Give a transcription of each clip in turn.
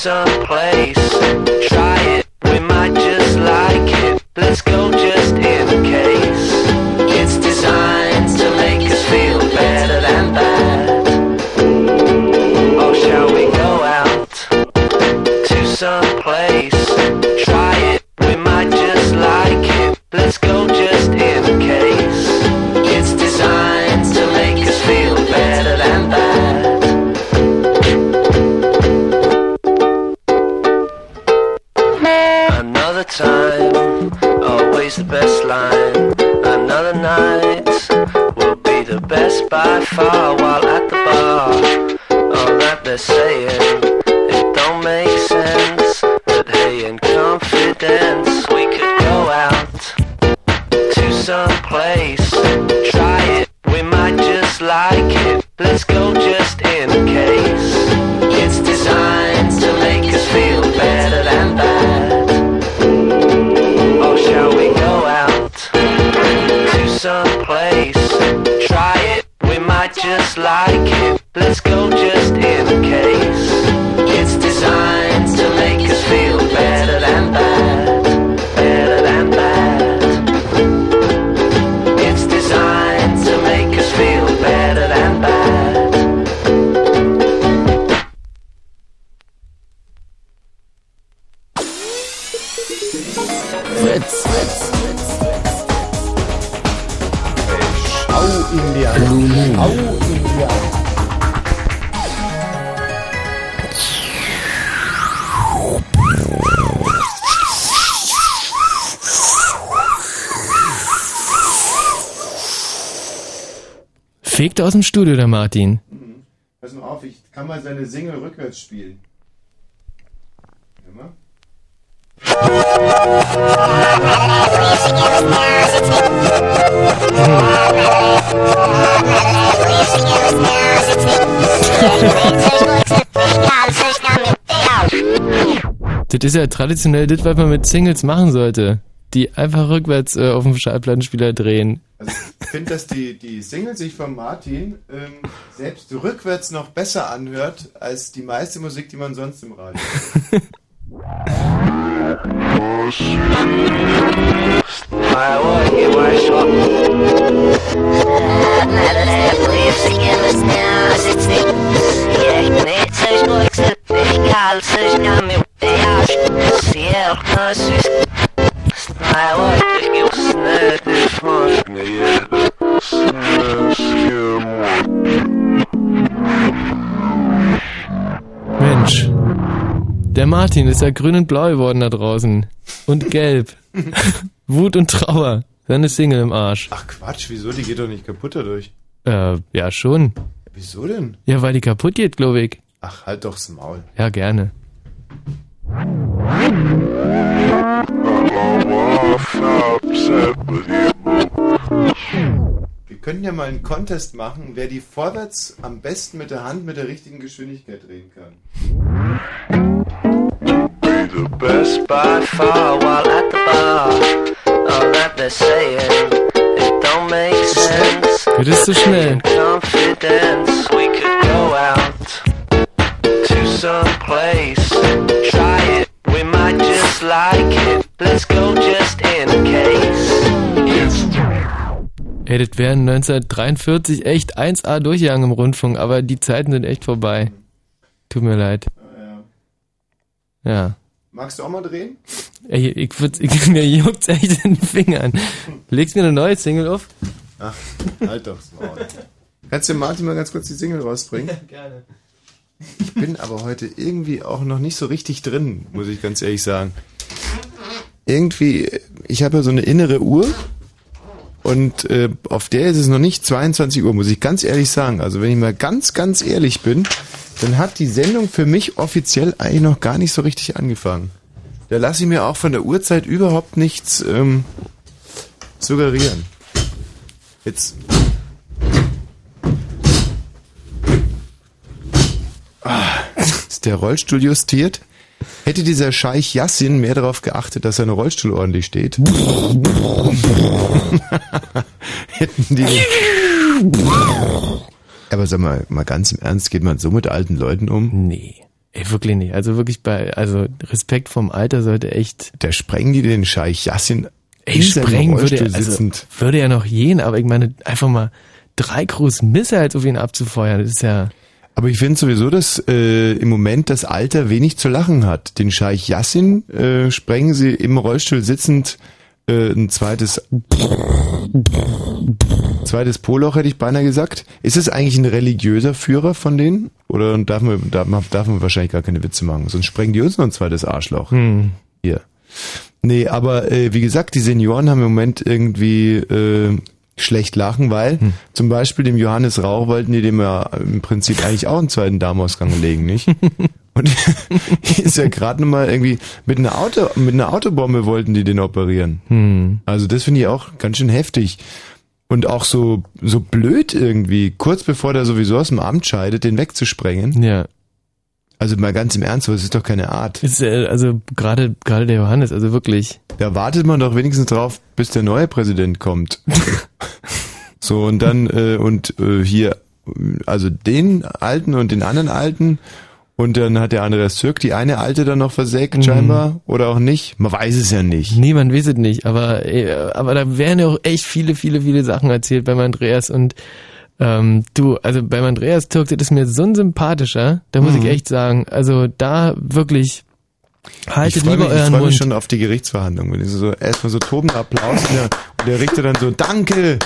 someplace. Try it, we might just like it. Let's go just in case. It's designed to make us feel better than bad. Or shall we go out to someplace? Try it, we might just like it. Let's go just in case. It's designed to make us feel better than bad. Time, always the best line. Another night will be the best by far. While at the bar, all that they're saying, it don't make sense. But hey, in confidence, we could go out to some place. Try it, we might just like it. Let's go just in case. It's designed to make us feel better than bad. Shall we go out to some place? Try it, we might just like it. Let's go just in case. It's designed to make us feel better than bad. Better than bad. It's designed to make us feel better than bad. India. Blue Moon. Au, India. Fegt aus dem Studio, der Martin. Pass mal auf, ich kann mal seine Single rückwärts spielen. Immer. Das ist ja traditionell das, was man mit Singles machen sollte. Die einfach rückwärts auf dem Schallplattenspieler drehen. Also ich finde, dass die Single sich von Martin selbst rückwärts noch besser anhört als die meiste Musik, die man sonst im Radio hat. Mensch, der Martin ist ja grün und blau geworden da draußen. Und gelb. Wut und Trauer. Seine Single im Arsch. Ach Quatsch, wieso? Die geht doch nicht kaputt dadurch. Ja schon. Wieso denn? Ja, weil die kaputt geht, glaube ich. Ach, halt doch's Maul. Ja, gerne. Wir können ja mal einen Contest machen, wer die vorwärts am besten mit der Hand mit der richtigen Geschwindigkeit drehen kann. The best by far while at the bar. All that they're saying, it don't make sense. It is so schnell. Confidence, we could go out to some place. Try it, we might just like it. Let's go just in case. Ey, das wären 1943 echt 1A durchgegangen im Rundfunk, aber die Zeiten sind echt vorbei. Tut mir leid. Ja. Magst du auch mal drehen? Ey, mir juckt's echt in den Fingern. Legst mir eine neue Single auf? Ach, halt doch's Maul. Kannst du Martin mal ganz kurz die Single rausbringen? Ja, gerne. Ich bin aber heute irgendwie auch noch nicht so richtig drin, muss ich ganz ehrlich sagen. Irgendwie, ich habe ja so eine innere Uhr und auf der ist es noch nicht 22 Uhr, muss ich ganz ehrlich sagen. Also wenn ich mal ganz, ganz ehrlich bin... Dann hat die Sendung für mich offiziell eigentlich noch gar nicht so richtig angefangen. Da lasse ich mir auch von der Uhrzeit überhaupt nichts suggerieren. Jetzt. Ah, ist der Rollstuhl justiert? Hätte dieser Scheich Yassin mehr darauf geachtet, dass sein Rollstuhl ordentlich steht? Hätten die... Aber sag mal, ganz im Ernst, geht man so mit alten Leuten um? Nee. Ey, wirklich nicht. Also wirklich Respekt vorm Alter sollte echt. Da sprengen die den Scheich Yassin. Ey, sprengen würde ja noch gehen, aber ich meine, einfach mal 3 große Misse halt auf ihn abzufeuern, das ist ja. Aber ich finde sowieso, dass im Moment das Alter wenig zu lachen hat. Den Scheich Yassin sprengen sie im Rollstuhl sitzend ein zweites Poloch, hätte ich beinahe gesagt. Ist es eigentlich ein religiöser Führer von denen? Oder darf man wahrscheinlich gar keine Witze machen, sonst sprengen die uns noch ein zweites Arschloch. Hier. Nee, aber wie gesagt, die Senioren haben im Moment irgendwie schlecht lachen, weil zum Beispiel dem Johannes Rauch wollten die dem ja im Prinzip eigentlich auch einen zweiten Darmausgang legen, nicht? Und ist ja gerade nochmal irgendwie mit einer Autobombe wollten die den operieren. Also das finde ich auch ganz schön heftig. Und auch so blöd irgendwie, kurz bevor der sowieso aus dem Amt scheidet, den wegzusprengen. Ja. Also mal ganz im Ernst, das ist doch keine Art. Ist, also gerade der Johannes, also wirklich. Da wartet man doch wenigstens drauf, bis der neue Präsident kommt. So, und dann, hier, also den Alten und den anderen Alten. Und dann hat der Andreas Türck die eine Alte dann noch versägt, scheinbar. Oder auch nicht. Man weiß es ja nicht. Nee, man weiß es nicht. Aber da werden ja auch echt viele, viele, viele Sachen erzählt beim Andreas. Und also beim Andreas Türck, das ist mir so ein sympathischer, da muss ich echt sagen, also da wirklich haltet lieber euren Mund. Ich freue mich schon auf die Gerichtsverhandlung, wenn ich so erstmal so tobender Applaus und der Richter dann so, danke,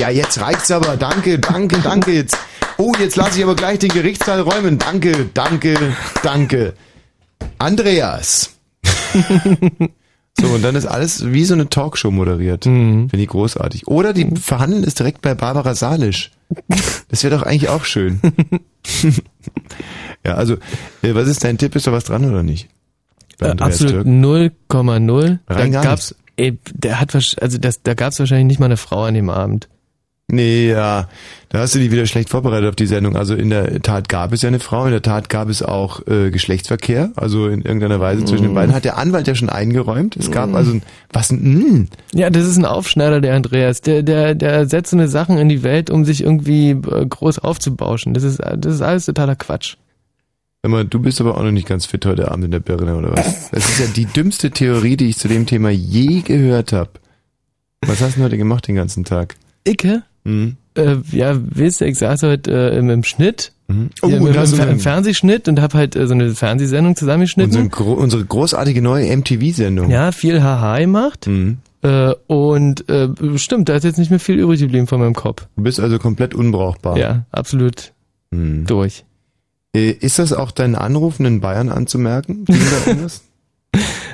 ja jetzt reicht's aber, danke jetzt. Oh, jetzt lasse ich aber gleich den Gerichtssaal räumen, danke. Andreas. So, und dann ist alles wie so eine Talkshow moderiert. Finde ich großartig. Oder die verhandeln ist direkt bei Barbara Salesch. Das wäre doch eigentlich auch schön. Ja, also, was ist dein Tipp? Ist da was dran oder nicht? Absolut 0,0. Da gab's wahrscheinlich nicht mal eine Frau an dem Abend. Nee, ja, da hast du dich wieder schlecht vorbereitet auf die Sendung. Also in der Tat gab es ja eine Frau, in der Tat gab es auch Geschlechtsverkehr, also in irgendeiner Weise zwischen den beiden. Hat der Anwalt ja schon eingeräumt. Es gab also ja, das ist ein Aufschneider, der Andreas. Der setzt so eine Sachen in die Welt, um sich irgendwie groß aufzubauschen. Das ist alles totaler Quatsch. Sag mal, du bist aber auch noch nicht ganz fit heute Abend in der Birne, oder was? Das ist ja die dümmste Theorie, die ich zu dem Thema je gehört habe. Was hast du heute gemacht den ganzen Tag? Icke? Ja, wisst ihr, ich saß heute im Schnitt, im Fernsehschnitt und hab halt so eine Fernsehsendung zusammengeschnitten. Unsere großartige neue MTV-Sendung. Ja, viel Haha gemacht. Stimmt, da ist jetzt nicht mehr viel übrig geblieben von meinem Kopf. Du bist also komplett unbrauchbar. Ja, absolut durch. Ist das auch dein Anrufen in Bayern anzumerken?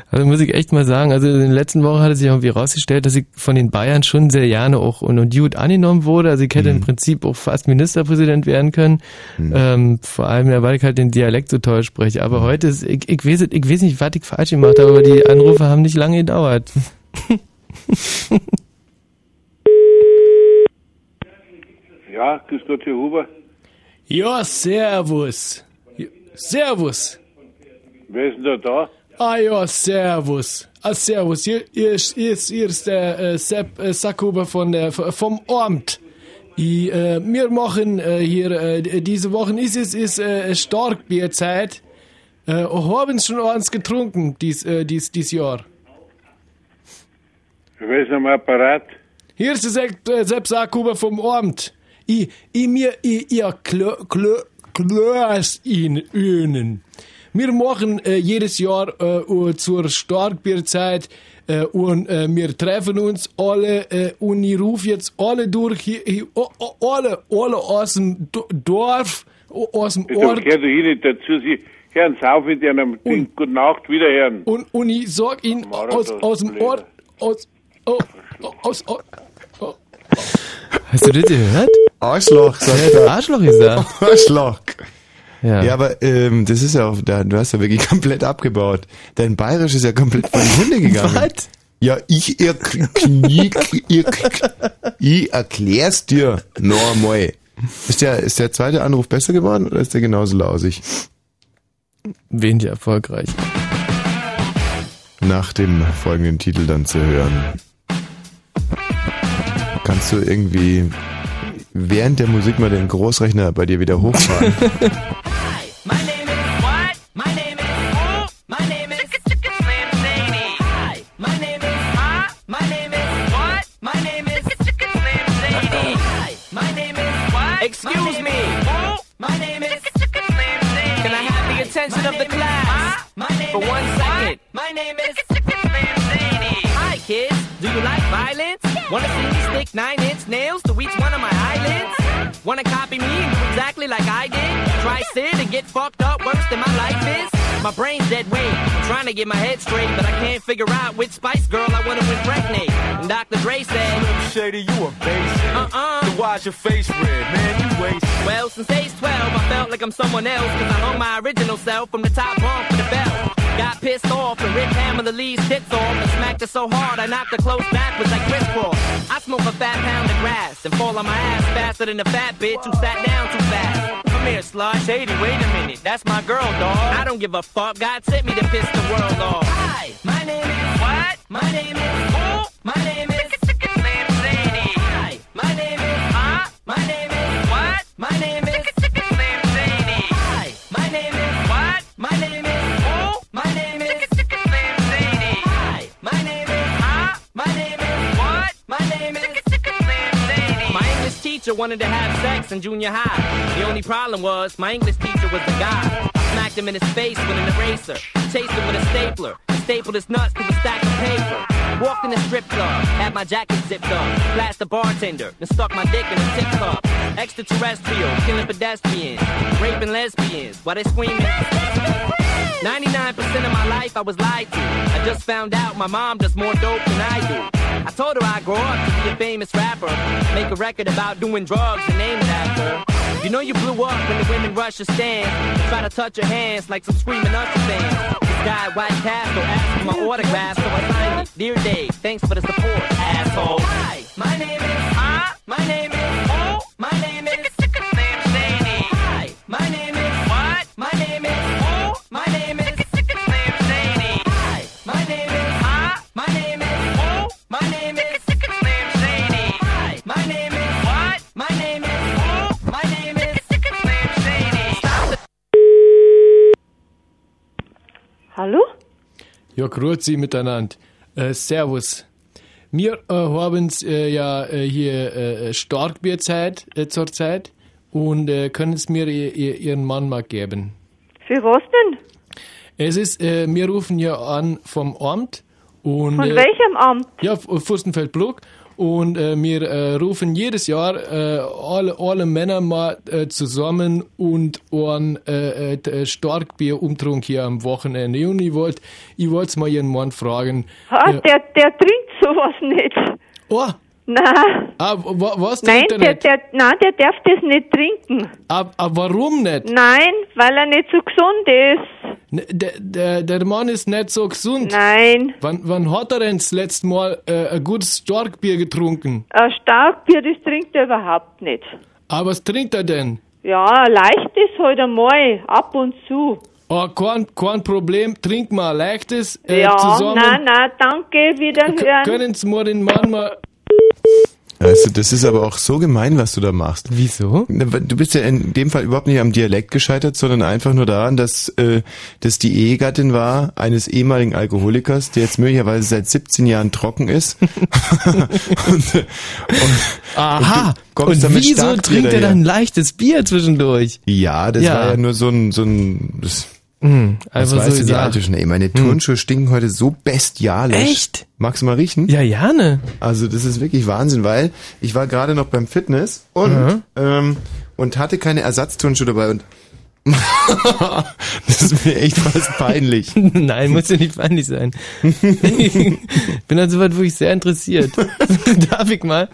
Also muss ich echt mal sagen, also in der letzten Woche hat es sich irgendwie rausgestellt, dass ich von den Bayern schon sehr gerne auch und gut angenommen wurde. Also ich hätte im Prinzip auch fast Ministerpräsident werden können. Vor allem, weil ich halt den Dialekt so toll spreche. Aber heute ist, ich weiß nicht, was ich falsch gemacht habe, aber die Anrufe haben nicht lange gedauert. Ja, grüß Gott, Herr Huber. Ja, servus. Servus. Wer ist denn da? Ah ja, servus. Servus, hier ist der Sepp Sackhuber vom Amt. Wir machen hier, diese Woche ist Starkbierzeit. Haben Sie schon eins getrunken dies Jahr? Wer ist am Apparat? Hier ist der Sepp Sackhuber vom Amt. Wir machen jedes Jahr zur Starkbierzeit und wir treffen uns alle und ich rufe jetzt alle durch, alle aus dem Dorf, aus dem Ort. Ich höre doch hier nicht dazu, Sie hören auf mit einem Guten Nacht wieder hören. Und ich sag Ihnen aus dem Ort, Hast du das gehört? Arschloch, sagt er. Arschloch ist er. Arschloch. Ja, aber das ist ja auch, du hast ja wirklich komplett abgebaut. Dein Bayerisch ist ja komplett von den Hunde gegangen. Was? Ja, ich erklär's dir normal. Ist der zweite Anruf besser geworden oder ist der genauso lausig? Wenig erfolgreich. Nach dem folgenden Titel dann zu hören. Kannst du irgendwie während der Musik mal den Großrechner bei dir wieder hochfahren? Excuse me. My name is... Can I have the attention of the class? For 1 second. My name is... Hi, kids. Do you like violence? Wanna see me stick 9-inch nails to each one of my eyelids? Wanna copy me and do exactly like I did? Try sit and get fucked up worse than my life is? My brain's dead weight, I'm trying to get my head straight, but I can't figure out which Spice Girl I want to impregnate. And Dr. Dre said, Slim Shady, you a basic. So why's your face red, man? You wasted. Well, since age 12, I felt like I'm someone else, because I hung my original self from the top off for the belt. Got pissed off and ripped Pamela Lee's tits off and smacked her so hard I knocked her close backwards like Chris Paul. I smoke a fat pound of grass and fall on my ass faster than a fat bitch who sat down too fast. Come here, slut. Shady, wait a minute. That's my girl, dog. I don't give a fuck. God sent me to piss the world off. Hi, my name is... What? My name is... Who? My name is... Slim Shady. Hi, my name is... Huh? My name is... What? My name is... Slim Shady. Hi, my name is... What? My name is... My name is Slim Shady. Hi, my name is Huh? My name is What? My name is Slim Shady. My English teacher wanted to have sex in junior high. The only problem was my English teacher was a guy. I smacked him in his face with an eraser, chased him with a stapler, and stapled his nuts to a stack of paper. Walked in a strip club, had my jacket zipped up, flashed the bartender, and stuck my dick in a tip cup. Extraterrestrial, killing pedestrians, raping lesbians while they screaming. 99% of my life I was lied to. I just found out my mom does more dope than I do. I told her I'd grow up to be a famous rapper, make a record about doing drugs and name it after her. You know you blew up when the women rush your stand and try to touch your hands like some screaming Usher fans. This guy at White Castle asked for my autograph, so I signed it. Dear Dave, thanks for the support, asshole. Hi, my name is Huh? My name is Oh. My name is Slim Shady. Hi, my name is What? My name is Oh. My name is Slim Shady. Hi, my name is Huh? My name is Oh. My name is Slim Shady. Hi, my name is What? My name is Oh. My name is Slim Shady. Hallo? Ja, grüezi miteinander. Servus. Wir haben's hier Starkbierzeit zurzeit und können's mir Ihren Mann mal geben. Für was denn? Es ist, wir rufen ja an vom Amt. Und, von welchem Amt? Ja, Fürstenfeldbruck. Und wir rufen jedes Jahr alle Männer mal zusammen und einen Starkbierumtrunk hier am Wochenende. Und ich wollte es mal Ihren Mann fragen. Ah, der trinkt sowas nicht. Oh! Nein. Was trinkt er nicht? Nein, der darf das nicht trinken. Aber warum nicht? Nein, weil er nicht so gesund ist. Der Mann ist nicht so gesund? Nein. Wann hat er denn das letzte Mal ein gutes Starkbier getrunken? Ein Starkbier, das trinkt er überhaupt nicht. Aber was trinkt er denn? Ja, leicht ist halt einmal, ab und zu. Oh, kein Problem, trink mal ein leichtes zusammen. Ja, nein, danke, wiederhören. Können Sie mir den Mann mal... Also das ist aber auch so gemein, was du da machst. Wieso? Du bist ja in dem Fall überhaupt nicht am Dialekt gescheitert, sondern einfach nur daran, dass die Ehegattin war eines ehemaligen Alkoholikers, der jetzt möglicherweise seit 17 Jahren trocken ist. Aha, und wieso trinkt er dann leichtes Bier zwischendurch? Ja, das war ja nur so ein also das weißt du, die alte schon. Ey, meine Turnschuhe stinken heute so bestialisch. Echt? Magst du mal riechen? Ja, gerne. Also das ist wirklich Wahnsinn, weil ich war gerade noch beim Fitness und hatte keine Ersatzturnschuhe dabei und das ist mir echt fast peinlich. Nein, muss ja nicht peinlich sein. Ich bin an sowas wirklich sehr interessiert. Darf ich mal?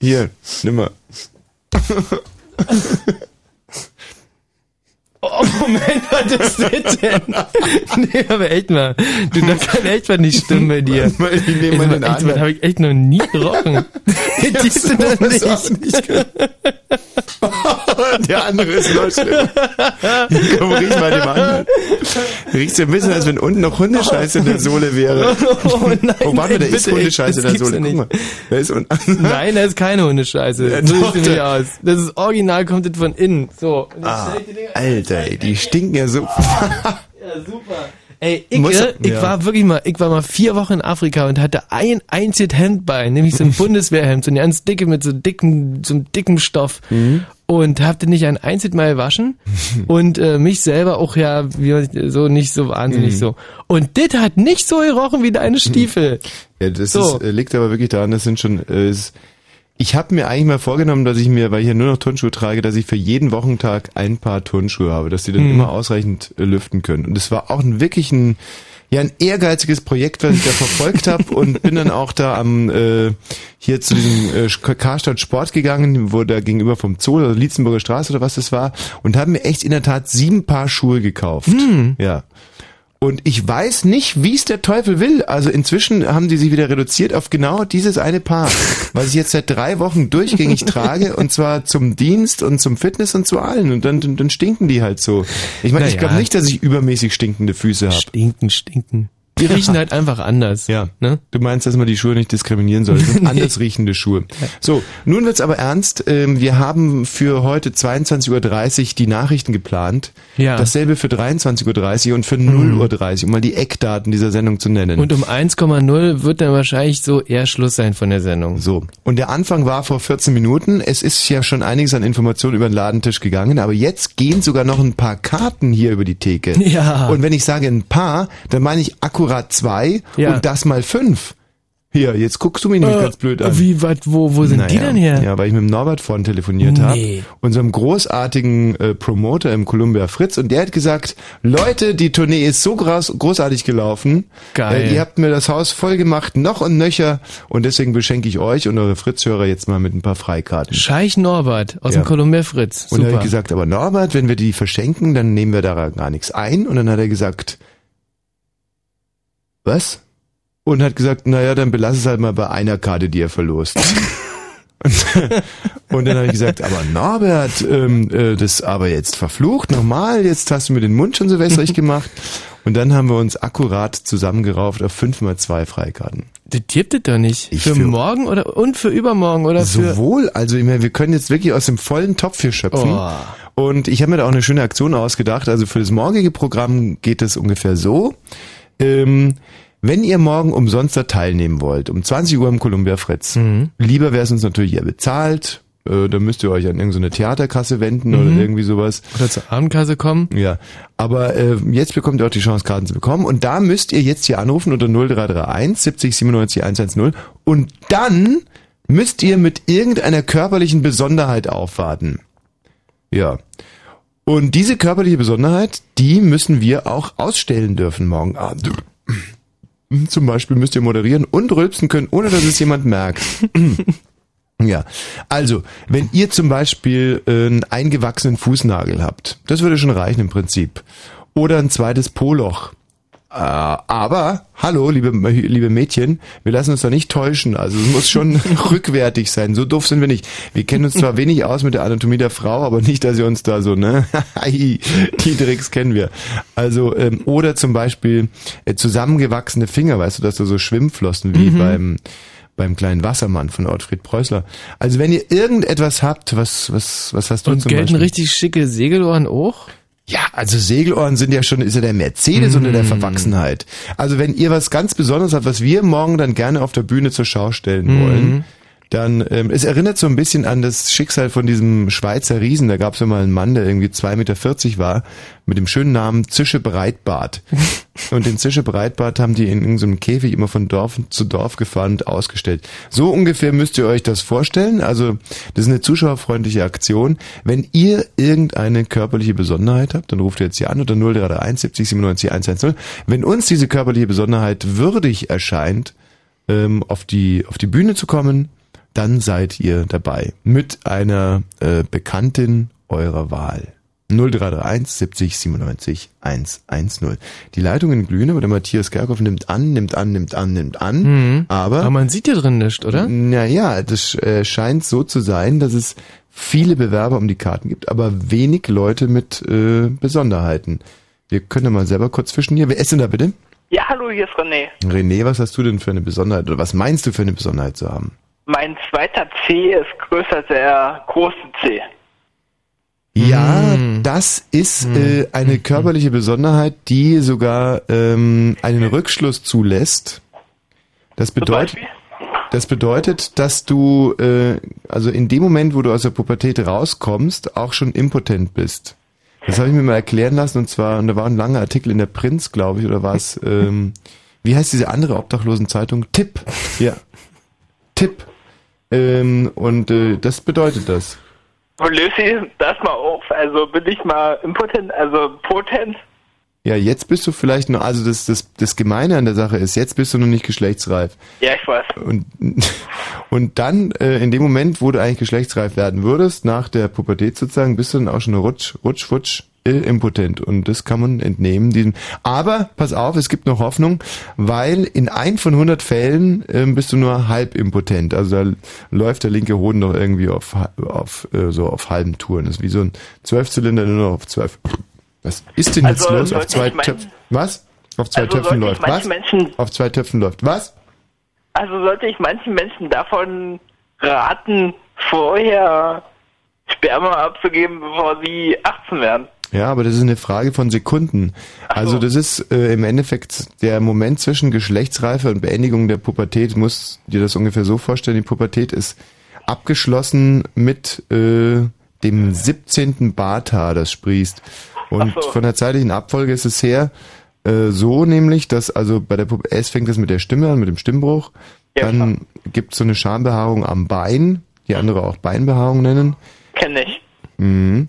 Hier, nimm mal. Oh, Moment, was ist das denn? Nee, aber echt mal. Du, da kann echt mal nicht stimmen bei dir. Ich nehme mal den anderen. Das habe ich echt noch nie gerochen. Siehst du das nicht? Der andere ist noch schlimmer. Komm, riech mal dem anderen. Riechst du ein bisschen, als wenn unten noch Hundescheiße in der Sohle wäre. Oh nein, da ist Hundescheiße in der Sohle. Guck mal. Da ist nein, da ist keine Hundescheiße. Ja, so sieht es nicht aus. Das ist original, kommt das von innen. So. Alter, ey, die stinken ja so. Ja, super. Ey, ich war mal 4 Wochen in Afrika und hatte ein einziges Hemd bei, nämlich so ein Bundeswehrhemd, so ein ganz dicke mit so einem dicken Stoff. Mhm. Und hab den nicht ein einziges Mal gewaschen und mich selber auch ja so nicht so wahnsinnig so. Und das hat nicht so gerochen wie deine Stiefel. Ja, das so. Liegt aber wirklich daran, das sind schon... ich habe mir eigentlich mal vorgenommen, dass ich mir, weil ich ja nur noch Turnschuhe trage, dass ich für jeden Wochentag ein paar Turnschuhe habe, dass die dann immer ausreichend lüften können. Und das war auch ein ehrgeiziges Projekt, was ich da verfolgt habe und bin dann auch da hier zu diesem Karstadt Sport gegangen, wo da gegenüber vom Zoo oder Lietzenburger Straße oder was das war, und habe mir echt in der Tat 7 Paar Schuhe gekauft. Mhm. Ja. Und ich weiß nicht, wie es der Teufel will. Also inzwischen haben die sich wieder reduziert auf genau dieses eine Paar, was ich jetzt seit 3 Wochen durchgängig trage, und zwar zum Dienst und zum Fitness und zu allen. Und dann stinken die halt so. Ich meine, ich glaube nicht, dass ich übermäßig stinkende Füße habe. Stinken. Die riechen halt einfach anders. Ja. Ne? Du meinst, dass man die Schuhe nicht diskriminieren soll. Das sind anders riechende Schuhe. So, nun wird's aber ernst. Wir haben für heute 22.30 Uhr die Nachrichten geplant. Ja. Dasselbe für 23.30 Uhr und für 0.30 Uhr, um mal die Eckdaten dieser Sendung zu nennen. Und um 1,0 wird dann wahrscheinlich so eher Schluss sein von der Sendung. So. Und der Anfang war vor 14 Minuten. Es ist ja schon einiges an Informationen über den Ladentisch gegangen, aber jetzt gehen sogar noch ein paar Karten hier über die Theke. Ja. Und wenn ich sage ein paar, dann meine ich akkurat 2 und das mal 5. Hier, jetzt guckst du mich nicht ganz blöd an. Wie, was, wo sind die denn her? Ja, weil ich mit dem Norbert vorhin telefoniert habe, unserem großartigen Promoter im Columbia Fritz, und der hat gesagt, Leute, die Tournee ist so großartig gelaufen. Geil. Ihr habt mir das Haus voll gemacht, noch und nöcher, und deswegen beschenke ich euch und eure Fritz-Hörer jetzt mal mit ein paar Freikarten. Scheich Norbert aus dem Columbia Fritz. Super. Und er hat gesagt, aber Norbert, wenn wir die verschenken, dann nehmen wir da gar nichts ein, und dann hat er gesagt, was? Und hat gesagt, naja, dann belass es halt mal bei einer Karte, die er verlost. Und dann habe ich gesagt, aber Norbert, das aber jetzt verflucht, nochmal, jetzt hast du mir den Mund schon so wässrig gemacht. Und dann haben wir uns akkurat zusammengerauft auf 5x2 Freikarten. Das gibt es doch nicht. Für morgen und für übermorgen oder für... Sowohl, also ich meine, wir können jetzt wirklich aus dem vollen Topf hier schöpfen. Oh. Und ich habe mir da auch eine schöne Aktion ausgedacht. Also für das morgige Programm geht es ungefähr so... wenn ihr morgen umsonst da teilnehmen wollt, um 20 Uhr im Columbia Fritz, lieber wäre es uns natürlich ja bezahlt, dann müsst ihr euch an irgendeine Theaterkasse wenden oder irgendwie sowas. Oder zur Abendkasse kommen. Ja, aber jetzt bekommt ihr auch die Chance, Karten zu bekommen, und da müsst ihr jetzt hier anrufen unter 0331 70 97 110 und dann müsst ihr mit irgendeiner körperlichen Besonderheit aufwarten. Ja. Und diese körperliche Besonderheit, die müssen wir auch ausstellen dürfen morgen Abend. Zum Beispiel müsst ihr moderieren und rülpsen können, ohne dass es jemand merkt. Ja, also, wenn ihr zum Beispiel einen eingewachsenen Fußnagel habt, das würde schon reichen im Prinzip. Oder ein zweites Po-Loch. Aber, hallo, liebe Mädchen, wir lassen uns da nicht täuschen. Also es muss schon rückwärtig sein. So doof sind wir nicht. Wir kennen uns zwar wenig aus mit der Anatomie der Frau, aber nicht, dass ihr uns da so, ne? Die Tricks kennen wir. Also, oder zum Beispiel zusammengewachsene Finger, weißt du, dass da so Schwimmflossen wie beim kleinen Wassermann von Otfried Preußler. Also wenn ihr irgendetwas habt, was hast du zum Beispiel? Und gelten richtig schicke Segelohren auch? Ja, also Segelohren sind ja schon, ist ja der Mercedes unter der Verwachsenheit. Also wenn ihr was ganz Besonderes habt, was wir morgen dann gerne auf der Bühne zur Schau stellen wollen, dann, es erinnert so ein bisschen an das Schicksal von diesem Schweizer Riesen. Da gab es ja mal einen Mann, der irgendwie 2,40 Meter war, mit dem schönen Namen Zishe Breitbart. Und den Zishe Breitbart haben die in irgendeinem Käfig immer von Dorf zu Dorf gefahren und ausgestellt. So ungefähr müsst ihr euch das vorstellen. Also das ist eine zuschauerfreundliche Aktion. Wenn ihr irgendeine körperliche Besonderheit habt, dann ruft ihr jetzt hier an unter 0331 70 97 110. Wenn uns diese körperliche Besonderheit würdig erscheint, auf die Bühne zu kommen, dann seid ihr dabei mit einer Bekanntin eurer Wahl. 0331 70 97 110. Die Leitungen glühen, aber der Matthias Kerkhoff nimmt an. Aber man sieht hier drin nichts, oder? Naja, das scheint so zu sein, dass es viele Bewerber um die Karten gibt, aber wenig Leute mit Besonderheiten. Wir können mal selber kurz fischen hier. Wer ist denn da bitte? Ja, hallo, hier ist René. René, was hast du denn für eine Besonderheit oder was meinst du für eine Besonderheit zu haben? Mein zweiter C ist größer als der große C. Ja, das ist eine körperliche Besonderheit, die sogar einen Rückschluss zulässt. Das bedeutet, dass du also in dem Moment, wo du aus der Pubertät rauskommst, auch schon impotent bist. Das habe ich mir mal erklären lassen, und da war ein langer Artikel in der Prinz, glaube ich, oder war es, wie heißt diese andere obdachlosen Zeitung? Tipp. Ja. Tipp. Das bedeutet das. Und löst sich das mal auf? Also bin ich mal impotent, also potent? Ja, jetzt bist du vielleicht noch, also das Gemeine an der Sache ist, jetzt bist du noch nicht geschlechtsreif. Ja, ich weiß. Und dann, in dem Moment, wo du eigentlich geschlechtsreif werden würdest, nach der Pubertät sozusagen, bist du dann auch schon impotent. Und das kann man entnehmen. Aber, pass auf, es gibt noch Hoffnung, weil in 1 von 100 Fällen bist du nur halb impotent. Also da läuft der linke Hoden doch irgendwie auf halben Touren. Das ist wie so ein 12-Zylinder, nur noch auf 12. Was ist denn jetzt los? Auf zwei Töpfen. Was? Auf zwei Töpfen läuft. Was? Auf zwei Töpfen läuft. Was? Also sollte ich manchen Menschen davon raten, vorher Sperma abzugeben, bevor sie 18 werden? Ja, aber das ist eine Frage von Sekunden. Ach so. Also das ist im Endeffekt der Moment zwischen Geschlechtsreife und Beendigung der Pubertät. Musst dir das ungefähr so vorstellen. Die Pubertät ist abgeschlossen mit dem 17. Barthaar, das sprießt. Und von der zeitlichen Abfolge ist es her so nämlich, dass also bei der Pubertät erst fängt es mit der Stimme an, mit dem Stimmbruch. Ja, dann gibt es so eine Schambehaarung am Bein, die andere auch Beinbehaarung nennen. Kenn ich. Mhm.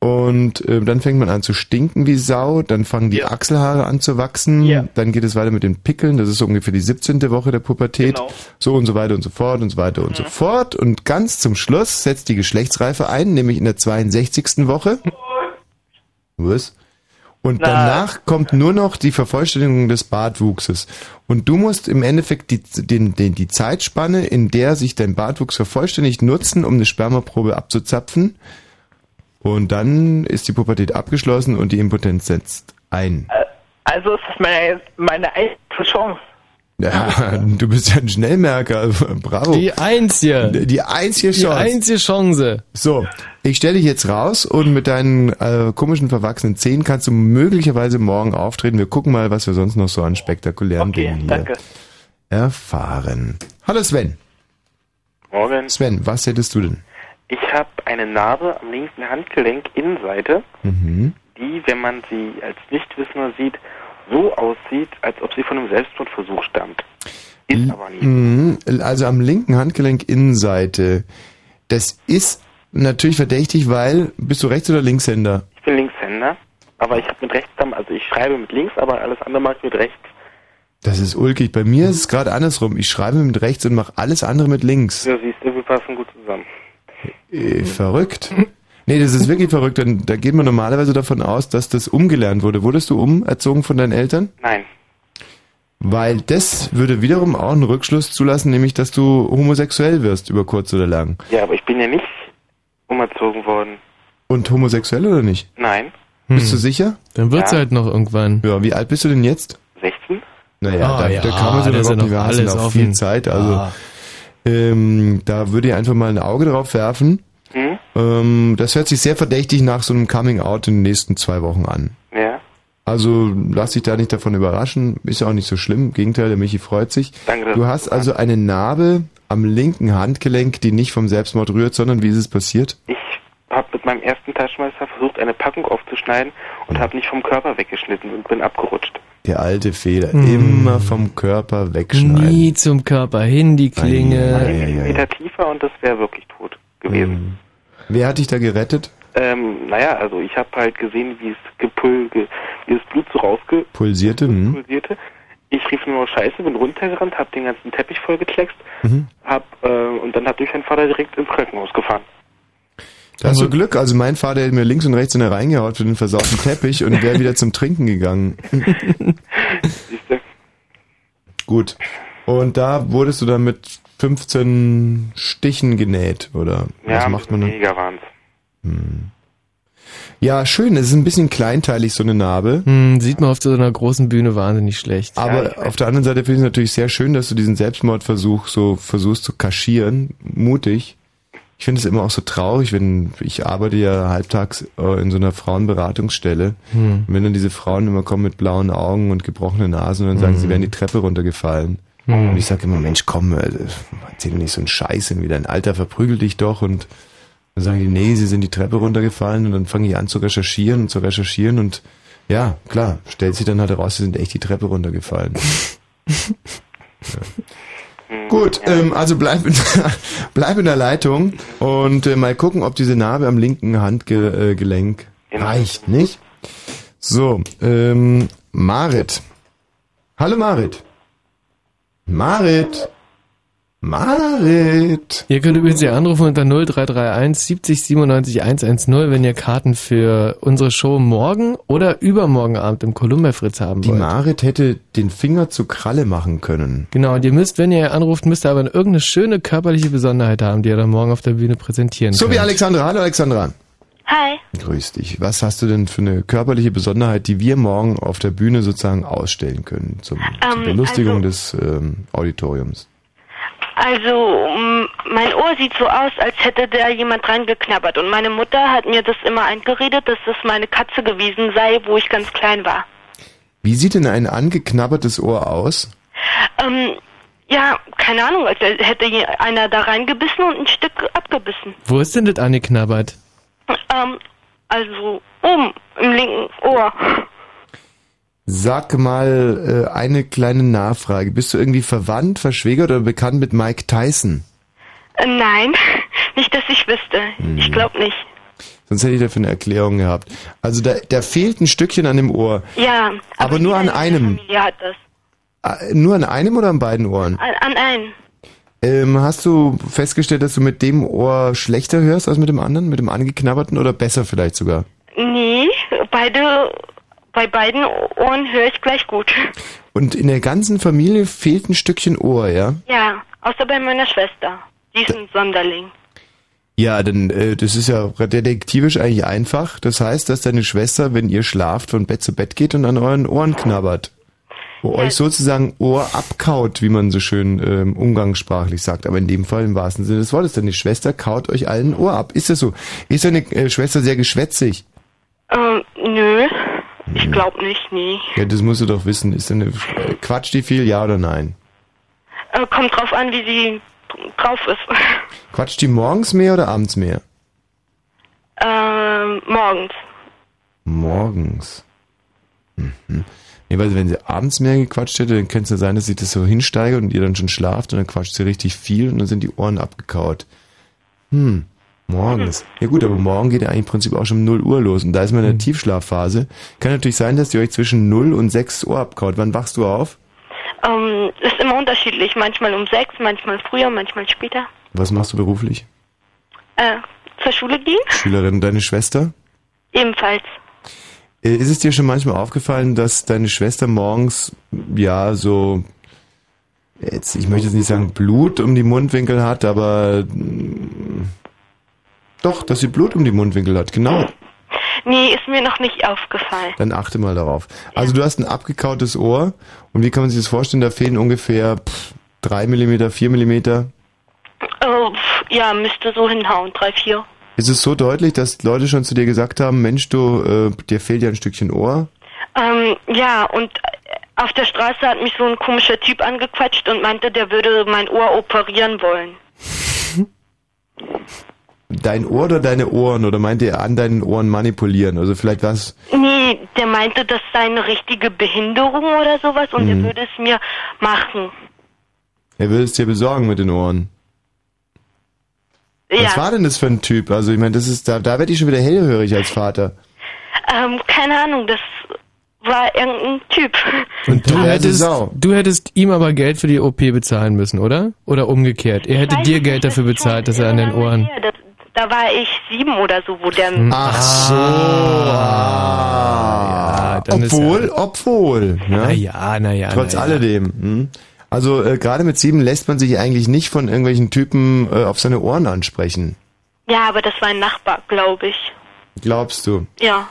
Und dann fängt man an zu stinken wie Sau, dann fangen die Achselhaare an zu wachsen, dann geht es weiter mit den Pickeln, das ist so ungefähr die 17. Woche der Pubertät, genau. So und so weiter und so fort und so weiter und so fort. Und ganz zum Schluss setzt die Geschlechtsreife ein, nämlich in der 62. Woche. Was? Und danach kommt nur noch die Vervollständigung des Bartwuchses. Und du musst im Endeffekt die Zeitspanne, in der sich dein Bartwuchs vervollständigt, nutzen, um eine Spermaprobe abzuzapfen. Und dann ist die Pubertät abgeschlossen und die Impotenz setzt ein. Also ist das meine einzige Chance. Ja, du bist ja ein Schnellmerker, bravo. Die einzige Chance. So, ich stelle dich jetzt raus und mit deinen komischen verwachsenen Zähnen kannst du möglicherweise morgen auftreten. Wir gucken mal, was wir sonst noch so an spektakulären Dingen hier erfahren. Hallo Sven. Morgen. Sven, was hättest du denn? Ich habe eine Narbe am linken Handgelenk Innenseite, die, wenn man sie als Nichtwissender sieht, so aussieht, als ob sie von einem Selbstmordversuch stammt. Ist aber nicht. Also am linken Handgelenk Innenseite. Das ist natürlich verdächtig, weil, bist du Rechts- oder Linkshänder? Ich bin Linkshänder, aber ich habe mit rechts, also ich schreibe mit links, aber alles andere mache ich mit rechts. Das ist ulkig. Bei mir ist es gerade andersrum. Ich schreibe mit rechts und mache alles andere mit links. Ja, siehst du, wir passen gut zusammen. Verrückt. Nee, das ist wirklich verrückt. Da geht man normalerweise davon aus, dass das umgelernt wurde. Wurdest du umerzogen von deinen Eltern? Nein. Weil das würde wiederum auch einen Rückschluss zulassen, nämlich, dass du homosexuell wirst, über kurz oder lang. Ja, aber ich bin ja nicht umerzogen worden. Und homosexuell oder nicht? Nein. Bist du sicher? Dann wird's halt noch irgendwann. Ja, wie alt bist du denn jetzt? 16. Naja, da kann man so überhaupt nicht mehr hassen. Da ist noch viel Zeit. Also, da würde ich einfach mal ein Auge drauf werfen. Das hört sich sehr verdächtig nach so einem Coming-out in den nächsten 2 Wochen an. Ja. Also lass dich da nicht davon überraschen. Ist ja auch nicht so schlimm. Im Gegenteil, der Michi freut sich. Danke. Du hast also eine Narbe am linken Handgelenk, die nicht vom Selbstmord rührt, sondern wie ist es passiert? Ich habe mit meinem ersten Taschenmesser versucht, eine Packung aufzuschneiden und habe nicht vom Körper weggeschnitten und bin abgerutscht. Der alte Fehler. Immer vom Körper wegschneiden. Nie zum Körper hin, die Klinge. Ein Meter tiefer und das wäre wirklich tot gewesen. Wer hat dich da gerettet? Also ich habe halt gesehen, wie das Blut so pulsierte. Ich rief nur Scheiße, bin runtergerannt, habe den ganzen Teppich vollgekleckst, und dann hat mich mein Vater direkt ins Krankenhaus gefahren. Da hast du Glück, also mein Vater hätte mir links und rechts in der reingehaut für den versauten Teppich und wäre wieder zum Trinken gegangen. Siehste? Gut. Und da wurdest du dann mit 15 Stichen genäht, oder? Ja, was macht man dann? Mega Wahnsinn. Ja, schön, es ist ein bisschen kleinteilig, so eine Narbe. Sieht man auf so einer großen Bühne wahnsinnig schlecht. Aber auf der anderen Seite finde ich es natürlich sehr schön, dass du diesen Selbstmordversuch so versuchst zu kaschieren. Mutig. Ich finde es immer auch so traurig, wenn ich arbeite ja halbtags in so einer Frauenberatungsstelle. Und wenn dann diese Frauen immer kommen mit blauen Augen und gebrochenen Nasen und dann sagen, sie wären die Treppe runtergefallen. Und ich sage immer, Mensch, komm, erzähl doch nicht so einen Scheiß, irgendwie dein Alter verprügelt dich doch. Und dann sagen die, nee, sie sind die Treppe runtergefallen. Und dann fange ich an zu recherchieren und zu recherchieren. Und ja, klar, stellt sich dann halt heraus, sie sind echt die Treppe runtergefallen. Ja. Gut, ja. Also bleib in der Leitung und mal gucken, ob diese Narbe am linken Handgelenk reicht, nicht? So, Marit. Hallo Marit. Marit. Ihr könnt übrigens hier anrufen unter 0331 70 97 110, wenn ihr Karten für unsere Show morgen oder übermorgen Abend im Columbia Fritz haben wollt. Die Marit hätte den Finger zu Kralle machen können. Genau, und ihr müsst, wenn ihr anruft, müsst ihr aber irgendeine schöne körperliche Besonderheit haben, die ihr dann morgen auf der Bühne präsentieren könnt. So wie Alexandra. Hallo Alexandra. Hi. Grüß dich. Was hast du denn für eine körperliche Besonderheit, die wir morgen auf der Bühne sozusagen ausstellen können zur Belustigung des Auditoriums? Also, mein Ohr sieht so aus, als hätte da jemand dran geknabbert. Und meine Mutter hat mir das immer eingeredet, dass das meine Katze gewesen sei, wo ich ganz klein war. Wie sieht denn ein angeknabbertes Ohr aus? Ja, keine Ahnung, als hätte einer da reingebissen und ein Stück abgebissen. Wo ist denn das angeknabbert? Also oben, im linken Ohr. Sag mal eine kleine Nachfrage. Bist du irgendwie verwandt, verschwägert oder bekannt mit Mike Tyson? Nein, nicht, dass ich wüsste. Ich glaube nicht. Sonst hätte ich dafür eine Erklärung gehabt. Also da fehlt ein Stückchen an dem Ohr. Ja. Aber nur an einem. Ja, hat das. Nur an einem oder an beiden Ohren? An einem. Hast du festgestellt, dass du mit dem Ohr schlechter hörst als mit dem anderen? Mit dem angeknabberten oder besser vielleicht sogar? Nee, bei beiden Ohren höre ich gleich gut. Und in der ganzen Familie fehlt ein Stückchen Ohr, ja? Ja, außer bei meiner Schwester. Die ist ein Sonderling. Ja, denn das ist ja detektivisch eigentlich einfach. Das heißt, dass deine Schwester, wenn ihr schlaft, von Bett zu Bett geht und an euren Ohren knabbert. Wo euch sozusagen Ohr abkaut, wie man so schön umgangssprachlich sagt. Aber in dem Fall im wahrsten Sinne des Wortes. Deine Schwester kaut euch allen Ohr ab. Ist das so? Ist deine Schwester sehr geschwätzig? Nö. Ich glaube nicht, nee. Ja, das musst du doch wissen. Ist denn quatscht die viel, ja oder nein? Kommt drauf an, wie sie drauf ist. Quatscht die morgens mehr oder abends mehr? Morgens. Morgens. Mhm. Nee, weil wenn sie abends mehr gequatscht hätte, dann könnte es ja sein, dass sie das so hinsteigert und ihr dann schon schlaft und dann quatscht sie richtig viel und dann sind die Ohren abgekaut. Morgens. Ja gut, aber morgen geht ja eigentlich im Prinzip auch schon um 0 Uhr los und da ist man in der Tiefschlafphase. Kann natürlich sein, dass die euch zwischen 0 und 6 Uhr abkaut. Wann wachst du auf? Ist immer unterschiedlich. Manchmal um 6, manchmal früher, manchmal später. Was machst du beruflich? Zur Schule gehen. Schülerin, deine Schwester? Ebenfalls. Ist es dir schon manchmal aufgefallen, dass deine Schwester morgens, ja, so, jetzt, ich möchte jetzt nicht sagen Blut um die Mundwinkel hat, aber doch, dass sie Blut um die Mundwinkel hat, genau. Nee, ist mir noch nicht aufgefallen. Dann achte mal darauf. Also du hast ein abgekautes Ohr und wie kann man sich das vorstellen, da fehlen ungefähr 3 mm, 4 mm? Ja, müsste so hinhauen, 3, 4. Ist es so deutlich, dass Leute schon zu dir gesagt haben, Mensch, du, dir fehlt ja ein Stückchen Ohr? Ja, und auf der Straße hat mich so ein komischer Typ angequatscht und meinte, der würde mein Ohr operieren wollen. Dein Ohr oder deine Ohren? Oder meinte er an deinen Ohren manipulieren? Also vielleicht was? Nee, der meinte, das sei eine richtige Behinderung oder sowas und er würde es mir machen. Er würde es dir besorgen mit den Ohren? Was war denn das für ein Typ? Also ich meine, das ist da werde ich schon wieder hellhörig als Vater. Keine Ahnung, das war irgendein Typ. Und du hättest ihm aber Geld für die OP bezahlen müssen, oder? Oder umgekehrt? Er hätte dir Geld dafür bezahlt, dass er an den Ohren... Da war ich 7 oder so, wo der... Ach so. Ja, dann obwohl. Naja. Trotz alledem. Also gerade mit 7 lässt man sich eigentlich nicht von irgendwelchen Typen auf seine Ohren ansprechen. Ja, aber das war ein Nachbar, glaube ich. Glaubst du? Ja.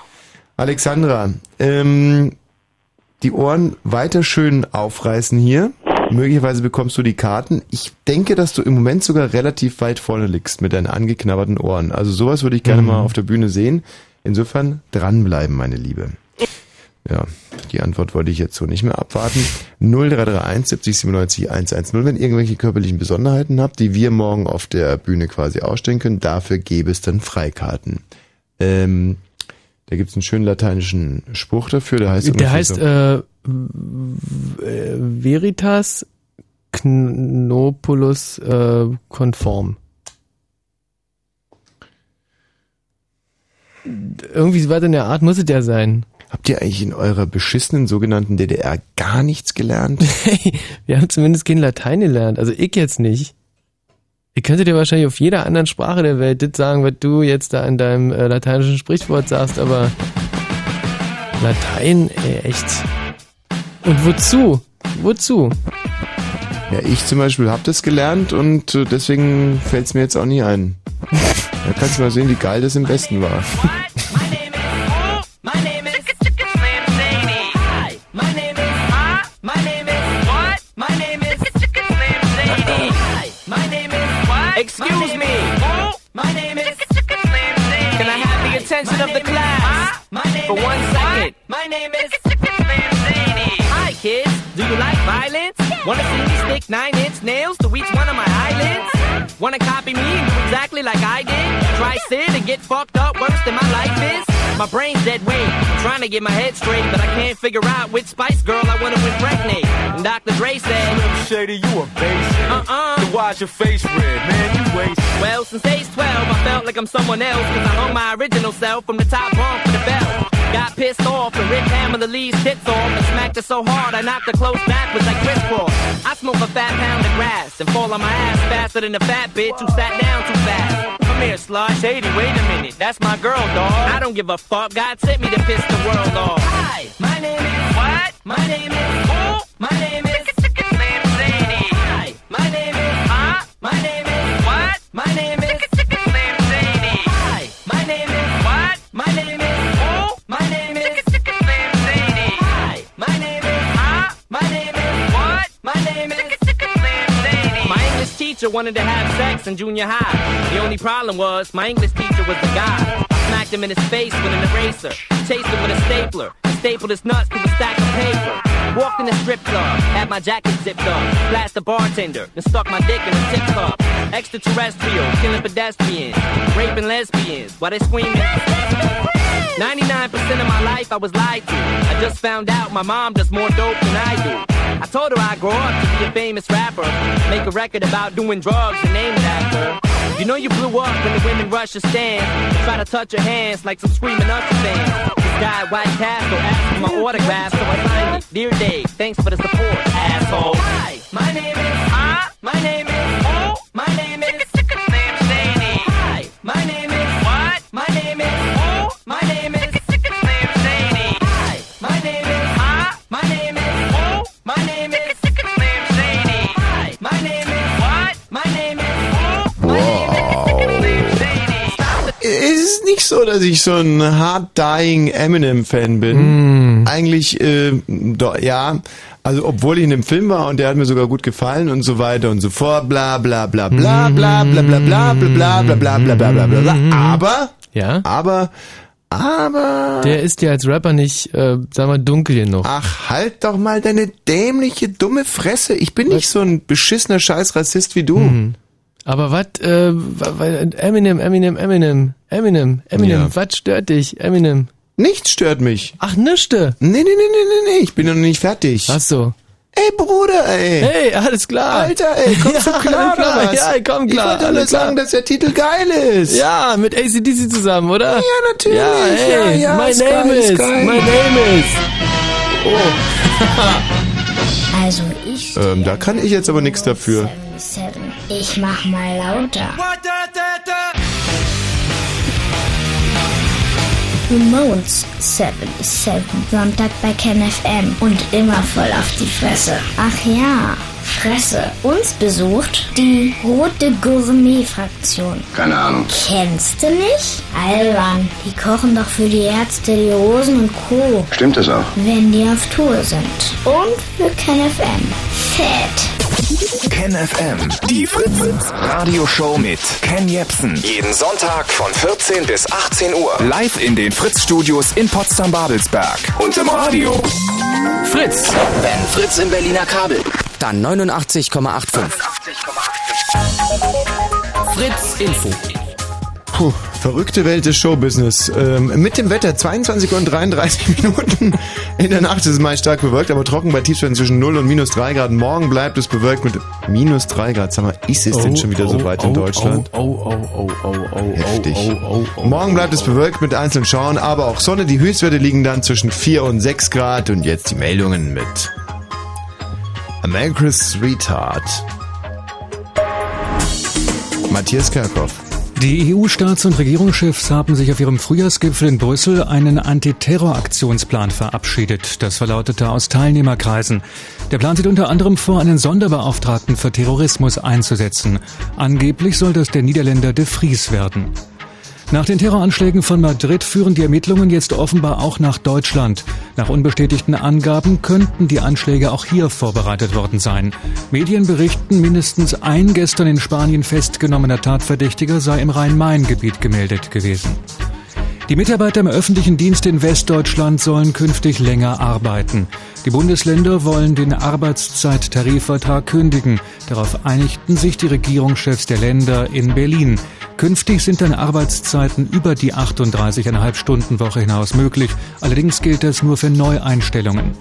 Alexandra, die Ohren weiter schön aufreißen hier. Möglicherweise bekommst du die Karten. Ich denke, dass du im Moment sogar relativ weit vorne liegst mit deinen angeknabberten Ohren. Also sowas würde ich gerne mal auf der Bühne sehen. Insofern dranbleiben, meine Liebe. Ja, die Antwort wollte ich jetzt so nicht mehr abwarten. 0331 70 97 110. Wenn ihr irgendwelche körperlichen Besonderheiten habt, die wir morgen auf der Bühne quasi ausstellen können, dafür gäbe es dann Freikarten. Da gibt's einen schönen lateinischen Spruch dafür, der heißt... Der heißt Veritas Knopulus Conform. Irgendwie was in der Art muss es ja sein. Habt ihr eigentlich in eurer beschissenen sogenannten DDR gar nichts gelernt? Hey, wir haben zumindest kein Latein gelernt. Also ich jetzt nicht. Ich könnte dir wahrscheinlich auf jeder anderen Sprache der Welt das sagen, was du jetzt da in deinem lateinischen Sprichwort sagst, aber Latein, ey, echt. Und wozu? Wozu? Ja, ich zum Beispiel habe das gelernt und deswegen fällt es mir jetzt auch nie ein. Da kannst du mal sehen, wie geil das im Westen war. Excuse me. My name is. Can I have the attention of the class for 1 second? My name is. Hi kids, do you like violence? Wanna see me stick 9-inch nails to each one of my eyelids? Wanna copy me and do exactly like I did? Try sin and get fucked up worse than my life is? My brain's dead weight, trying to get my head straight, but I can't figure out which Spice Girl I wanna impregnate. And Dr. Dre said, Slim Shady, you a basic. So why's your face red, man? You waste. Well, since age 12, I felt like I'm someone else, cause I hung my original self from the top bunk to the belt. Got pissed off and ripped Hammer the Lee's tits off and smacked her so hard I knocked her close backwards like Chris Paul. I smoke a fat pound of grass and fall on my ass faster than a fat bitch who sat down too fast. Come here, slut. Shady, wait a minute. That's my girl, dog. I don't give a fuck. God sent me to piss the world off. Hi, my name is... What? My name is... Who? My name is... Slim Shady. Hi, my name is... Huh? My name is... What? My name is... Slim Shady. Hi, my name is... What? My name is... My name is Slim Shady. Hi, my name is my name is what? My name is Slim Shady. My English teacher wanted to have sex in junior high. The only problem was my English teacher was the guy. I smacked him in his face with an eraser, chased him with a stapler, and stapled his nuts to a stack of paper. Walked in the strip club, had my jacket zipped up, flashed the bartender, and stuck my dick in a tip cup. Extraterrestrial, killing pedestrians, raping lesbians while they screaming. 99% of my life I was lied to. I just found out my mom does more dope than I do. I told her I'd grow up to be a famous rapper, make a record about doing drugs and name it after her. You know you blew up when the women rush your stand and try to touch your hands like some screaming Usher fans. This guy at White Castle asked for my autograph, so I signed it. Dear Dave, thanks for the support, asshole. Hi, my name is my name is oh, my name is Slim Shady. Hi, my name is what? My name is oh, my name. Es ist nicht so, dass ich so ein hard-dying Eminem-Fan bin. Eigentlich, ja, also obwohl ich in dem Film war und der hat mir sogar gut gefallen und so weiter und so fort, bla bla bla bla bla bla bla bla bla bla bla bla bla bla bla. Aber, ja, aber... Der ist ja als Rapper nicht, sag mal, dunkel genug. Ach, halt doch mal deine dämliche, dumme Fresse. Ich bin nicht so ein beschissener Scheiß-Rassist wie du. Aber was, Eminem, ja. Was stört dich, Eminem? Nichts stört mich. Ach, nischte? Nee, ich bin noch nicht fertig. Ach so. Ey, Bruder, ey. Hey, alles klar. Alter, ey, kommst du klar, oder was? Ja, ich komm klar. Ich wollte nur sagen, dass der Titel geil ist. Ja, mit AC/DC zusammen, oder? Ja, natürlich. Ja, ey, ja, my name is, Oh. Also, ich... da kann ich jetzt aber nichts dafür. Ich mach mal lauter. Blue Moon 77. Sonntag bei KenFM. Und immer voll auf die Fresse. Ach ja, Fresse. Uns besucht die rote Gourmet-Fraktion. Keine Ahnung. Kennst du nicht? Albern. Die kochen doch für die Ärzte, die Rosen und Co. Stimmt das auch? Wenn die auf Tour sind. Und für KenFM. Fett. KenFM. Die Fritz-Radio-Show mit Ken Jebsen. Jeden Sonntag von 14 bis 18 Uhr. Live in den Fritz-Studios in Potsdam-Babelsberg. Und im Radio. Fritz. Wenn Fritz im Berliner Kabel. Dann 89,85. Fritz Info. Puh, verrückte Welt des Showbusiness. Mit dem Wetter 22:33 Uhr. In der Nacht ist es meist stark bewölkt, aber trocken bei Tiefstwerten zwischen 0 und minus 3 Grad. Morgen bleibt es bewölkt mit minus 3 Grad. Sag mal, ist es denn schon wieder so weit in Deutschland? Heftig. Morgen bleibt es bewölkt mit einzelnen Schauern, aber auch Sonne. Die Höchstwerte liegen dann zwischen 4 und 6 Grad. Und jetzt die Meldungen mit America's Retard. Matthias Kerkhoff. Die EU-Staats- und Regierungschefs haben sich auf ihrem Frühjahrsgipfel in Brüssel einen Antiterroraktionsplan verabschiedet. Das verlautete aus Teilnehmerkreisen. Der Plan sieht unter anderem vor, einen Sonderbeauftragten für Terrorismus einzusetzen. Angeblich soll das der Niederländer De Vries werden. Nach den Terroranschlägen von Madrid führen die Ermittlungen jetzt offenbar auch nach Deutschland. Nach unbestätigten Angaben könnten die Anschläge auch hier vorbereitet worden sein. Medien berichten, mindestens ein gestern in Spanien festgenommener Tatverdächtiger sei im Rhein-Main-Gebiet gemeldet gewesen. Die Mitarbeiter im öffentlichen Dienst in Westdeutschland sollen künftig länger arbeiten. Die Bundesländer wollen den Arbeitszeittarifvertrag kündigen. Darauf einigten sich die Regierungschefs der Länder in Berlin. Künftig sind dann Arbeitszeiten über die 38,5 Stunden Woche hinaus möglich. Allerdings gilt das nur für Neueinstellungen.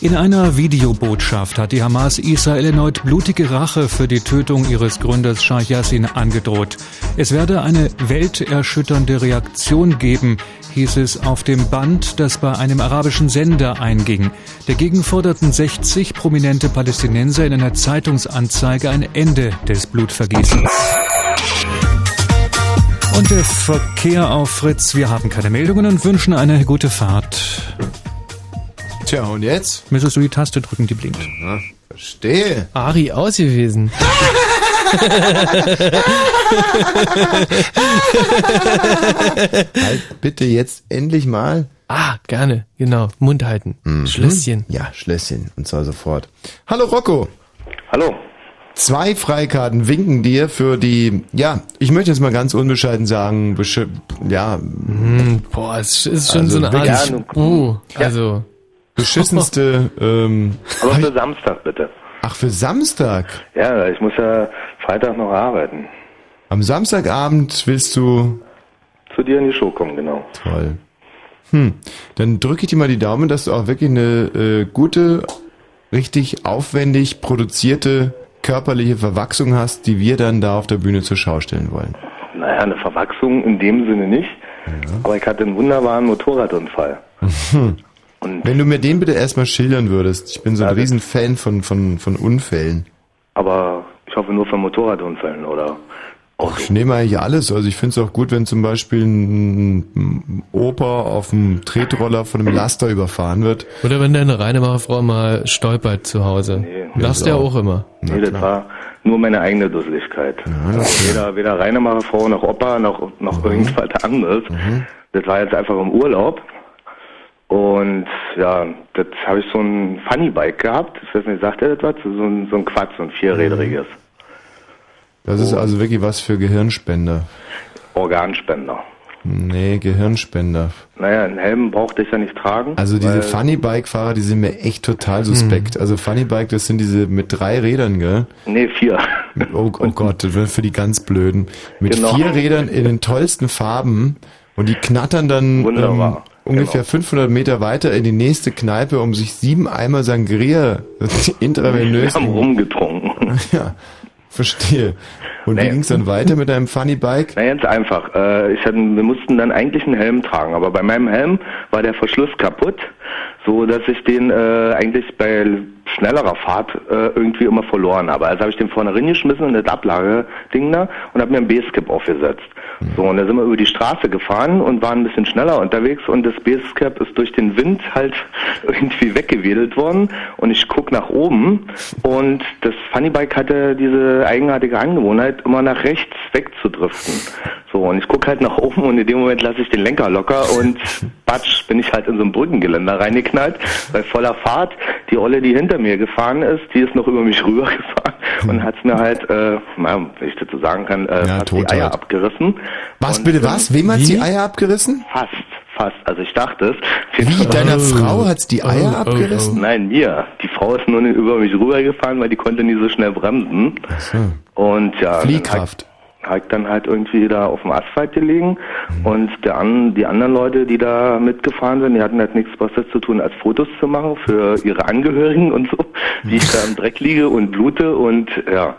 In einer Videobotschaft hat die Hamas Israel erneut blutige Rache für die Tötung ihres Gründers Scheich Yassin angedroht. Es werde eine welterschütternde Reaktion geben, hieß es auf dem Band, das bei einem arabischen Sender einging. Dagegen forderten 60 prominente Palästinenser in einer Zeitungsanzeige ein Ende des Blutvergießens. Und der Verkehr auf Fritz. Wir haben keine Meldungen und wünschen eine gute Fahrt. Tja, und jetzt? Müsstest du die Taste drücken, die blinkt. Ja, verstehe. Ari ausgewiesen. Halt bitte jetzt endlich mal. Ah, gerne. Genau. Mund halten. Mhm. Schlösschen. Ja, Schlösschen. Und zwar sofort. Hallo Rocco. Hallo. 2 Freikarten winken dir für die, ja, ich möchte jetzt mal ganz unbescheiden sagen, ja. Boah, es ist schon also so eine Art. Ja. Also. Beschissenste. Aber für Samstag bitte. Ach, für Samstag? Ja, ich muss ja Freitag noch arbeiten. Am Samstagabend willst du zu dir in die Show kommen, genau. Toll. Dann drücke ich dir mal die Daumen, dass du auch wirklich eine gute, richtig aufwendig produzierte körperliche Verwachsung hast, die wir dann da auf der Bühne zur Schau stellen wollen. Naja, eine Verwachsung in dem Sinne nicht. Ja. Aber ich hatte einen wunderbaren Motorradunfall. Und wenn du mir den bitte erstmal schildern würdest. Ich bin so ein Riesenfan von Unfällen. Aber ich hoffe nur von Motorradunfällen, oder? Och, ich nehme eigentlich alles. Also ich finde es auch gut, wenn zum Beispiel ein Opa auf dem Tretroller von einem Laster überfahren wird. Oder wenn deine Reinemacherfrau mal stolpert zu Hause. Nee. Lachst ja auch immer. Nee, das war nur meine eigene Dusseligkeit. Ja, also weder Reinemacherfrau noch Opa noch irgendwas anderes. Mhm. Das war jetzt einfach im Urlaub. Und ja, das habe ich so ein Funnybike gehabt. Ich weiß nicht, sagt er das was? So ein Quatsch, so ein vierrädriges. Das ist also wirklich was für Gehirnspender. Organspender. Nee, Gehirnspender. Naja, einen Helm brauchte ich ja nicht tragen. Also diese Funnybike-Fahrer, die sind mir echt total suspekt. Also Funnybike, das sind diese mit 3 Rädern, gell? Nee, 4. Oh Gott, das wird für die ganz Blöden. Mit 4 Rädern in den tollsten Farben und die knattern dann ungefähr 500 Meter weiter in die nächste Kneipe, um sich 7 Eimer Sangria intravenös. Wir haben rumgetrunken. Ja, verstehe. Und wie ging es dann weiter mit deinem Funnybike? Na, ganz einfach. Wir mussten dann eigentlich einen Helm tragen, aber bei meinem Helm war der Verschluss kaputt so dass ich den eigentlich bei schnellerer Fahrt irgendwie immer verloren habe. Also habe ich den vorne reingeschmissen in das Ablageding da und habe mir einen B-Skip aufgesetzt. So, und da sind wir über die Straße gefahren und waren ein bisschen schneller unterwegs und das B-Skip ist durch den Wind halt irgendwie weggewedelt worden und ich gucke nach oben und das Funnybike hatte diese eigenartige Angewohnheit, immer nach rechts wegzudriften. So, und ich gucke halt nach oben und in dem Moment lasse ich den Lenker locker und batsch, bin ich halt in so ein Brückengeländer reingeknallt, bei voller Fahrt. Die Olle, die hinter mir gefahren ist, die ist noch über mich rübergefahren und hat es mir halt, wenn ich dazu sagen kann, fast die Eier abgerissen. Was, und, bitte was? Wem hat die Eier abgerissen? Fast. Also ich dachte es. Wie, deiner Frau hat es die Eier abgerissen? Nein, mir. Die Frau ist nur über mich rübergefahren, weil die konnte nie so schnell bremsen. Ach so. Und ja, Fliehkraft. Dann halt irgendwie da auf dem Asphalt gelegen und die anderen Leute, die da mitgefahren sind, die hatten halt nichts Besseres zu tun, als Fotos zu machen für ihre Angehörigen und so, wie ich da im Dreck liege und blute und ja.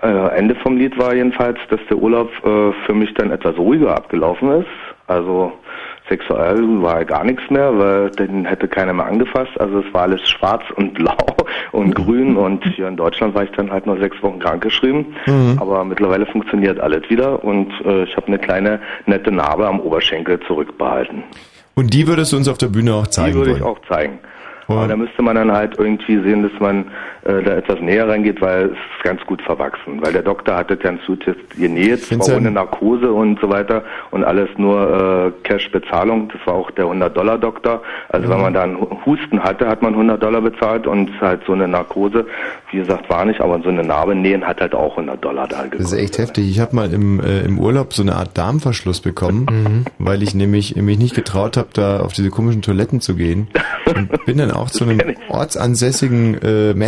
Ende vom Lied war jedenfalls, dass der Urlaub für mich dann etwas ruhiger abgelaufen ist, also sexuell war gar nichts mehr, weil den hätte keiner mehr angefasst, also es war alles schwarz und blau und grün und hier in Deutschland war ich dann halt nur 6 Wochen krankgeschrieben, aber mittlerweile funktioniert alles wieder und ich habe eine kleine nette Narbe am Oberschenkel zurückbehalten. Und die würdest du uns auf der Bühne auch zeigen? Die würde ich auch zeigen. Aber da müsste man dann halt irgendwie sehen, dass man da etwas näher rangeht, weil es ist ganz gut verwachsen. Weil der Doktor hat das ganz gut genäht, zwar ohne Narkose und so weiter und alles nur Cash-Bezahlung. Das war auch der 100-Dollar-Doktor. Also wenn man da einen Husten hatte, hat man $100 bezahlt und halt so eine Narkose, wie gesagt, war nicht, aber so eine Narbe nähen hat halt auch $100 da gekostet. Das ist echt heftig. Ich habe mal im Urlaub so eine Art Darmverschluss bekommen, weil ich nämlich mich nicht getraut habe, da auf diese komischen Toiletten zu gehen und bin dann auch zu einem ortsansässigen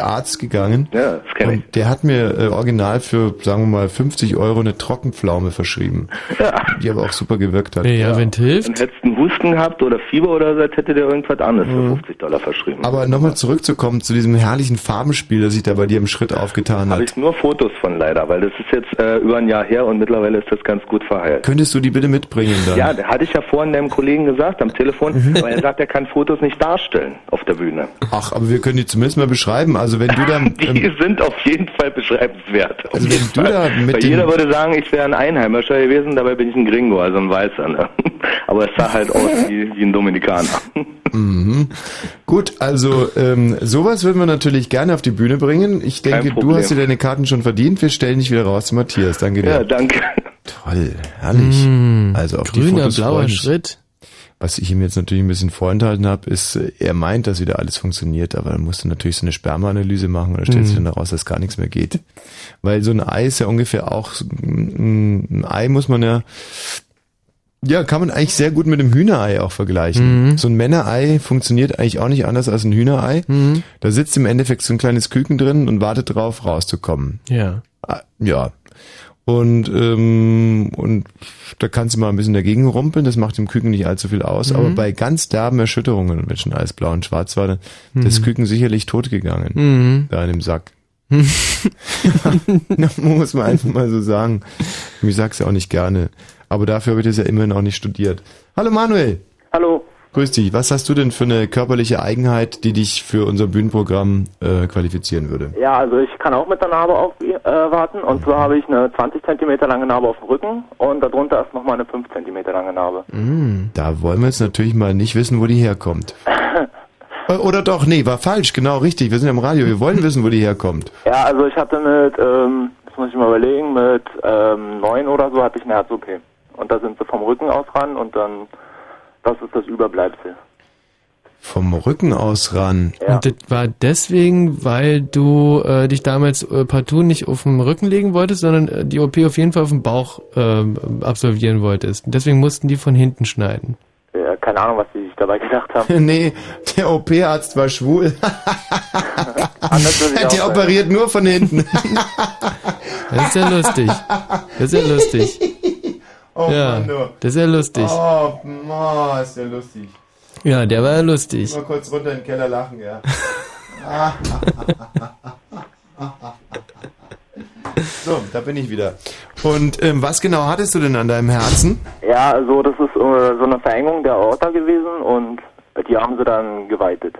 Arzt gegangen. Ja, das kenne ich. Und der hat mir original für, sagen wir mal, 50 Euro eine Trockenpflaume verschrieben, die aber auch super gewirkt hat. Ja, wenn es hilft. Wenn du jetzt einen Husten gehabt oder Fieber oder so, hätte der irgendwas anderes für $50 verschrieben. Aber nochmal zurückzukommen zu diesem herrlichen Farbenspiel, das sich da bei dir im Schritt aufgetan hat. Habe ich nur Fotos von leider, weil das ist jetzt über ein Jahr her und mittlerweile ist das ganz gut verheilt. Könntest du die bitte mitbringen dann? Ja, hatte ich ja vorhin deinem Kollegen gesagt am Telefon, weil er sagt, er kann Fotos nicht darstellen auf der Bühne. Ach, aber wir können die zumindest mal beschreiben. Also wenn du dann die sind auf jeden Fall beschreibenswert. Also wenn du da mit jeder würde sagen, ich wäre ein Einheimischer gewesen, dabei bin ich ein Gringo, also ein Weißer. Ne? Aber es sah halt aus wie ein Dominikaner. Gut, also sowas würden wir natürlich gerne auf die Bühne bringen. Ich denke, du hast dir deine Karten schon verdient. Wir stellen dich wieder raus zu Matthias. Danke dir. Ja, danke. Toll, herrlich. Also auf grüner, die Fotos blauer Schritt. Was ich ihm jetzt natürlich ein bisschen vorenthalten habe, ist, er meint, dass wieder alles funktioniert, aber dann musst du natürlich so eine Spermaanalyse machen und dann stellt sich dann daraus, dass gar nichts mehr geht. Weil so ein Ei ist ja ungefähr auch, ein Ei muss man ja, kann man eigentlich sehr gut mit dem Hühnerei auch vergleichen. So ein Männerei funktioniert eigentlich auch nicht anders als ein Hühnerei. Da sitzt im Endeffekt so ein kleines Küken drin und wartet drauf, rauszukommen. Ja. Ja. Und da kannst du mal ein bisschen dagegen rumpeln, das macht dem Küken nicht allzu viel aus, aber bei ganz derben Erschütterungen, wenn schon alles blau und schwarz war, dann ist das Küken sicherlich totgegangen, da in dem Sack. Muss man einfach mal so sagen. Ich sag's ja auch nicht gerne, aber dafür habe ich das ja immerhin auch nicht studiert. Hallo Manuel! Hallo! Grüß dich, was hast du denn für eine körperliche Eigenheit, die dich für unser Bühnenprogramm qualifizieren würde? Ja, also ich kann auch mit der Narbe warten. Und zwar habe ich eine 20 cm lange Narbe auf dem Rücken und darunter ist nochmal eine 5 cm lange Narbe. Da wollen wir jetzt natürlich mal nicht wissen, wo die herkommt. Oder doch, nee, war falsch, genau, richtig, wir sind am Radio, wir wollen wissen, wo die herkommt. Ja, also ich hatte mit, das muss ich mal überlegen, mit 9 oder so hatte ich eine Herz-OP. Und da sind sie vom Rücken aus ran und dann... Das ist das Überbleibsel. Vom Rücken aus ran. Ja. Und das war deswegen, weil du dich damals partout nicht auf dem Rücken legen wolltest, sondern die OP auf jeden Fall auf dem Bauch absolvieren wolltest. Deswegen mussten die von hinten schneiden. Ja, keine Ahnung, was die sich dabei gedacht haben. Nee, der OP-Arzt war schwul. Der operiert nur von hinten. Das ist ja lustig. Das ist ja lustig. Oh ja, Mann, das ist ja lustig. Oh, Mann, ist ja lustig. Ja, der war ja lustig. Mal kurz runter in den Keller lachen, ja. So, da bin ich wieder. Und was genau hattest du denn an deinem Herzen? Ja, also das ist so eine Verengung der Aorta gewesen und Die haben sie dann geweitet.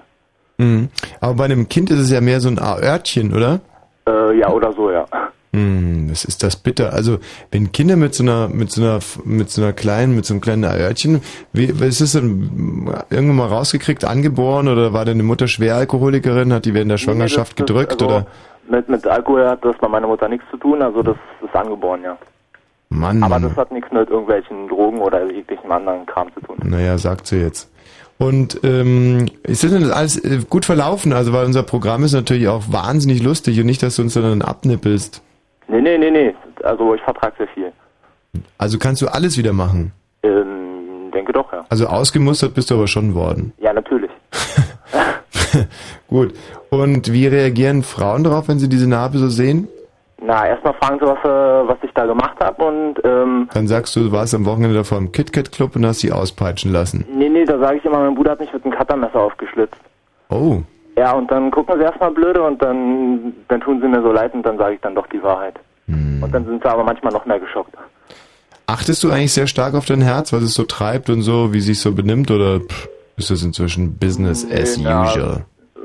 Mhm. Aber bei einem Kind ist es ja mehr so ein Örtchen, oder? Ja, oder so, ja. Mhm, das ist das bitter. Also, wenn Kinder mit so einem kleinen Örtchen, was ist denn irgendwann mal rausgekriegt, angeboren, oder war deine Mutter Schweralkoholikerin, hat die während der Schwangerschaft gedrückt, also, oder? Mit Alkohol hat das bei meiner Mutter nichts zu tun, also das ist angeboren, ja. Mann. Aber das hat nichts mit irgendwelchen Drogen oder jeglichem anderen Kram zu tun. Naja, sagt sie jetzt. Und ist das denn alles gut verlaufen? Also, weil unser Programm ist natürlich auch wahnsinnig lustig und nicht, dass du uns dann abnippelst. Nee. Also, ich vertrage sehr viel. Also, kannst du alles wieder machen? Denke doch, ja. Also, ausgemustert bist du aber schon worden. Ja, natürlich. Gut. Und wie reagieren Frauen darauf, wenn sie diese Narbe so sehen? Na, erstmal fragen sie, was ich da gemacht habe, und dann sagst du, du warst am Wochenende da vor dem KitKat-Club und hast sie auspeitschen lassen. Nee, da sage ich immer, mein Bruder hat mich mit einem Cuttermesser aufgeschlitzt. Oh. Ja, und dann gucken sie erstmal blöde und dann tun sie mir so leid, und dann sage ich dann doch die Wahrheit. Hm. Und dann sind sie aber manchmal noch mehr geschockt. Achtest du eigentlich sehr stark auf dein Herz, was es so treibt und so, wie es sich so benimmt, oder ist das inzwischen Business as usual?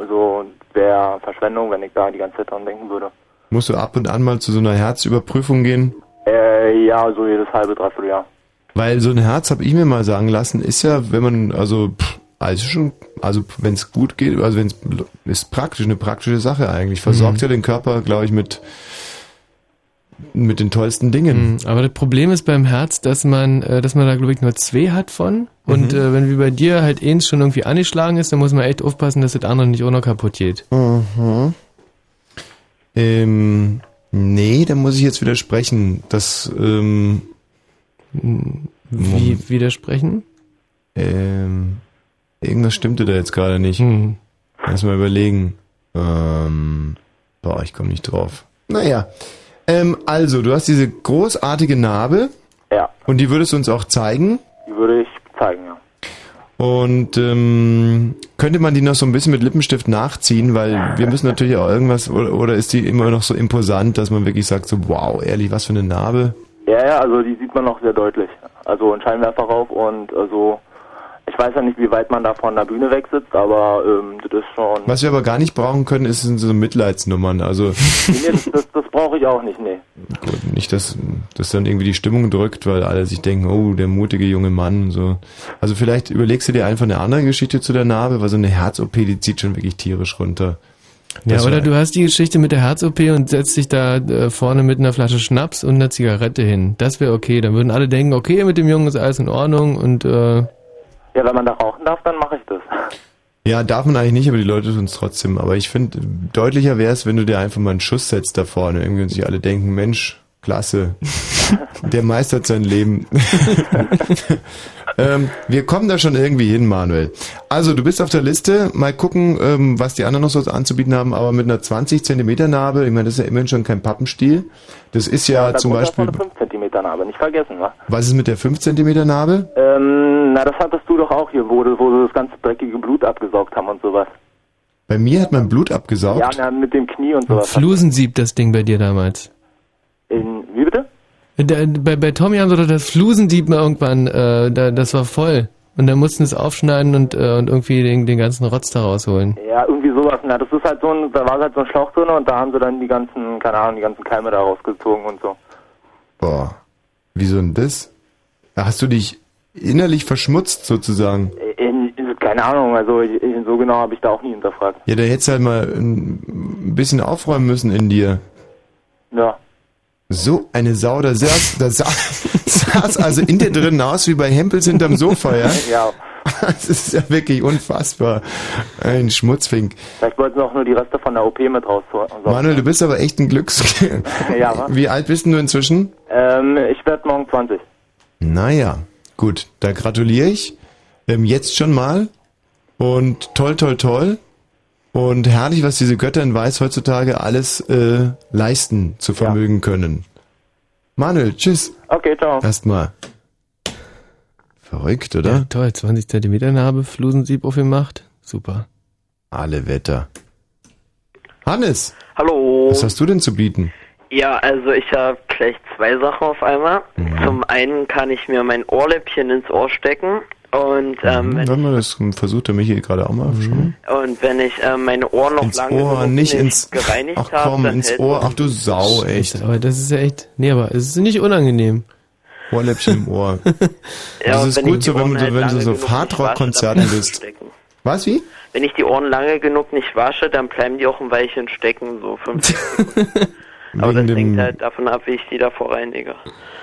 So, wäre Verschwendung, wenn ich da die ganze Zeit dran denken würde. Musst du ab und an mal zu so einer Herzüberprüfung gehen? Ja, so jedes halbe, dreiviertel Jahr. Weil so ein Herz, habe ich mir mal sagen lassen, ist ja, wenn man, wenn es gut geht, also wenn es, ist praktisch, eine praktische Sache eigentlich. Versorgt ja den Körper, glaube ich, mit den tollsten Dingen. Aber das Problem ist beim Herz, dass man da, glaube ich, nur zwei hat von. Und wenn wie bei dir halt eins schon irgendwie angeschlagen ist, dann muss man echt aufpassen, dass das andere nicht auch noch kaputt geht. Mhm. Nee, da muss ich jetzt widersprechen. Das, Wie widersprechen? Irgendwas stimmte da jetzt gerade nicht. Lass mal überlegen. Ich komme nicht drauf. Naja. Also, du hast diese großartige Narbe. Ja. Und die würdest du uns auch zeigen? Die würde ich zeigen, ja. Und könnte man die noch so ein bisschen mit Lippenstift nachziehen, weil wir müssen natürlich auch irgendwas, oder ist die immer noch so imposant, dass man wirklich sagt so, wow, ehrlich, was für eine Narbe? Ja, also die sieht man noch sehr deutlich. Also ein Scheinwerfer rauf, und also ich weiß ja nicht, wie weit man da von der Bühne weg sitzt, aber das ist schon... Was wir aber gar nicht brauchen können, sind so Mitleidsnummern, also... Nee, das brauche ich auch nicht, nee. Gut, nicht, dass dann irgendwie die Stimmung drückt, weil alle sich denken, oh, der mutige junge Mann und so. Also vielleicht überlegst du dir einfach eine andere Geschichte zu der Narbe, weil so eine Herz-OP, die zieht schon wirklich tierisch runter. Das, ja, oder du hast die Geschichte mit der Herz-OP und setzt dich da vorne mit einer Flasche Schnaps und einer Zigarette hin. Das wäre okay, dann würden alle denken, okay, mit dem Jungen ist alles in Ordnung, und... Ja, wenn man da rauchen darf, dann mache ich das. Ja, darf man eigentlich nicht, aber die Leute tun es trotzdem. Aber ich finde, deutlicher wäre es, wenn du dir einfach mal einen Schuss setzt da vorne. Irgendwie und sich alle denken, Mensch, klasse, der meistert sein Leben. Wir kommen da schon irgendwie hin, Manuel. Also, du bist auf der Liste. Mal gucken, was die anderen noch so anzubieten haben. Aber mit einer 20 Zentimeter Narbe, ich meine, das ist ja immerhin schon kein Pappenstiel. Das ist ja zum Beispiel... Von der 5 Zentimeter Narbe, nicht vergessen, wa? Was ist mit der 5 Zentimeter Narbe? Na, das hattest du doch auch hier, wo sie das ganze dreckige Blut abgesaugt haben und sowas. Bei mir hat man Blut abgesaugt? Ja, mit dem Knie und sowas. Flusensieb, das Ding bei dir damals. Wie bitte? Bei Tommy haben sie doch das Flusensieb mal irgendwann, das war voll. Und dann mussten sie es aufschneiden und irgendwie den ganzen Rotz da rausholen. Ja, irgendwie sowas. Na, das ist halt da war halt so ein Schlauch drin, und da haben sie dann die ganzen Keime da rausgezogen und so. Boah, wieso denn das? Hast du dich innerlich verschmutzt sozusagen? Keine Ahnung, also so genau habe ich da auch nie hinterfragt. Ja, da hättest du halt mal ein bisschen aufräumen müssen in dir. Ja. So eine Sau, da saß also in dir drin aus wie bei Hempels hinterm Sofa, ja? Ja. Das ist ja wirklich unfassbar. Ein Schmutzfink. Vielleicht wollten sie auch nur die Reste von der OP mit rausholen. Manuel, du bist aber echt ein Glückskind. Ja, was? Wie alt bist denn du inzwischen? Ich werde morgen 20. Naja, gut, da gratuliere ich. Jetzt schon mal. Und toll, toll, toll. Und herrlich, was diese Götter in Weiß heutzutage alles leisten zu vermögen können. Manuel, tschüss. Okay, ciao. Erstmal. Verrückt, oder? Ja, toll, 20 Zentimeter Narbe, Flusensieb aufgemacht. Super. Alle Wetter. Hannes! Hallo! Was hast du denn zu bieten? Ja, also ich habe gleich zwei Sachen auf einmal. Mhm. Zum einen kann ich mir mein Ohrläppchen ins Ohr stecken Und wenn man das versucht, der Michi gerade auch mal. Mhm. Und wenn ich meine Ohren noch lange nicht gereinigt habe, ins Ohr, ach du Sau, echt. Aber das ist ja echt, nee, aber es ist nicht unangenehm. Ohrläppchen im Ohr. Ja, das ist gut so, wenn du so Hardrock-Konzerten bist. Was, wie? Wenn ich die Ohren lange genug nicht wasche, dann bleiben die auch ein Weilchen stecken, so 50 Sekunden. Aber das hängt halt davon ab, wie ich die davor reinige.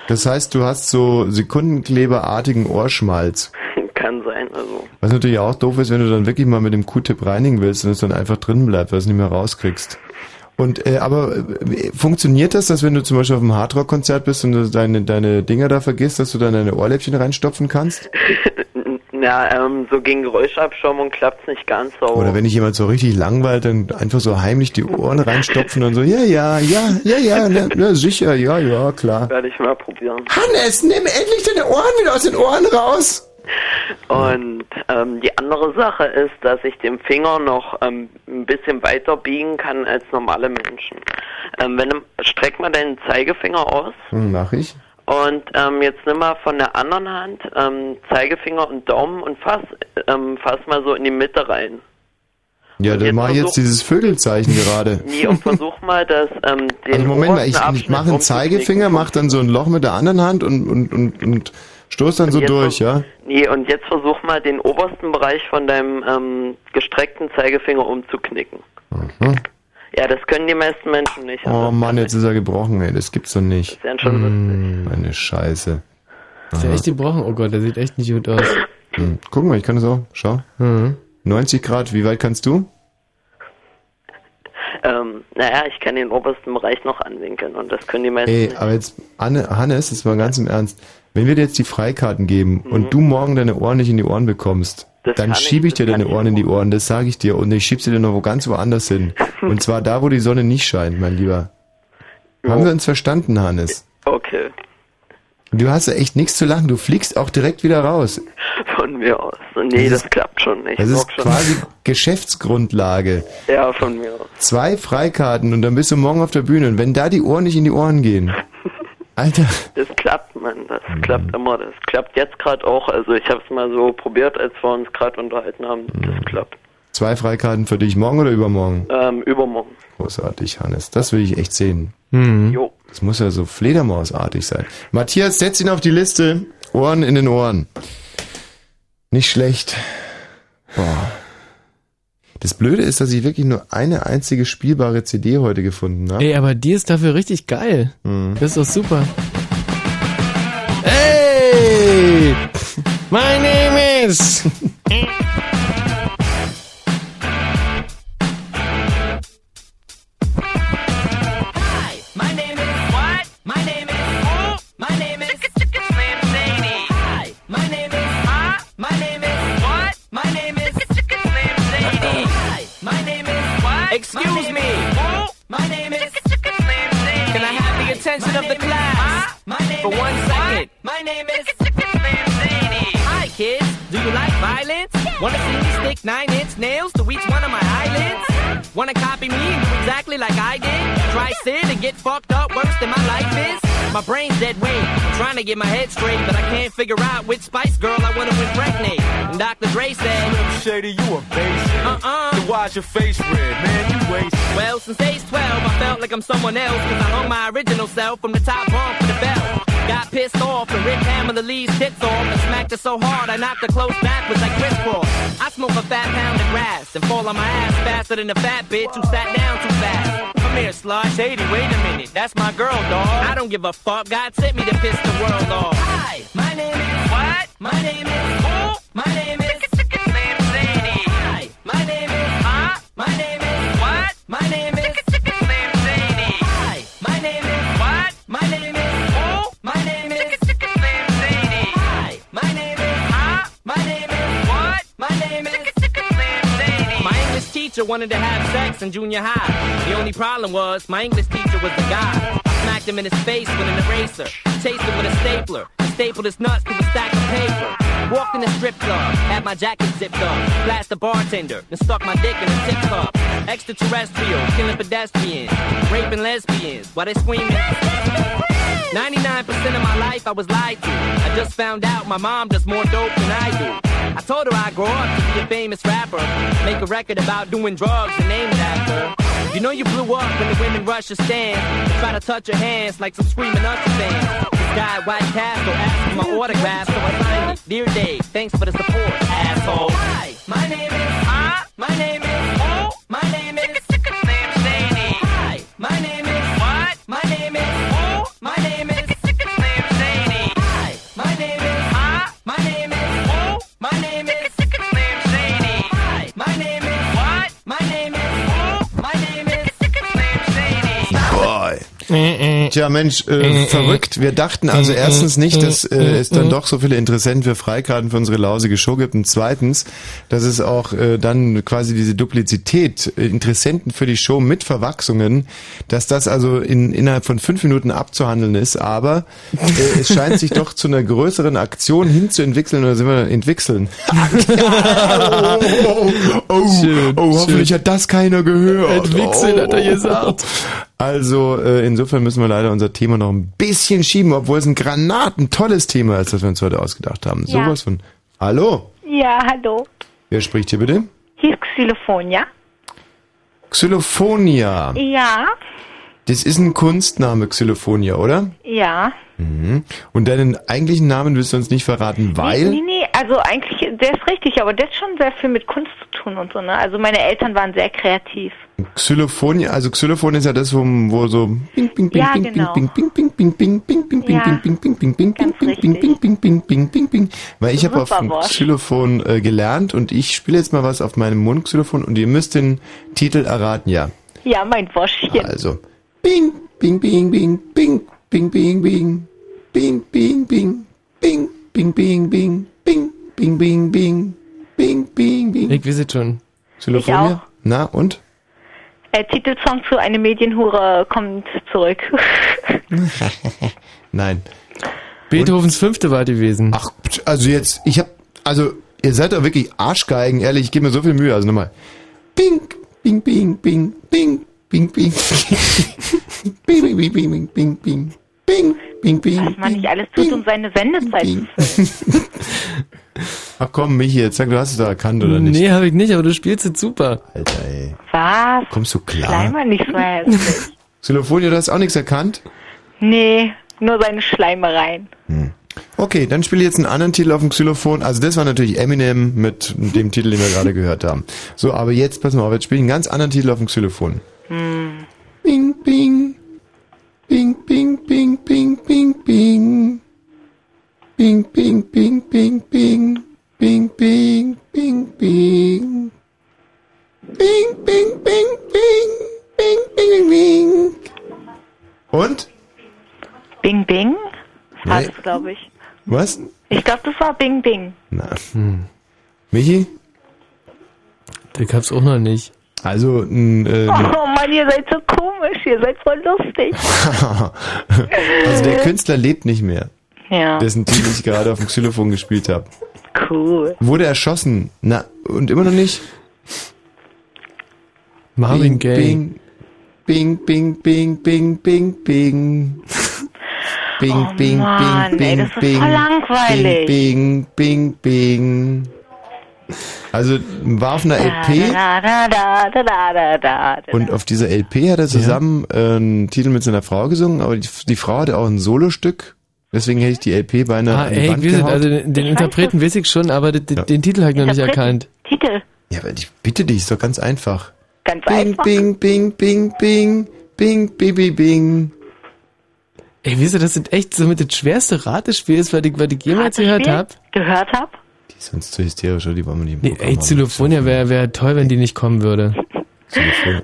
Das heißt, du hast so sekundenkleberartigen Ohrschmalz. Kann sein, also. Was natürlich auch doof ist, wenn du dann wirklich mal mit dem Q-Tip reinigen willst und es dann einfach drin bleibt, weil es nicht mehr rauskriegst. Und aber funktioniert das, dass wenn du zum Beispiel auf einem Hardrock-Konzert bist und deine Dinger da vergisst, dass du dann deine Ohrläppchen reinstopfen kannst? Ja, so gegen Geräuschabschirmung klappt's nicht ganz so. Oder wenn dich jemand so richtig langweilt, dann einfach so heimlich die Ohren reinstopfen und so, ja, sicher, ja, klar. Werde ich mal probieren. Hannes, nimm endlich deine Ohren wieder aus den Ohren raus! Und die andere Sache ist, dass ich den Finger noch ein bisschen weiter biegen kann als normale Menschen. Streck mal deinen Zeigefinger aus. Mach ich. Und jetzt nimm mal von der anderen Hand Zeigefinger und Daumen und fass mal so in die Mitte rein. Ja, dann mach jetzt dieses Vögelzeichen gerade. Nee, und versuch mal, dass den also Moment mal, ich mache einen Zeigefinger, mach dann so ein Loch mit der anderen Hand und stoß dann so durch, ja? Nee, und jetzt versuch mal, den obersten Bereich von deinem gestreckten Zeigefinger umzuknicken. Mhm. Ja, das können die meisten Menschen nicht. Oh Mann, jetzt ist er gebrochen, ey. Das gibt's doch nicht. Das ist ja schon lustig. Meine Scheiße. Aha. Ist ja echt gebrochen. Oh Gott, der sieht echt nicht gut aus. Guck mal, ich kann das auch. Schau. Mhm. 90 Grad, wie weit kannst du? Naja, ich kann den obersten Bereich noch anwinkeln und das können die meisten nicht. Ey, aber jetzt, Hannes, das war ganz im Ernst. Wenn wir dir jetzt die Freikarten geben und du morgen deine Ohren nicht in die Ohren bekommst, dann schiebe ich dir deine Ohren in die Ohren, das sage ich dir. Und ich schiebe sie dir noch woanders hin. Und zwar da, wo die Sonne nicht scheint, mein Lieber. Haben wir uns verstanden, Hannes? Okay. Du hast ja echt nichts zu lachen. Du fliegst auch direkt wieder raus. Von mir aus. Nee, das klappt schon nicht. Das ist quasi Geschäftsgrundlage. Ja, von mir aus. 2 Freikarten und dann bist du morgen auf der Bühne. Und wenn da die Ohren nicht in die Ohren gehen... Alter. Das klappt, Mann. Das klappt immer. Das klappt jetzt gerade auch. Also ich habe es mal so probiert, als wir uns gerade unterhalten haben. Das klappt. 2 Freikarten für dich. Morgen oder übermorgen? Übermorgen. Großartig, Hannes. Das will ich echt sehen. Mhm. Jo. Das muss ja so fledermausartig sein. Matthias, setz ihn auf die Liste. Ohren in den Ohren. Nicht schlecht. Boah. Das Blöde ist, dass ich wirklich nur eine einzige spielbare CD heute gefunden habe. Ey, aber die ist dafür richtig geil. Mhm. Das ist doch super. Hey! My name is... Excuse me. My name is. Can I have the attention of the class for one second? My name is. Hi kids, do you like violence? Wanna see me stick 9-inch nails to each one of my eyelids? Wanna copy me and do exactly like I did? Try sit and get fucked up worse than my life is? My brain's dead weight, I'm trying to get my head straight, but I can't figure out which Spice Girl I want to impregnate. And Dr. Dre said, Slim Shady, you a basic. So why's your face red, man? You wasted. Well, since age 12, I felt like I'm someone else, because I hung my original self from the top off to the belt. Got pissed off and ripped Pamela Lee's tits off and smacked her so hard I knocked her close backwards like Chris Paul. I smoke a fat pound of grass and fall on my ass faster than a fat bitch who sat down too fast. Come here, slut. Shady, wait a minute. That's my girl, dog. I don't give a fuck. God sent me to piss the world off. Hi, my name is... What? My name is... Who? My name is... Slim Shady. Hi, my name is... Huh? My name is... What? My name is... Slim Shady. Hi, my name is... What? My name is... My name is Slim Shady. Hi, my name is Huh? My name is What? My name is Slim Shady. My English teacher wanted to have sex in junior high. The only problem was my English teacher was a guy. I smacked him in his face with an eraser. Chased him with a stapler. Stapled his nuts to a stack of paper. Walked in a strip club. Had my jacket zipped up. Blast the bartender. Then stuck my dick in a tip cup. Extraterrestrial. Killing pedestrians. Raping lesbians. While they screaming. 99% of my life I was lied to. I just found out my mom does more dope than I do. I told her I'd grow up to be a famous rapper, make a record about doing drugs and name it after her. You know you blew up when the women rush your stand and try to touch your hands like some screaming Usher fans. This guy at White Castle asked for my autograph, so I signed it. Dear Dave, thanks for the support, asshole. Hi, my name is my name is oh, my name is Chicka Slam Shady. Hi, my name is what? My name is oh, my name is Chicka Slam Shady. Hi, my name is my name is oh, my name is Chicka Slam Shady. Hi, my name is what? My name is oh, my name is Chicka Slam Shady. Boy. Tja, Mensch, verrückt. Wir dachten also erstens nicht, dass es dann doch so viele Interessenten für Freikarten für unsere lausige Show gibt. Und zweitens, dass es auch dann quasi diese Duplizität, Interessenten für die Show mit Verwachsungen, dass das also innerhalb von 5 Minuten abzuhandeln ist. Aber es scheint sich doch zu einer größeren Aktion hinzuentwickeln. Oder sind wir entwickeln? Hoffentlich hat das keiner gehört. Entwickeln hat er gesagt. Also insofern müssen wir leider unser Thema noch ein bisschen schieben, obwohl es ein granatentolles Thema ist, das wir uns heute ausgedacht haben. Ja. Sowas von. Hallo? Ja, hallo. Wer spricht hier bitte? Hier ist Xylophonia. Xylophonia. Ja. Das ist ein Kunstname, Xylophonia, oder? Ja. Mhm. Und deinen eigentlichen Namen willst du uns nicht verraten, weil... Nee, also eigentlich, der ist richtig, aber das hat schon sehr viel mit Kunst zu tun und so, ne? Also meine Eltern waren sehr kreativ. Xylophonia, also Xylophon ist ja das, wo so... Ja, genau. Weil ich habe auf dem Xylophon gelernt und ich spiele jetzt mal was auf meinem Mundxylophon und ihr müsst den Titel erraten, ja. Ja, mein Woschchen. Also... Bing, bing, bing, bing, bing, bing, bing, bing, bing, bing, bing, bing, bing, bing, bing, bing, bing, bing, bing, bing, bing, bing. Ich weiß es schon. Xylophonia? Na, und? Titelsong zu Eine Medienhure kommt zurück. Nein. Beethovens Fünfte war die gewesen. Ach, also jetzt, ihr seid doch wirklich Arschgeigen, ehrlich, ich gebe mir so viel Mühe, also nochmal. Bing, bing, bing, bing, bing. Bing, bing. Bing, bing, bing, bing, bing. Bing, bing, bing. Was man nicht alles tut, um seine Sendezeit zu füllen. Ach komm, Michi, jetzt sag, du hast es da erkannt, oder nicht? Nee, hab ich nicht, aber du spielst jetzt super. Alter, ey. Was? Kommst du klar? Schleimer nicht so hässlich. Xylophonia, du hast auch nichts erkannt? Nee, nur seine Schleimereien. Hm. Okay, dann spiele ich jetzt einen anderen Titel auf dem Xylophon. Also das war natürlich Eminem mit dem Titel, den wir gerade gehört haben. So, aber jetzt, pass mal auf, jetzt spiele ich einen ganz anderen Titel auf dem Xylophon. Hm. Bing, bing. Bing, bing, bing, bing, bing, bing. Bing, bing, bing, bing, bing. Bing, bing, bing, bing. Bing, bing, bing, bing. Bing, bing, bing. Und? Bing, bing. Alles, nee. Glaube ich. Was? Ich glaube, das war Bing Bing. Na. Hm. Michi? Den gab's auch noch nicht. Also, oh Mann, ihr seid so komisch, ihr seid voll lustig. Also der Künstler lebt nicht mehr. Ja. Dessen Team ich gerade auf dem Xylophon gespielt habe. Cool. Wurde erschossen. Na, und immer noch nicht? Marvin Gaye. Bing, bing, bing, bing, bing, bing, bing. Bing, oh bing, Mann, bing, ey, das bing, ist voll langweilig. Bing, bing, bing, bing. Also war auf einer LP und auf dieser LP hat er zusammen einen Titel mit seiner Frau gesungen, aber die Frau hatte auch ein Solostück, deswegen hätte ich die LP beinahe an die Wand gehauen. Also den Interpreten weiß ich schon, aber den Titel habe ich noch nicht erkannt. Titel? Ja, aber ich bitte dich, ist doch ganz einfach. Ganz einfach? Bing, bing, bing, bing, bing, bing, bing, bing. Ey, wisst ihr, das sind echt so mit das schwerste Ratespiel ist, was ich jemals gehört habe. Die ist sonst zu hysterisch, oder? Die wollen wir nicht im Programm haben. Ey, Xylophonia wäre toll, wenn die nicht kommen würde.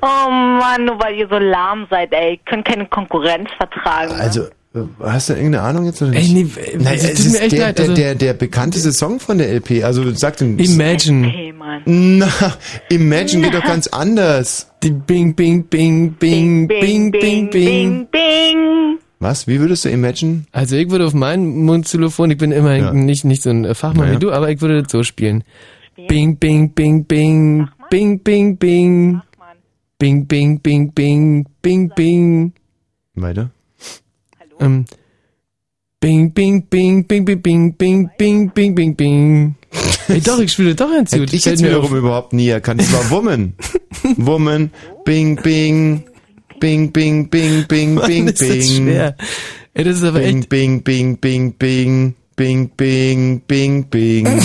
Oh Mann, nur weil ihr so lahm seid, ey. Ihr könnt keine Konkurrenz vertragen. Also, hast du irgendeine Ahnung jetzt, oder nicht? Ey, nee, nein, es ist der bekannteste Song von der LP. Also, sag den... Imagine. LP, Mann. Na, Imagine geht doch ganz anders. Die Bing, Bing, Bing, Bing, Bing, Bing, Bing, Bing, Bing. Was? Wie würdest du Imagine? Also ich würde auf meinen Mundxylophon, ich bin immerhin nicht so ein Fachmann wie du, aber ich würde das so spielen. Bing, bing, bing, bing, bing, bing, bing, bing, bing, bing, bing, bing, bing. Weiter? Hallo? Bing, bing, bing, bing, bing, bing, bing, bing, bing, bing, bing. Ey, doch, ich spiele doch ein Zug. Ich hätte mir darum überhaupt nie erkannt. Ich war Woman. Woman, bing, bing, bing, bing, bing, bing, bing, bing. Das ist schwer. Ey, das ist aber echt. Bing, bing, bing, bing, bing, bing, bing, bing.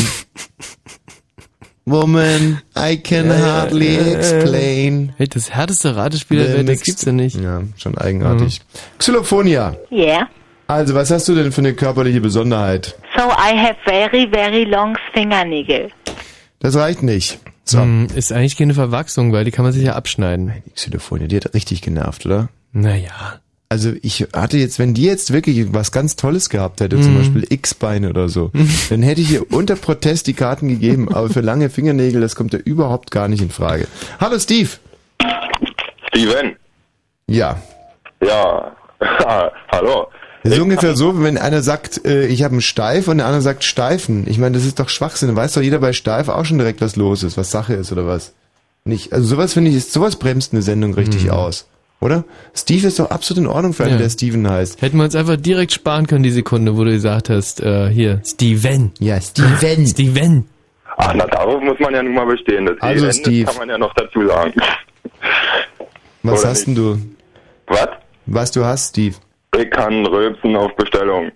Woman, I can hardly explain. Hey, das härteste Ratespiel der Welt, das gibt's ja nicht. Ja, schon eigenartig. Xylophonia. Yeah. Also, was hast du denn für eine körperliche Besonderheit? So, I have very, very long fingernägel. Das reicht nicht. So. Ist eigentlich keine Verwachsung, weil die kann man sich ja abschneiden. Die Xylophonia, die hat richtig genervt, oder? Naja. Also, ich hatte jetzt, wenn die jetzt wirklich was ganz Tolles gehabt hätte, zum Beispiel X-Beine oder so, dann hätte ich ihr unter Protest die Karten gegeben, aber für lange Fingernägel, das kommt ja überhaupt gar nicht in Frage. Hallo, Steve. Steven. Ja. Ja. Hallo. Das ist ungefähr so, wenn einer sagt, ich habe einen Steif und der andere sagt Steifen. Ich meine, das ist doch Schwachsinn. Dann weiß doch jeder bei Steif auch schon direkt, was los ist, was Sache ist oder was. Nicht. Also sowas finde ich, sowas bremst eine Sendung richtig aus. Oder? Steve ist doch absolut in Ordnung für einen, der Steven heißt. Hätten wir uns einfach direkt sparen können, die Sekunde, wo du gesagt hast, hier, Steven. Ja, Steven. Steven. Ach, na, darauf muss man ja nun mal bestehen. Das also Ende Steve. Kann man ja noch dazu sagen. Was oder hast denn du? Was? Was du hast, Steve? Ich kann rülpsen auf Bestellung.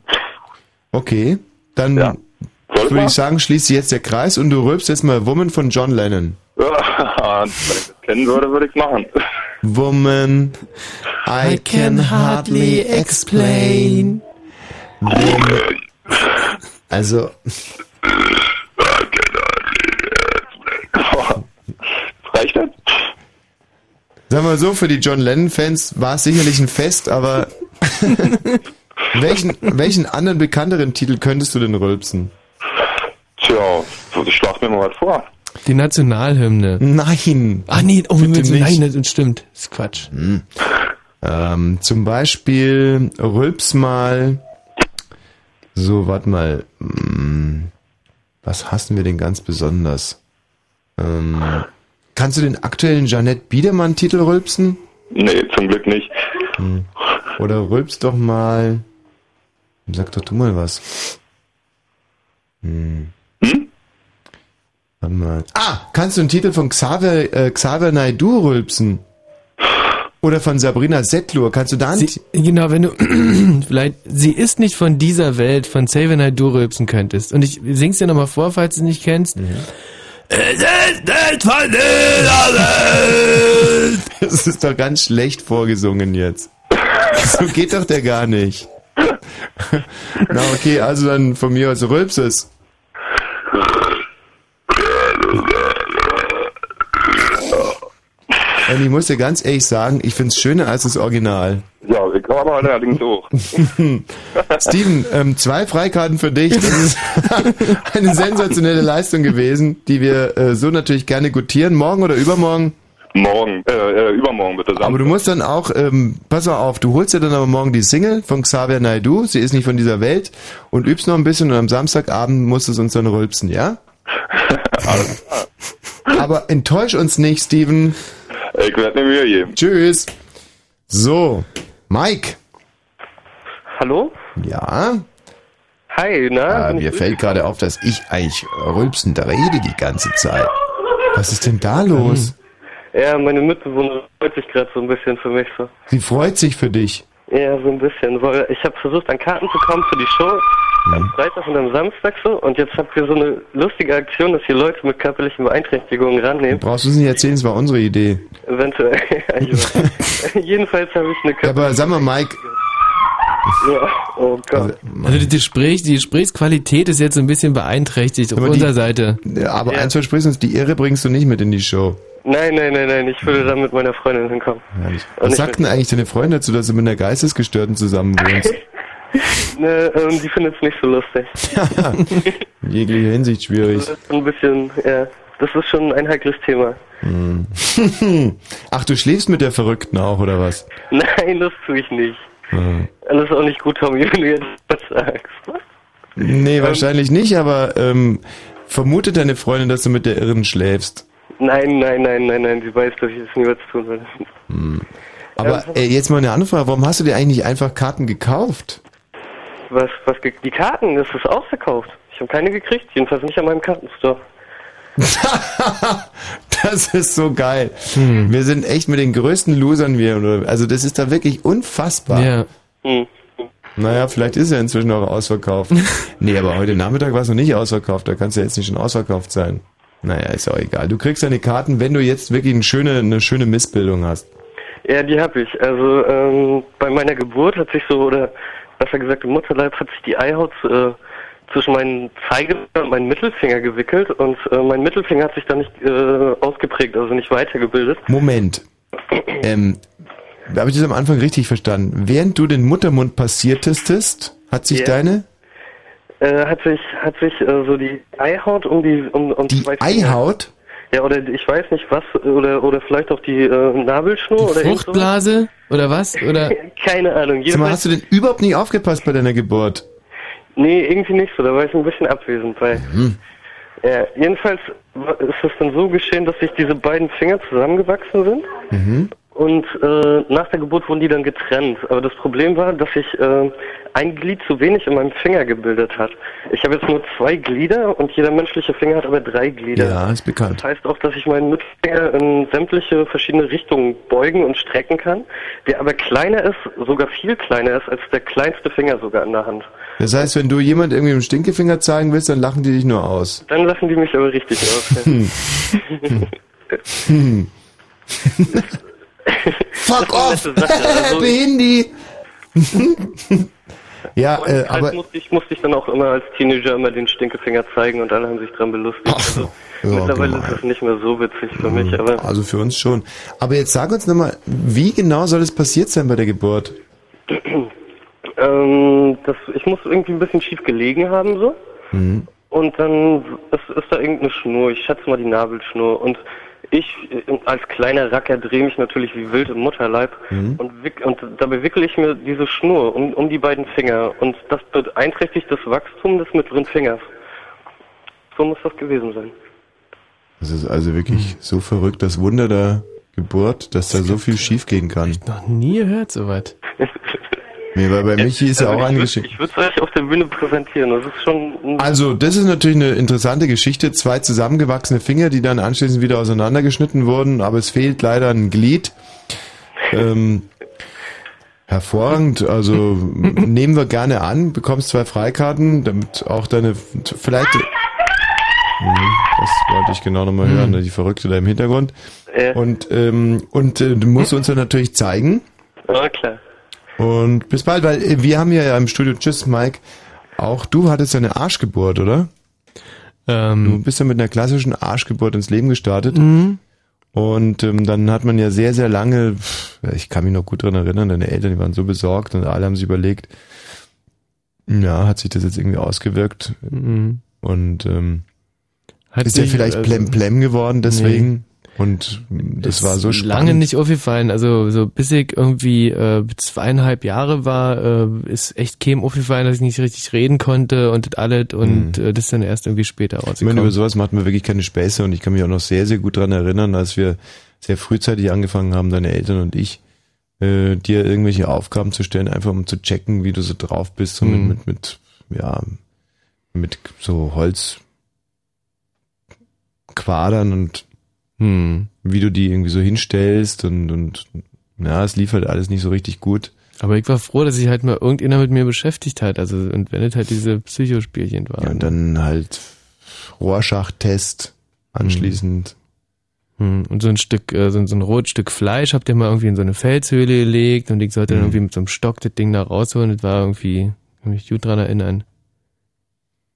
Okay, dann würde ich sagen, schließt sich jetzt der Kreis und du rülpst jetzt mal Woman von John Lennon. Wenn ich das kennen würde, würde ich es machen. Woman, I can hardly explain. Woman. Also. Reicht das? Sagen wir mal so, für die John Lennon-Fans war es sicherlich ein Fest, aber. welchen anderen bekannteren Titel könntest du denn rülpsen? Tja, ich schlage mir mal was vor. Die Nationalhymne. Nein. Ach nee, oh, bitte nicht. Nein, das stimmt. Das ist Quatsch. Hm. Zum Beispiel rülps mal. So, warte mal. Was hassen wir denn ganz besonders? Kannst du den aktuellen Jeanette Biedermann-Titel rülpsen? Nee, zum Glück nicht. Hm. Oder rülpst doch mal. Sag doch du mal was. Warte mal. Ah, kannst du den Titel von Xavier Naidoo rülpsen? Oder von Sabrina Setlur? Kannst du da nicht? Genau, wenn du vielleicht "Sie ist nicht von dieser Welt" von Xavier Naidoo rülpsen könntest. Und ich sing's dir nochmal vor, falls du es nicht kennst. Ja. Das ist doch ganz schlecht vorgesungen jetzt. So geht doch der gar nicht. Na okay, also dann von mir aus rülps es. Und ich muss dir ganz ehrlich sagen, ich find's schöner als das Original. Ja, wir kommen aber allerdings hoch. Steven, 2 Freikarten für dich. Das ist eine sensationelle Leistung gewesen, die wir so natürlich gerne gutieren. Morgen oder übermorgen? Morgen, übermorgen bitte. Samstag. Aber du musst dann auch, pass mal auf, du holst dir dann aber morgen die Single von Xavier Naidoo, "Sie ist nicht von dieser Welt", und übst noch ein bisschen und am Samstagabend musst du es uns dann rülpsen, ja? Alles klar. Aber enttäusch uns nicht, Steven. Ich werde mir Mühe geben. Tschüss. So, Mike. Hallo? Ja? Hi, na? Mir fällt gerade auf, dass ich eigentlich rülpsend rede die ganze Zeit. Was ist denn da los? Ja, meine Mitbewohnerin freut sich gerade so ein bisschen für mich so. Sie freut sich für dich? Ja, so ein bisschen. Weil ich habe versucht, an Karten zu kommen für die Show am Freitag und am Samstag so. Und jetzt habt ihr so eine lustige Aktion, dass hier Leute mit körperlichen Beeinträchtigungen rannehmen. Brauchst du es nicht erzählen, es war unsere Idee. Eventuell. Jedenfalls habe ich eine Körperliche. Aber sag mal, Mike. Ja, oh Gott. Also die Gesprächsqualität ist jetzt ein bisschen beeinträchtigt auf unserer Seite. Aber eins versprichst du uns, die Irre bringst du nicht mit in die Show. Nein, ich würde da mit meiner Freundin hinkommen. Was sagt denn eigentlich deine Freundin dazu, dass du mit einer Geistesgestörten zusammen wohnst? Ne, die findet es nicht so lustig. In jeglicher Hinsicht schwierig. Das ist ein bisschen, ja, das ist schon ein heikles Thema. Ach, du schläfst mit der Verrückten auch, oder was? Nein, das tue ich nicht. Das ist auch nicht gut, Tommy, wenn du jetzt was sagst. Nee, wahrscheinlich nicht, aber vermutet deine Freundin, dass du mit der Irren schläfst? Nein, sie weiß, dass ich das nie was tun will. Aber jetzt mal eine andere Frage, warum hast du dir eigentlich nicht einfach Karten gekauft? Die Karten, das ist ausverkauft. Ich habe keine gekriegt, jedenfalls nicht an meinem Kartenstore. Das ist so geil. Hm. Wir sind echt mit den größten Losern hier. Also das ist da wirklich unfassbar. Ja. Hm. Naja, vielleicht ist er inzwischen auch ausverkauft. Nee, aber heute Nachmittag war es noch nicht ausverkauft. Da kannst du ja jetzt nicht schon ausverkauft sein. Naja, ist auch egal. Du kriegst deine Karten, wenn du jetzt wirklich eine schöne Missbildung hast. Ja, die habe ich. Also bei meiner Geburt hat sich so, oder besser gesagt im Mutterleib, hat sich die Eihaut zwischen meinen Zeigefinger und meinen Mittelfinger gewickelt und mein Mittelfinger hat sich da nicht ausgeprägt, also nicht weitergebildet. Moment. Habe ich das am Anfang richtig verstanden? Während du den Muttermund passiertest, hat sich deine... Hat sich so die Eihaut um die... Um die Eihaut? Ja, oder ich weiß nicht was, oder vielleicht auch die Nabelschnur. Die Fruchtblase? Oder was? Oder? Keine Ahnung. Sag mal, hast du denn überhaupt nicht aufgepasst bei deiner Geburt? Nee, irgendwie nicht so. Da war ich ein bisschen abwesend bei. Mhm. Ja, jedenfalls ist es dann so geschehen, dass sich diese beiden Finger zusammengewachsen sind. Mhm. Und nach der Geburt wurden die dann getrennt. Aber das Problem war, dass sich ein Glied zu wenig in meinem Finger gebildet hat. Ich habe jetzt nur 2 Glieder und jeder menschliche Finger hat aber 3 Glieder. Ja, ist bekannt. Das heißt auch, dass ich meinen Mittelfinger in sämtliche verschiedene Richtungen beugen und strecken kann, der aber kleiner ist, sogar viel kleiner ist, als der kleinste Finger sogar an der Hand. Das heißt, wenn du jemand irgendwie einen Stinkefinger zeigen willst, dann lachen die dich nur aus. Dann lachen die mich aber richtig aus. Ja. Fuck off! Also, Behindi! Ja, aber... Musste ich dann auch immer als Teenager immer den Stinkefinger zeigen und alle haben sich dran belustigt. Ach, also, ja, mittlerweile ist es nicht mehr so witzig für mich, aber... Also für uns schon. Aber jetzt sag uns nochmal, wie genau soll es passiert sein bei der Geburt? Ich muss irgendwie ein bisschen schief gelegen haben, so. Mhm. Und dann ist da irgendeine Schnur, ich schätze mal die Nabelschnur und... Ich als kleiner Racker drehe mich natürlich wie wild im Mutterleib und dabei wickle ich mir diese Schnur um die beiden Finger und das beeinträchtigt das Wachstum des mittleren Fingers. So muss das gewesen sein. Das ist also wirklich so verrückt, das Wunder der Geburt, dass da so viel schief gehen kann. Ich noch nie gehört soweit. Nee, weil bei Michi ist ja auch eine Geschichte. Ich würde es euch auf der Bühne präsentieren. Das ist schon. Also, das ist natürlich eine interessante Geschichte. 2 zusammengewachsene Finger, die dann anschließend wieder auseinandergeschnitten wurden, aber es fehlt leider ein Glied. Hervorragend. Also, nehmen wir gerne an. Bekommst 2 Freikarten, damit auch deine. Vielleicht. Das wollte ich genau nochmal hören, die Verrückte da im Hintergrund. Und du musst uns dann natürlich zeigen. Ja, klar. Und bis bald, weil wir haben ja im Studio, tschüss Mike, auch du hattest ja eine Arschgeburt, oder? Du bist ja mit einer klassischen Arschgeburt ins Leben gestartet. Mhm. Und dann hat man ja sehr, sehr lange, ich kann mich noch gut dran erinnern, deine Eltern, die waren so besorgt und alle haben sich überlegt, ja, hat sich das jetzt irgendwie ausgewirkt? Mhm. Und ist ja vielleicht Plemplem geworden deswegen? Nee. Und das war so spannend. Lange nicht aufgefallen, also so bis ich irgendwie 2,5 Jahre war, ist echt keinem aufgefallen, dass ich nicht richtig reden konnte und das alles und das dann erst irgendwie später rausgekommen. Ich meine, über sowas macht man wirklich keine Späße und ich kann mich auch noch sehr, sehr gut dran erinnern, als wir sehr frühzeitig angefangen haben, deine Eltern und ich, dir irgendwelche Aufgaben zu stellen, einfach um zu checken, wie du so drauf bist, so mit so Holzquadern und wie du die irgendwie so hinstellst und ja, es lief halt alles nicht so richtig gut. Aber ich war froh, dass sich halt mal irgendjemand mit mir beschäftigt hat, also und wenn es halt diese Psychospielchen waren. Ja, und dann halt Rohrschach-Test anschließend. Und so ein Stück, so ein rotes Stück Fleisch habt ihr mal irgendwie in so eine Felshöhle gelegt und ich sollte dann irgendwie mit so einem Stock das Ding da rausholen, das war irgendwie, kann mich gut dran erinnern.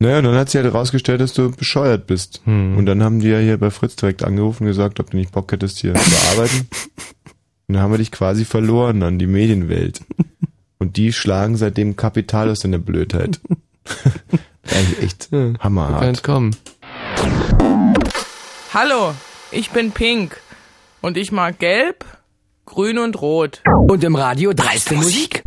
Naja, und dann hat sie halt rausgestellt, dass du bescheuert bist. Und dann haben die ja hier bei Fritz direkt angerufen und gesagt, ob du nicht Bock hättest, hier zu arbeiten. Und dann haben wir dich quasi verloren an die Medienwelt. Und die schlagen seitdem Kapital aus deiner Blödheit. Eigentlich echt hammerhart. Du kannst kommen. Hallo, ich bin Pink. Und ich mag Gelb, Grün und Rot. Und im Radio dreiste Musik.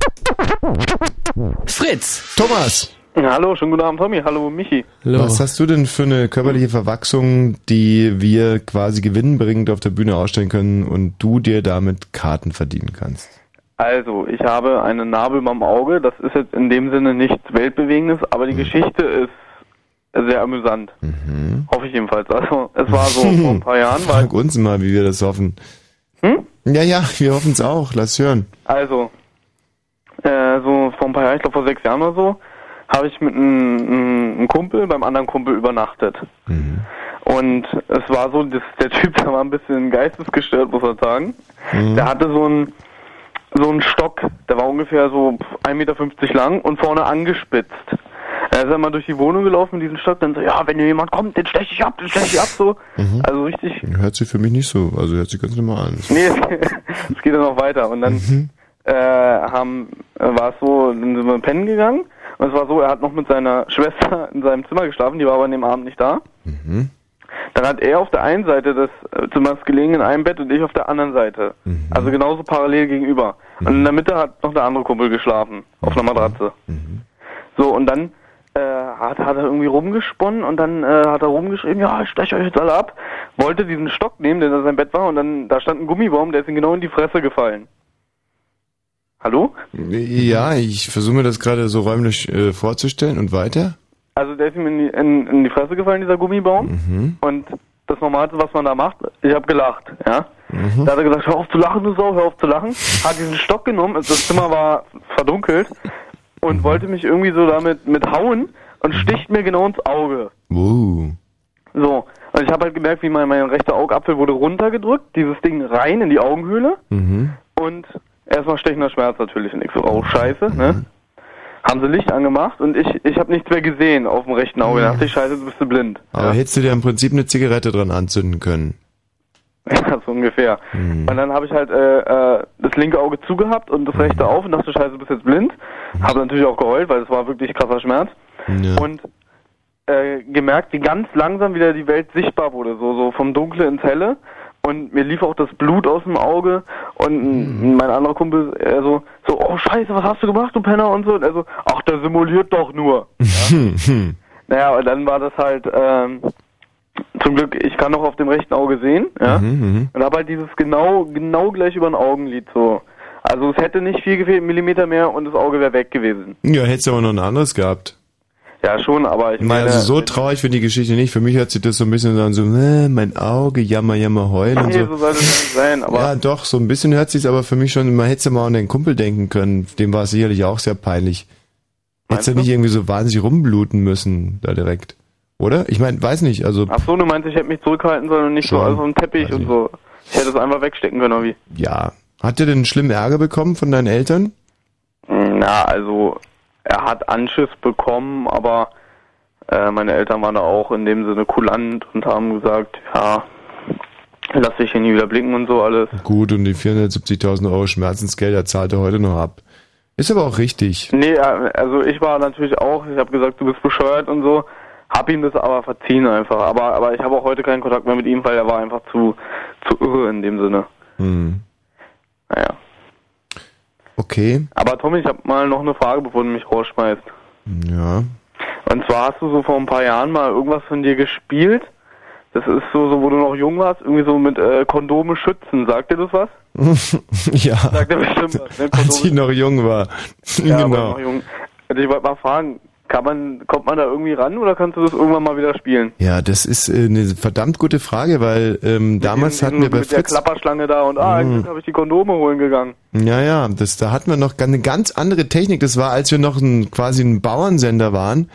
Fritz. Thomas. Hallo, schönen guten Abend, Tommy. Hallo, Michi. Hallo. Was hast du denn für eine körperliche Verwachsung, die wir quasi gewinnbringend auf der Bühne ausstellen können und du dir damit Karten verdienen kannst? Also, ich habe eine Narbe beim Auge. Das ist jetzt in dem Sinne nichts Weltbewegendes, aber die Geschichte ist sehr amüsant. Hoffe ich jedenfalls. Also, es war so vor ein paar Jahren. Frag uns mal, wie wir das hoffen. Ja, ja, wir hoffen es auch. Lass hören. Also, so vor ein paar Jahren, ich glaube vor 6 Jahren oder so, habe ich mit einem Kumpel beim anderen Kumpel übernachtet. Und es war so, der Typ, der war ein bisschen geistesgestört, muss man sagen. Der hatte so einen Stock, der war ungefähr so 1,50 Meter lang und vorne angespitzt. Er ist einmal durch die Wohnung gelaufen mit diesem Stock, dann so, ja, wenn hier jemand kommt, den steche ich ab, so. Also richtig. Hört sich für mich nicht so, also hört sich ganz normal an. Nee, es geht dann noch weiter. Und dann war es so, dann sind wir pennen gegangen und es war so, er hat noch mit seiner Schwester in seinem Zimmer geschlafen, die war aber an dem Abend nicht da. Dann hat er auf der einen Seite des Zimmers gelegen in einem Bett und ich auf der anderen Seite. Also genauso parallel gegenüber. Und in der Mitte hat noch der andere Kumpel geschlafen, auf einer Matratze. So, und dann hat er irgendwie rumgesponnen und dann hat er rumgeschrieben, ja, ich steche euch jetzt alle ab. Wollte diesen Stock nehmen, der da sein Bett war, und dann, da stand ein Gummibaum, der ist ihm genau in die Fresse gefallen. Hallo? Ja, ich versuche mir das gerade so räumlich vorzustellen und weiter. Also der ist ihm in die Fresse gefallen, dieser Gummibaum. Und das Normalste, was man da macht, ich habe gelacht. Ja? Da hat er gesagt, hör auf zu lachen, du Sau, hör auf zu lachen. Hat diesen Stock genommen, das Zimmer war verdunkelt und wollte mich irgendwie so damit hauen und sticht mir genau ins Auge. So, und ich habe halt gemerkt, wie mein rechter Augapfel wurde runtergedrückt, dieses Ding rein in die Augenhöhle. Und erstmal stechender Schmerz natürlich. Und ich so, oh Scheiße, ne? Haben sie Licht angemacht und ich habe nichts mehr gesehen auf dem rechten Auge. Da dachte ich, Scheiße, du bist blind. Aber hättest du dir im Prinzip eine Zigarette dran anzünden können? Ja, so ungefähr. Und dann habe ich halt das linke Auge zugehabt und das rechte auf und dachte, Scheiße, du bist jetzt blind. Habe natürlich auch geheult, weil es war wirklich krasser Schmerz. Und gemerkt, wie ganz langsam wieder die Welt sichtbar wurde, so vom Dunkle ins Helle. Und mir lief auch das Blut aus dem Auge und mein anderer Kumpel so, oh Scheiße, was hast du gemacht, du Penner und so. Und er so, ach, der simuliert doch nur. Ja? Naja, und dann war das halt, zum Glück, ich kann noch auf dem rechten Auge sehen, ja, und habe halt dieses genau gleich über den Augenlid so. Also es hätte nicht viel gefehlt, Millimeter mehr und das Auge wäre weg gewesen. Ja, hättest du aber noch ein anderes gehabt. Ja, schon, aber ich meine, also so traurig finde ich die Geschichte nicht. Für mich hört sich das so ein bisschen an, so, mein Auge, jammer, heulen und so. So soll das sein, aber ja, doch, so ein bisschen hört sich's aber für mich schon, man hätte ja mal an den Kumpel denken können, dem war es sicherlich auch sehr peinlich. Hättest ja nicht irgendwie so wahnsinnig rumbluten müssen, da direkt. Oder? Ich meine, weiß nicht, also. Ach so, du meinst, ich hätte mich zurückhalten sollen und nicht schon, so alles auf dem Teppich und so. Ich hätte es einfach wegstecken können, oder wie? Ja. Hat der denn schlimmen Ärger bekommen von deinen Eltern? Na, also, er hat Anschiss bekommen, aber meine Eltern waren da auch in dem Sinne kulant und haben gesagt, ja, lass dich hier nie wieder blicken und so alles. Gut, und die 470.000 € Schmerzensgelder zahlt er heute noch ab. Ist aber auch richtig. Nee, also ich war natürlich auch, ich habe gesagt, du bist bescheuert und so, hab ihm das aber verziehen einfach. Aber ich habe auch heute keinen Kontakt mehr mit ihm, weil er war einfach zu irre in dem Sinne. Naja. Okay. Aber Tommy, ich habe mal noch eine Frage, bevor du mich rausschmeißt. Ja. Und zwar hast du so vor ein paar Jahren mal irgendwas von dir gespielt. Das ist so, wo du noch jung warst, irgendwie so mit Kondome schützen. Sagt dir das was? Ja. Sagt dir bestimmt was, ne? Als ich noch jung war. Ja, genau. Noch jung. Also ich wollte mal fragen, kommt man da irgendwie ran oder kannst du das irgendwann mal wieder spielen? Ja, das ist eine verdammt gute Frage, weil damals hatten wir bei Fritz... Mit der Klapperschlange da und eigentlich habe ich die Kondome holen gegangen. Ja, da hatten wir noch eine ganz andere Technik. Das war, als wir noch quasi ein Bauernsender waren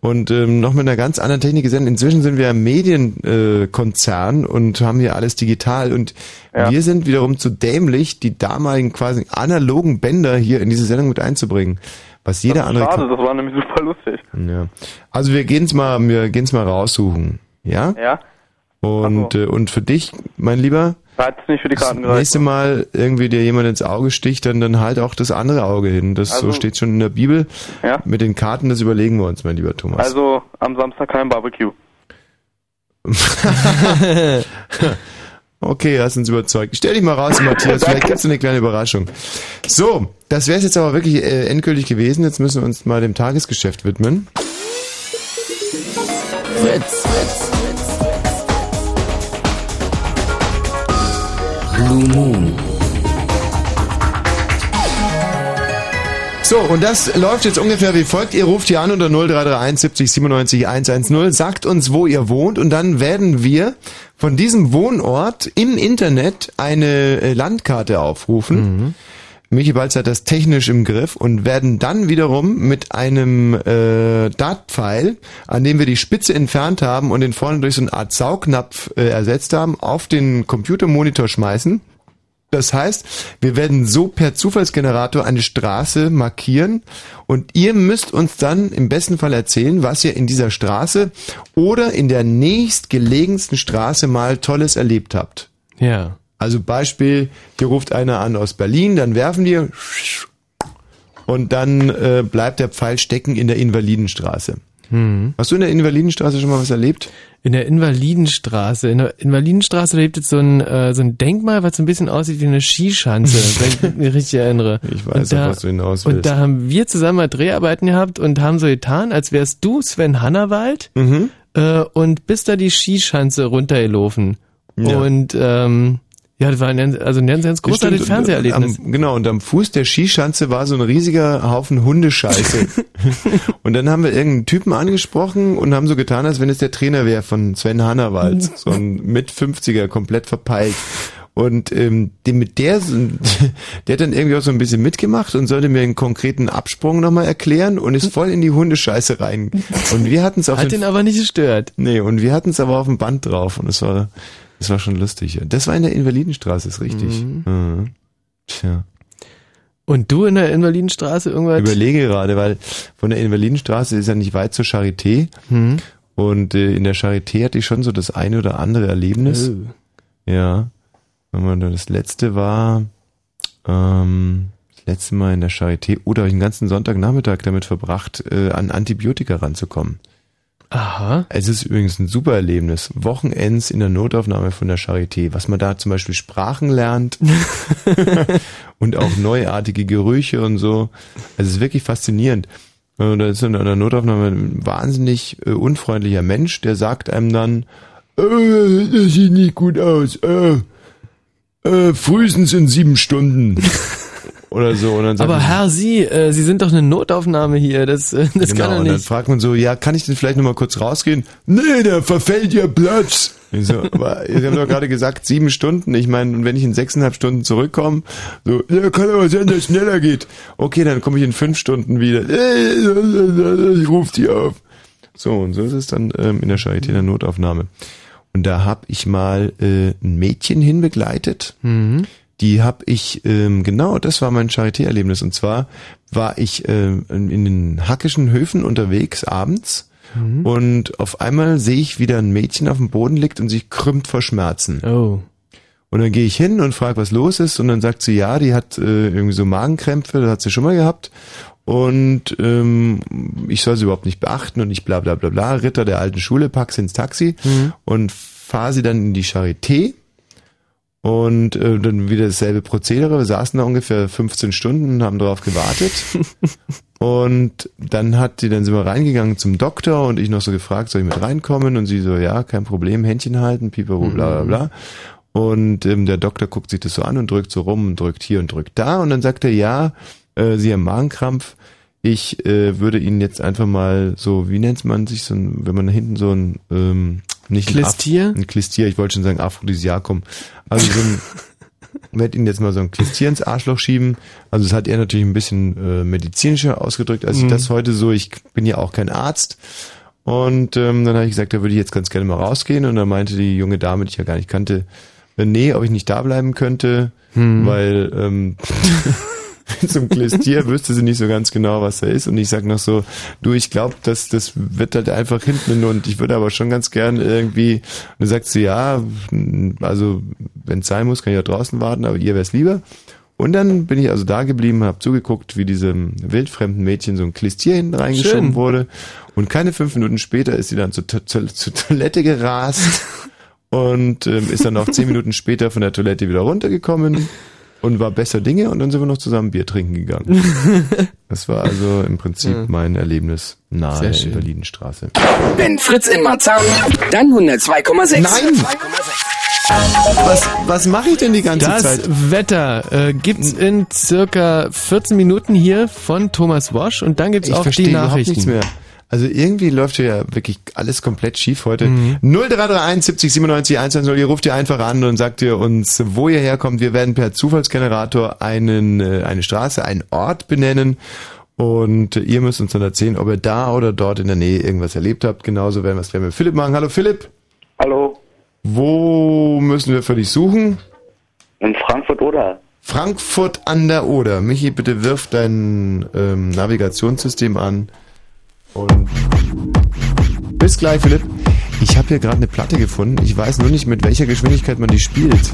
und noch mit einer ganz anderen Technik gesendet. Inzwischen sind wir ein Medienkonzern und haben hier alles digital und wir sind wiederum zu dämlich, die damaligen quasi analogen Bänder hier in diese Sendung mit einzubringen. Was jeder andere. Schade, das war nämlich super lustig. Ja. Also wir gehen's mal raussuchen. Ja? Ja. Und, und für dich, mein Lieber. Hat's nicht für die Karten gereicht. Das nächste Mal irgendwie dir jemand ins Auge sticht, dann halt auch das andere Auge hin. Das also, so steht schon in der Bibel. Ja. Mit den Karten, das überlegen wir uns, mein lieber Thomas. Also am Samstag kein Barbecue. Okay, hast uns überzeugt. Stell dich mal raus, Matthias, vielleicht gibt's eine kleine Überraschung. So, das wäre es jetzt aber wirklich endgültig gewesen. Jetzt müssen wir uns mal dem Tagesgeschäft widmen. Fritz. Blue Moon. So, und das läuft jetzt ungefähr wie folgt. Ihr ruft hier an unter 0331 70 97 110, sagt uns, wo ihr wohnt, und dann werden wir von diesem Wohnort im Internet eine Landkarte aufrufen. Mhm. Michi Balz hat das technisch im Griff und werden dann wiederum mit einem Dartpfeil, an dem wir die Spitze entfernt haben und den vorne durch so eine Art Saugnapf ersetzt haben, auf den Computermonitor schmeißen. Das heißt, wir werden so per Zufallsgenerator eine Straße markieren und ihr müsst uns dann im besten Fall erzählen, was ihr in dieser Straße oder in der nächstgelegensten Straße mal Tolles erlebt habt. Ja. Also Beispiel, hier ruft einer an aus Berlin, dann werfen die und dann bleibt der Pfeil stecken in der Invalidenstraße. Hm. Hast du in der Invalidenstraße schon mal was erlebt? In der Invalidenstraße lebt jetzt so ein Denkmal, was so ein bisschen aussieht wie eine Skischanze, wenn ich mich richtig erinnere. Ich weiß auch, was du hinaus willst. Und da haben wir zusammen mal Dreharbeiten gehabt und haben so getan, als wärst du Sven Hannawald, und bist da die Skischanze runtergelaufen. Ja. Und ja, das war ein ganz großartiges Fernseherlebnis. Genau, und am Fuß der Skischanze war so ein riesiger Haufen Hundescheiße. Und dann haben wir irgendeinen Typen angesprochen und haben so getan, als wenn es der Trainer wäre von Sven Hannawald. So ein Mit-50er, komplett verpeilt. Und der hat dann irgendwie auch so ein bisschen mitgemacht und sollte mir einen konkreten Absprung nochmal erklären und ist voll in die Hundescheiße rein. Und wir hatten's auf hat den aber nicht gestört. Nee, und wir hatten's aber auf dem Band drauf und es war schon lustig. Das war in der Invalidenstraße, ist richtig. Mhm. Mhm. Tja. Und du in der Invalidenstraße irgendwas? Ich überlege gerade, weil von der Invalidenstraße ist ja nicht weit zur Charité. Mhm. Und in der Charité hatte ich schon so das eine oder andere Erlebnis. Ja. Das letzte war, das letzte Mal in der Charité, oder ich den ganzen Sonntagnachmittag damit verbracht, an Antibiotika ranzukommen. Aha. Es ist übrigens ein super Erlebnis. Wochenends in der Notaufnahme von der Charité, was man da zum Beispiel Sprachen lernt und auch neuartige Gerüche und so. Also es ist wirklich faszinierend. Da ist in der Notaufnahme ein wahnsinnig unfreundlicher Mensch, der sagt einem dann, das sieht nicht gut aus, frühestens in 7 Stunden. Oder so. Und dann aber man, Herr, Sie sind doch eine Notaufnahme hier, das genau, kann er nicht. Und dann fragt man so, ja, kann ich denn vielleicht nochmal kurz rausgehen? Nee, da verfällt Ihr Platz. Ich so, aber Sie haben doch gerade gesagt, 7 Stunden. Ich meine, wenn ich in 6,5 Stunden zurückkomme, so, ja, kann aber sein, dass es schneller geht. Okay, dann komme ich in 5 Stunden wieder. Ich rufe Sie auf. So, und so ist es dann in der Charité, in der Notaufnahme. Und da habe ich mal ein Mädchen hinbegleitet. Mhm. Die habe ich, genau, das war mein Charité-Erlebnis. Und zwar war ich in den hackischen Höfen unterwegs abends, und auf einmal sehe ich, wie da ein Mädchen auf dem Boden liegt und sich krümmt vor Schmerzen. Oh. Und dann gehe ich hin und frage, was los ist. Und dann sagt sie, ja, die hat irgendwie so Magenkrämpfe, das hat sie schon mal gehabt. Und ich soll sie überhaupt nicht beachten und ich bla bla bla bla, Ritter der alten Schule, pack sie ins Taxi und fahr sie dann in die Charité. Und dann wieder dasselbe Prozedere. Wir saßen da ungefähr 15 Stunden und haben darauf gewartet. Und dann sind wir reingegangen zum Doktor und ich noch so gefragt, soll ich mit reinkommen? Und sie so, ja, kein Problem, Händchen halten, pipapo, bla bla bla. Und der Doktor guckt sich das so an und drückt so rum und drückt hier und drückt da. Und dann sagt er, ja, Sie haben Magenkrampf. Ich würde Ihnen jetzt einfach mal so, wie nennt man sich, so ein, wenn man hinten so ein... Ein Klistier, ich wollte schon sagen Aphrodisiakum. Also so ein, werd Ihnen jetzt mal so ein Klistier ins Arschloch schieben. Also das hat er natürlich ein bisschen medizinischer ausgedrückt, als ich das heute so, ich bin ja auch kein Arzt. Und dann habe ich gesagt, da würde ich jetzt ganz gerne mal rausgehen. Und dann meinte die junge Dame, die ich ja gar nicht kannte, nee, ob ich nicht da bleiben könnte, weil zum Klistier wüsste sie nicht so ganz genau, was da ist. Und ich sag noch so, du, ich glaube, das wird halt einfach hinten und ich würde aber schon ganz gern irgendwie. Und dann sagt sie, ja, also wenn es sein muss, kann ich auch draußen warten, aber ihr wär's lieber. Und dann bin ich also da geblieben, habe zugeguckt, wie diesem wildfremden Mädchen so ein Klistier hinten reingeschoben wurde. Und keine 5 Minuten später ist sie dann zur Toilette gerast und ist dann auch 10 Minuten später von der Toilette wieder runtergekommen. Und war besser Dinge und dann sind wir noch zusammen Bier trinken gegangen. Das war also im Prinzip mein Erlebnis nahe der Invalidenstraße. Wenn Fritz in Marzahn, dann 102,6. Nein! 2,6. Was mache ich denn die ganze Zeit? Das Wetter gibt's in circa 14 Minuten hier von Thomas Wosch und dann gibt's auch die Nachrichten. Ich verstehe überhaupt nichts mehr. Also irgendwie läuft hier ja wirklich alles komplett schief heute. 0331 70 97 110, ihr ruft ihr einfach an und sagt ihr uns, wo ihr herkommt. Wir werden per Zufallsgenerator eine Straße, einen Ort benennen. Und ihr müsst uns dann erzählen, ob ihr da oder dort in der Nähe irgendwas erlebt habt. Genauso werden wir es mit Philipp machen. Hallo Philipp. Hallo. Wo müssen wir für dich suchen? In Frankfurt-Oder. Frankfurt an der Oder. Michi, bitte wirf dein Navigationssystem an. Und bis gleich, Philipp. Ich habe hier gerade eine Platte gefunden. Ich weiß nur nicht, mit welcher Geschwindigkeit man die spielt.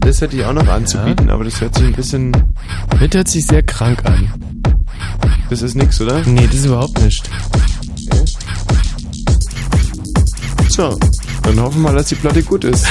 Das hätte ich auch noch anzubieten, ja. Aber das hört sich ein bisschen... Das hört sich sehr krank an. Das ist nix, oder? Nee, das ist überhaupt nicht. Okay. So, dann hoffen wir mal, dass die Platte gut ist.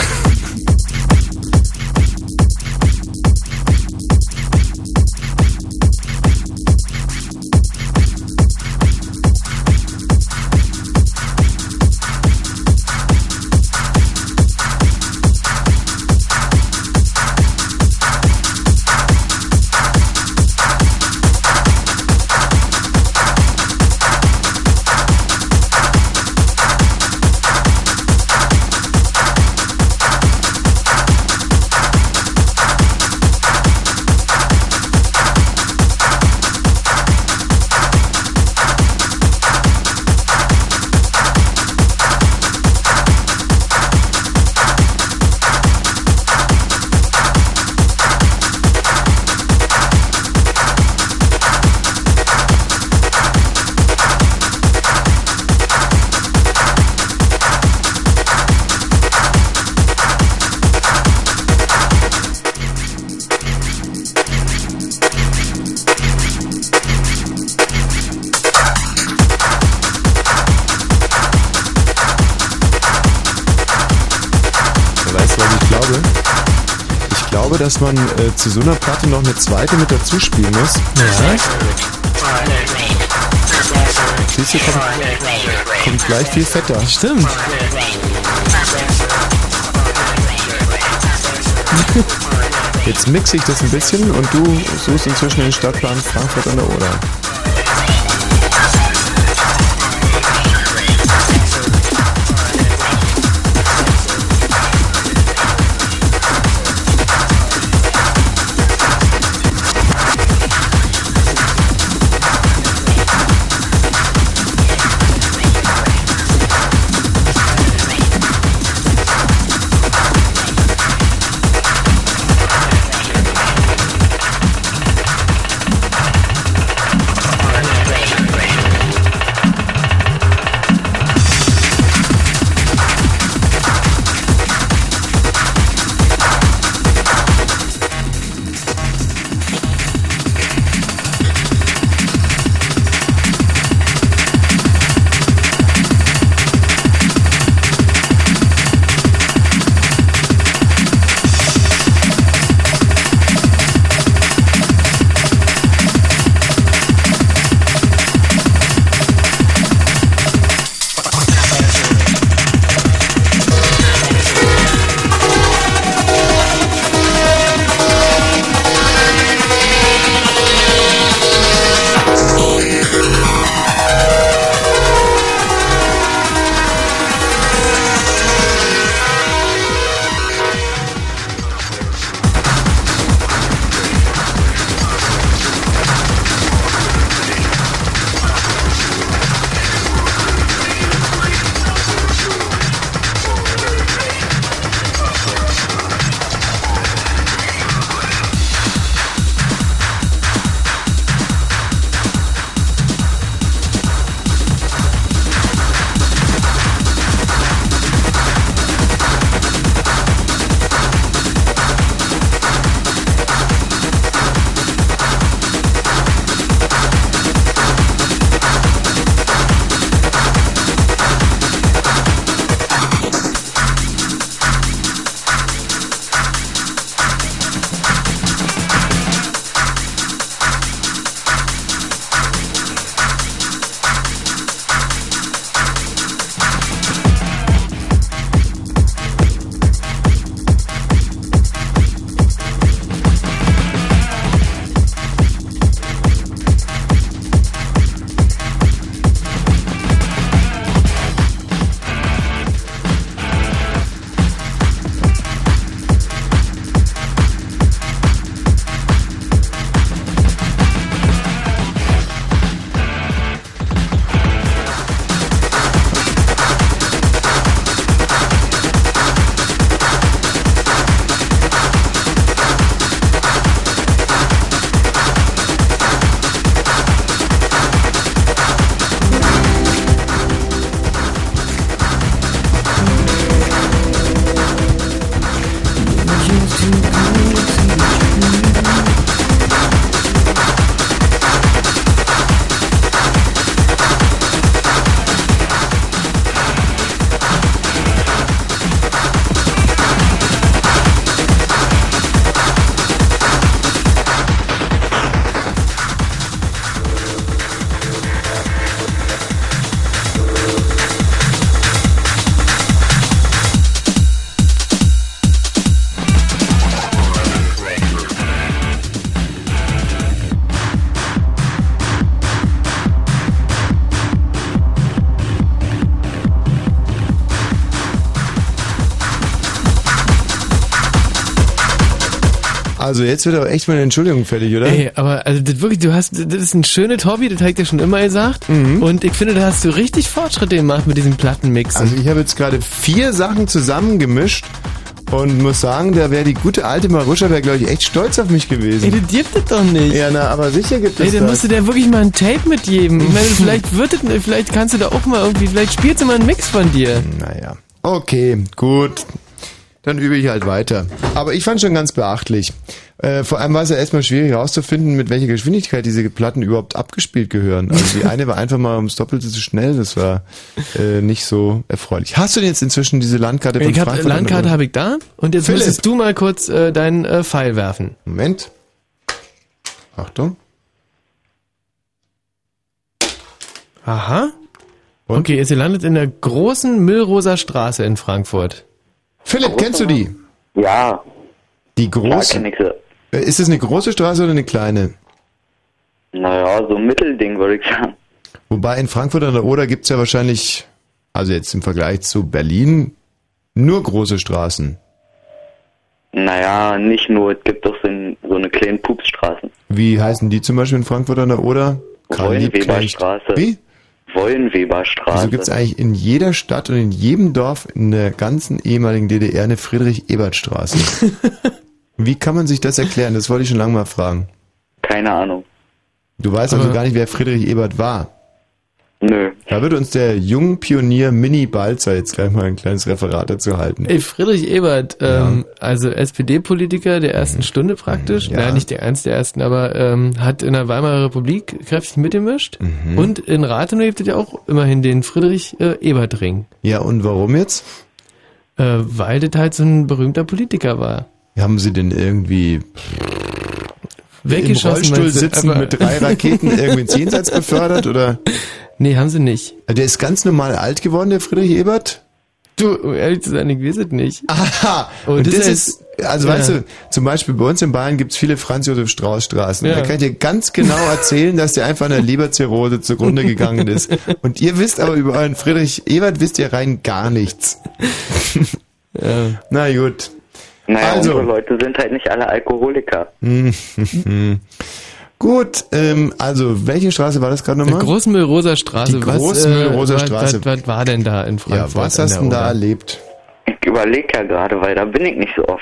Dass man zu so einer Platte noch eine zweite mit dazu spielen muss. Ja. Siehst du, kommt gleich viel fetter. Stimmt. Jetzt mixe ich das ein bisschen und du suchst inzwischen den Stadtplan Frankfurt an der Oder. Also jetzt wird aber echt mal eine Entschuldigung fällig, oder? Ey, aber also das wirklich, das ist ein schönes Hobby, das habe ich dir schon immer gesagt. Mhm. Und ich finde, da hast du richtig Fortschritte gemacht mit diesem Plattenmix. Also ich habe jetzt gerade 4 Sachen zusammengemischt. Und muss sagen, da wäre die gute alte Maruscha, wäre, glaube ich, echt stolz auf mich gewesen. Ey, das gibt es doch nicht. Ja, na, aber sicher gibt es das. Ey, dann musst du dir wirklich mal ein Tape mitgeben. Ich meine, vielleicht kannst du da auch mal irgendwie, vielleicht spielst du mal einen Mix von dir. Naja. Okay, gut. Dann übe ich halt weiter. Aber ich fand schon ganz beachtlich. Vor allem war es ja erstmal schwierig herauszufinden, mit welcher Geschwindigkeit diese Platten überhaupt abgespielt gehören. Also die eine war einfach mal ums Doppelte so schnell, das war nicht so erfreulich. Hast du denn jetzt inzwischen diese Landkarte von Frankfurt? Die Landkarte habe ich da und jetzt müsstest du mal kurz deinen Pfeil werfen. Moment. Achtung. Aha. Und? Okay, ihr landet in der großen Müllrosa Straße in Frankfurt. Philipp, kennst du die? Ja. Die große? Ja, ist es eine große Straße oder eine kleine? Naja, so ein Mittelding, würde ich sagen. Wobei in Frankfurt an der Oder gibt es ja wahrscheinlich, also jetzt im Vergleich zu Berlin, nur große Straßen. Naja, nicht nur, es gibt doch so eine kleine Pupsstraßen. Wie heißen die zum Beispiel in Frankfurt an der Oder? Wollenweberstraße. Wie? Wollenweberstraße. Also gibt es eigentlich in jeder Stadt und in jedem Dorf in der ganzen ehemaligen DDR eine Friedrich-Ebert-Straße. Wie kann man sich das erklären? Das wollte ich schon lange mal fragen. Keine Ahnung. Du weißt also gar nicht, wer Friedrich Ebert war. Nö. Da wird uns der junge Pionier Mini Balzer jetzt gleich mal ein kleines Referat dazu halten. Ey, Friedrich Ebert, also SPD-Politiker der ersten Stunde praktisch. Ja. Naja, nicht der ersten, aber hat in der Weimarer Republik kräftig mitgemischt. Mhm. Und in Rathenow gibt es ja auch immerhin den Friedrich-Ebert-Ring. Ja, und warum jetzt? Weil das halt so ein berühmter Politiker war. Haben Sie denn irgendwie im Rollstuhl sitzen mit 3 Raketen irgendwie ins Jenseits befördert, oder? Nee, haben sie nicht. Der ist ganz normal alt geworden, der Friedrich Ebert? Du, um ehrlich zu sein, ich weiß es nicht. Aha, und das ist... Also weißt du, zum Beispiel bei uns in Bayern gibt es viele Franz-Josef-Strauß-Straßen. Ja. Da kann ich dir ganz genau erzählen, dass der einfach an der Leberzirrhose zugrunde gegangen ist. Und ihr wisst aber über euren Friedrich Ebert, wisst ihr rein gar nichts. Ja. Na gut. Naja, also, unsere Leute sind halt nicht alle Alkoholiker. Gut, also welche Straße war das gerade nochmal? Die Großmühlrosa Straße. Die Großmühlrosa Straße. Was war denn da in Frankfurt? Ja, was hast du denn da erlebt? Ich überlege ja gerade, weil da bin ich nicht so oft.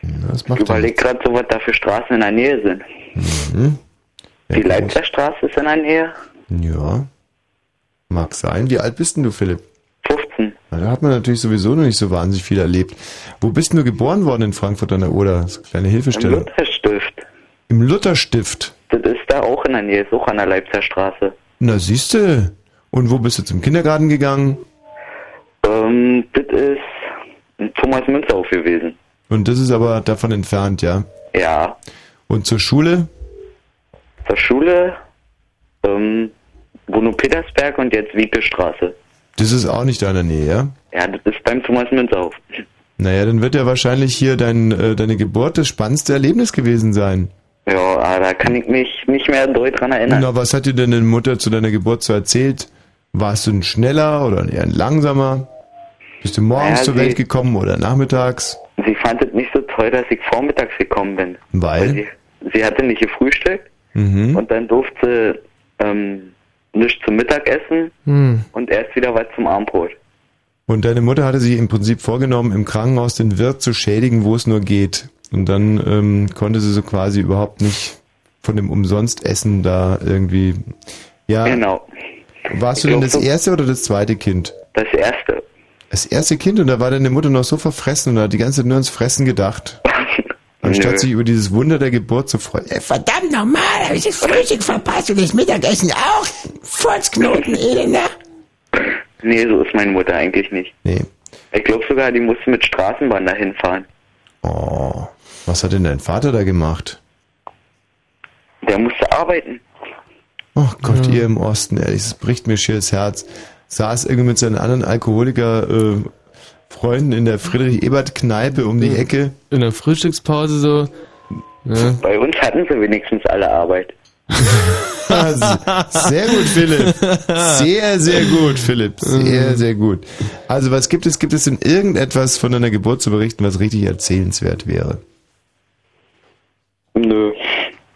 Ich überlege gerade so, was da für Straßen in der Nähe sind. Mhm. Ja, die Leipziger Straße ist in der Nähe. Ja, mag sein. Wie alt bist denn du, Philipp? 15. Na, da hat man natürlich sowieso noch nicht so wahnsinnig viel erlebt. Wo bist du geboren worden in Frankfurt an der Oder? So eine kleine Hilfestellung. Im Lutherstift. Im Lutherstift? Das ist da auch in der Nähe, ist auch an der Leipziger Straße. Na siehst du. Und wo bist du zum Kindergarten gegangen? Das ist Thomas Münzerhof gewesen. Und das ist aber davon entfernt, ja? Ja. Und zur Schule? Zur Schule, Bruno-Petersberg und jetzt Wiekestraße. Das ist auch nicht da in der Nähe, ja? Ja, das ist beim Thomas Münzerhof. Naja, dann wird ja wahrscheinlich hier deine Geburt das spannendste Erlebnis gewesen sein. Ja, da kann ich mich nicht mehr doll dran erinnern. Na, was hat dir denn deine Mutter zu deiner Geburt so erzählt? Warst du ein schneller oder eher ein langsamer? Bist du morgens zur Welt gekommen oder nachmittags? Sie fand es nicht so toll, dass ich vormittags gekommen bin. Weil? Sie hatte nicht gefrühstückt und dann durfte sie... nichts zum Mittagessen und erst wieder was zum Abendbrot. Und deine Mutter hatte sich im Prinzip vorgenommen, im Krankenhaus den Wirt zu schädigen, wo es nur geht. Und dann konnte sie so quasi überhaupt nicht von dem Umsonstessen da irgendwie... Ja, genau. Warst du denn das erste oder das zweite Kind? Das erste. Das erste Kind? Und da war deine Mutter noch so verfressen und hat die ganze Zeit nur ans Fressen gedacht. Anstatt sich über dieses Wunder der Geburt zu freuen. Verdammt nochmal, habe ich das Frühstück verpasst und das Mittagessen auch? Furzknoten, Elender. Nee, so ist meine Mutter eigentlich nicht. Nee. Ich glaube sogar, die musste mit Straßenbahn dahin fahren. Oh, was hat denn dein Vater da gemacht? Der musste arbeiten. Ach Gott, ihr im Osten, ehrlich, das bricht mir schier das Herz. Saß irgendwie mit seinen anderen Alkoholiker... Freunden in der Friedrich-Ebert-Kneipe um die Ecke. In der Frühstückspause so. Ja. Bei uns hatten sie wenigstens alle Arbeit. Sehr gut, Philipp. Sehr, sehr gut, Philipp. Sehr, sehr gut. Also was gibt es? Gibt es denn irgendetwas von deiner Geburt zu berichten, was richtig erzählenswert wäre?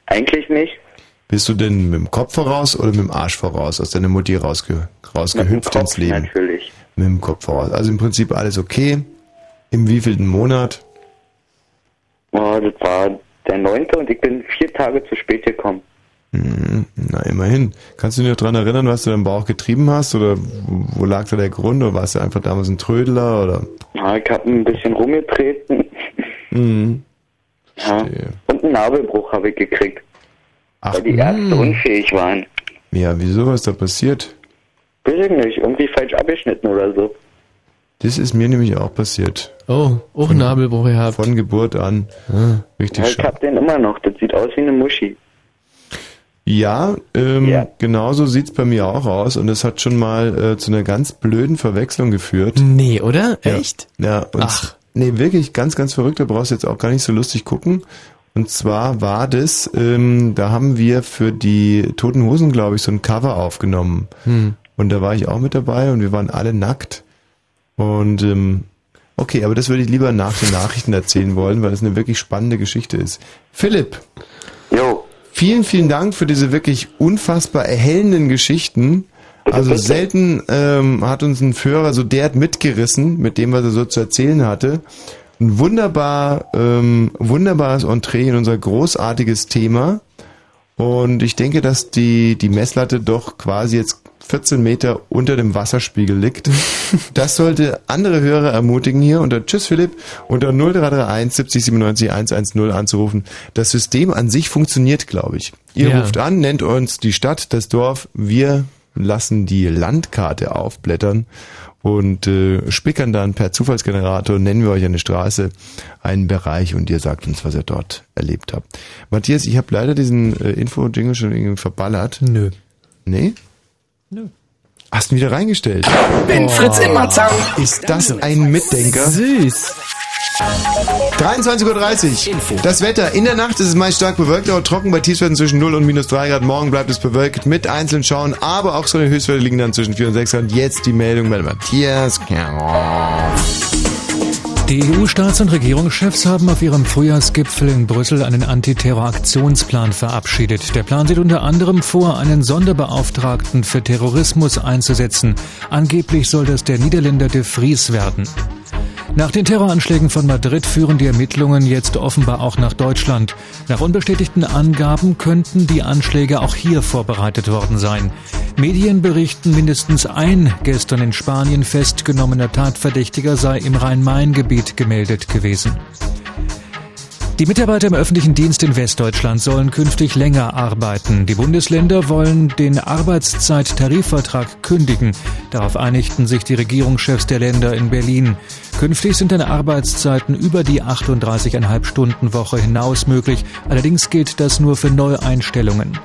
Eigentlich nicht. Bist du denn mit dem Kopf voraus oder mit dem Arsch voraus, aus deiner Mutti rausgehüpft ins Leben? Natürlich. Mit dem Kopf voraus. Also im Prinzip alles okay. Im wievielten Monat? Oh, das war der 9. und ich bin 4 Tage zu spät gekommen. Na, immerhin. Kannst du dich noch daran erinnern, was du im Bauch getrieben hast? Oder wo lag da der Grund? Oder warst du einfach damals ein Trödler? Oder? Ja, ich habe ein bisschen rumgetreten. Mhm. Ja. Und einen Nabelbruch habe ich gekriegt. Ach, weil die Ärzte unfähig waren. Ja, wieso? Was ist da passiert? Weiß ich nicht. Irgendwie falsch abgeschnitten oder so. Das ist mir nämlich auch passiert. Oh, auch einen Nabelbruch gehabt. Von Geburt an. Ja, richtig schade. Ja, ich habe den immer noch. Das sieht aus wie eine Muschi. Ja, genauso sieht's bei mir auch aus und das hat schon mal zu einer ganz blöden Verwechslung geführt. Nee, oder? Ja. Echt? Ja. Ach. Nee, wirklich, ganz, ganz verrückt, da brauchst du jetzt auch gar nicht so lustig gucken. Und zwar war das, da haben wir für die Toten Hosen, glaube ich, so ein Cover aufgenommen. Und da war ich auch mit dabei und wir waren alle nackt. Und, okay, aber das würde ich lieber nach den Nachrichten erzählen wollen, weil das eine wirklich spannende Geschichte ist. Philipp! Jo! Vielen, vielen Dank für diese wirklich unfassbar erhellenden Geschichten. Also selten hat uns ein Führer so derart mitgerissen, mit dem, was er so zu erzählen hatte. Ein wunderbares Entree in unser großartiges Thema. Und ich denke, dass die Messlatte doch quasi jetzt 14 Meter unter dem Wasserspiegel liegt. Das sollte andere Hörer ermutigen, hier unter Tschüss Philipp unter 0331 70 97 110 anzurufen. Das System an sich funktioniert, glaube ich. Ihr ruft an, nennt uns die Stadt, das Dorf. Wir lassen die Landkarte aufblättern und spickern dann per Zufallsgenerator, nennen wir euch eine Straße, einen Bereich und ihr sagt uns, was ihr dort erlebt habt. Matthias, ich habe leider diesen Info-Jingle schon irgendwie verballert. Nö. Nee? Nö. Hast ihn wieder reingestellt. Bin Fritz Immerzahn. Ist das ein Mitdenker? Süß. 23.30 Uhr. Info. Das Wetter. In der Nacht ist es meist stark bewölkt, aber trocken bei Tiefstwerten zwischen 0 und minus 3 Grad. Morgen bleibt es bewölkt mit einzelnen Schauern, aber auch so eine Höchstwerte liegen dann zwischen 4 und 6 Grad. Jetzt die Meldung mit Matthias. Die EU-Staats- und Regierungschefs haben auf ihrem Frühjahrsgipfel in Brüssel einen Antiterroraktionsplan verabschiedet. Der Plan sieht unter anderem vor, einen Sonderbeauftragten für Terrorismus einzusetzen. Angeblich soll das der Niederländer de Vries werden. Nach den Terroranschlägen von Madrid führen die Ermittlungen jetzt offenbar auch nach Deutschland. Nach unbestätigten Angaben könnten die Anschläge auch hier vorbereitet worden sein. Medien berichten, mindestens ein gestern in Spanien festgenommener Tatverdächtiger sei im Rhein-Main-Gebiet gemeldet gewesen. Die Mitarbeiter im öffentlichen Dienst in Westdeutschland sollen künftig länger arbeiten. Die Bundesländer wollen den Arbeitszeittarifvertrag kündigen. Darauf einigten sich die Regierungschefs der Länder in Berlin. Künftig sind dann Arbeitszeiten über die 38,5-Stunden-Woche hinaus möglich. Allerdings gilt das nur für Neueinstellungen.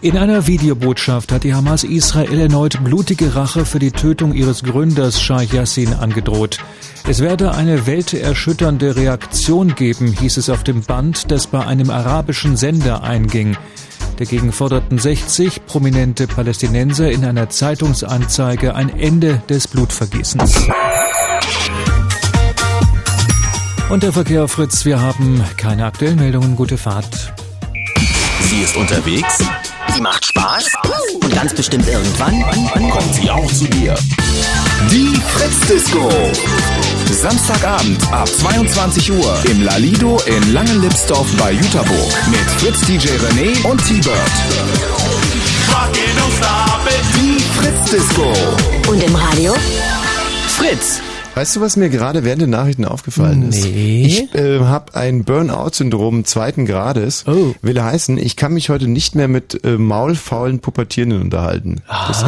In einer Videobotschaft hat die Hamas Israel erneut blutige Rache für die Tötung ihres Gründers Scheich Yassin angedroht. Es werde eine welterschütternde Reaktion geben, hieß es auf dem Band, das bei einem arabischen Sender einging. Dagegen forderten 60 prominente Palästinenser in einer Zeitungsanzeige ein Ende des Blutvergießens. Und der Verkehr, Fritz, wir haben keine aktuellen Meldungen. Gute Fahrt. Sie ist unterwegs. Die macht Spaß und ganz bestimmt irgendwann kommt sie auch zu dir. Die Fritz-Disco. Samstagabend ab 22 Uhr im Lalido in Langenlipsdorf bei Jüterbog mit Fritz-DJ René und T-Bird. Die Fritz-Disco. Und im Radio Fritz. Weißt du, was mir gerade während den Nachrichten aufgefallen ist? Nee. Ich habe ein Burnout-Syndrom 2. Grades. Oh. Will heißen, ich kann mich heute nicht mehr mit maulfaulen Pubertierenden unterhalten. Aha. Das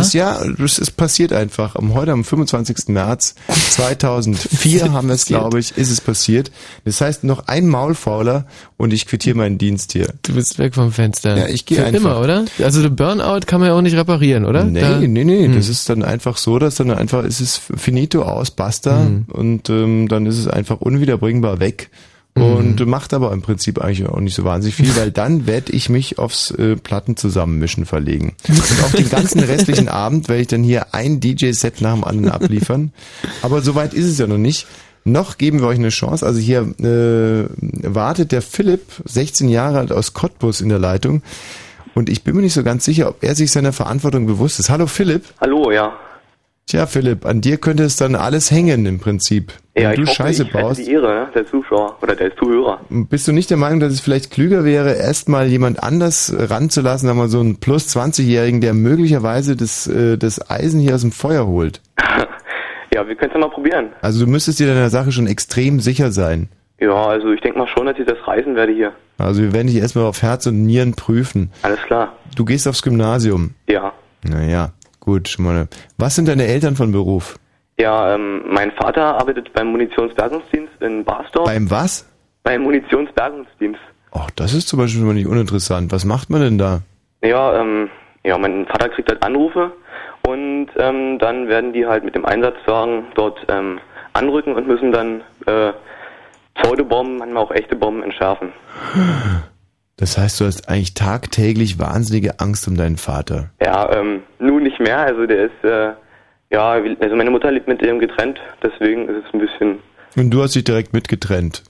passiert einfach. Heute am 25. März 2004 haben wir es, glaube ich, ist es passiert. Das heißt, noch ein Maulfauler und ich quittiere meinen Dienst hier. Du bist weg vom Fenster. Ja, ich gehe einfach. Immer, oder? Also der Burnout kann man ja auch nicht reparieren, oder? Nee. Das ist dann einfach so, dass dann einfach, es ist finito aus, basta. Und dann ist es einfach unwiederbringbar weg und macht aber im Prinzip eigentlich auch nicht so wahnsinnig viel, weil dann werde ich mich aufs Platten zusammenmischen verlegen. Und auch den ganzen restlichen Abend werde ich dann hier ein DJ-Set nach dem anderen abliefern. Aber soweit ist es ja noch nicht. Noch geben wir euch eine Chance. Also hier wartet der Philipp, 16 Jahre alt, aus Cottbus in der Leitung. Und ich bin mir nicht so ganz sicher, ob er sich seiner Verantwortung bewusst ist. Hallo Philipp. Hallo, ja. Tja Philipp, an dir könnte es dann alles hängen im Prinzip. Ja, wenn du Scheiße baust. Ich hätte die Ehre, der Zuschauer oder der Zuhörer. Bist du nicht der Meinung, dass es vielleicht klüger wäre, erstmal jemand anders ranzulassen, sagen wir mal so einen plus 20-Jährigen, der möglicherweise das Eisen hier aus dem Feuer holt? Ja, wir können es ja mal probieren. Also du müsstest dir deiner Sache schon extrem sicher sein. Ja, also ich denke mal schon, dass ich das reißen werde hier. Also wir werden dich erstmal auf Herz und Nieren prüfen. Alles klar. Du gehst aufs Gymnasium. Ja. Naja, gut, schon mal. Was sind deine Eltern von Beruf? Ja, mein Vater arbeitet beim Munitionsbergungsdienst in Basdorf. Beim was? Beim Munitionsbergungsdienst. Ach, das ist zum Beispiel mal nicht uninteressant. Was macht man denn da? Ja, mein Vater kriegt halt Anrufe und dann werden die halt mit dem Einsatzwagen dort anrücken und müssen dann Pseudobomben, manchmal auch echte Bomben entschärfen. Das heißt, du hast eigentlich tagtäglich wahnsinnige Angst um deinen Vater. Ja, nun nicht mehr. Also der ist, also meine Mutter lebt mit ihm getrennt, deswegen ist es ein bisschen... Und du hast dich direkt mitgetrennt?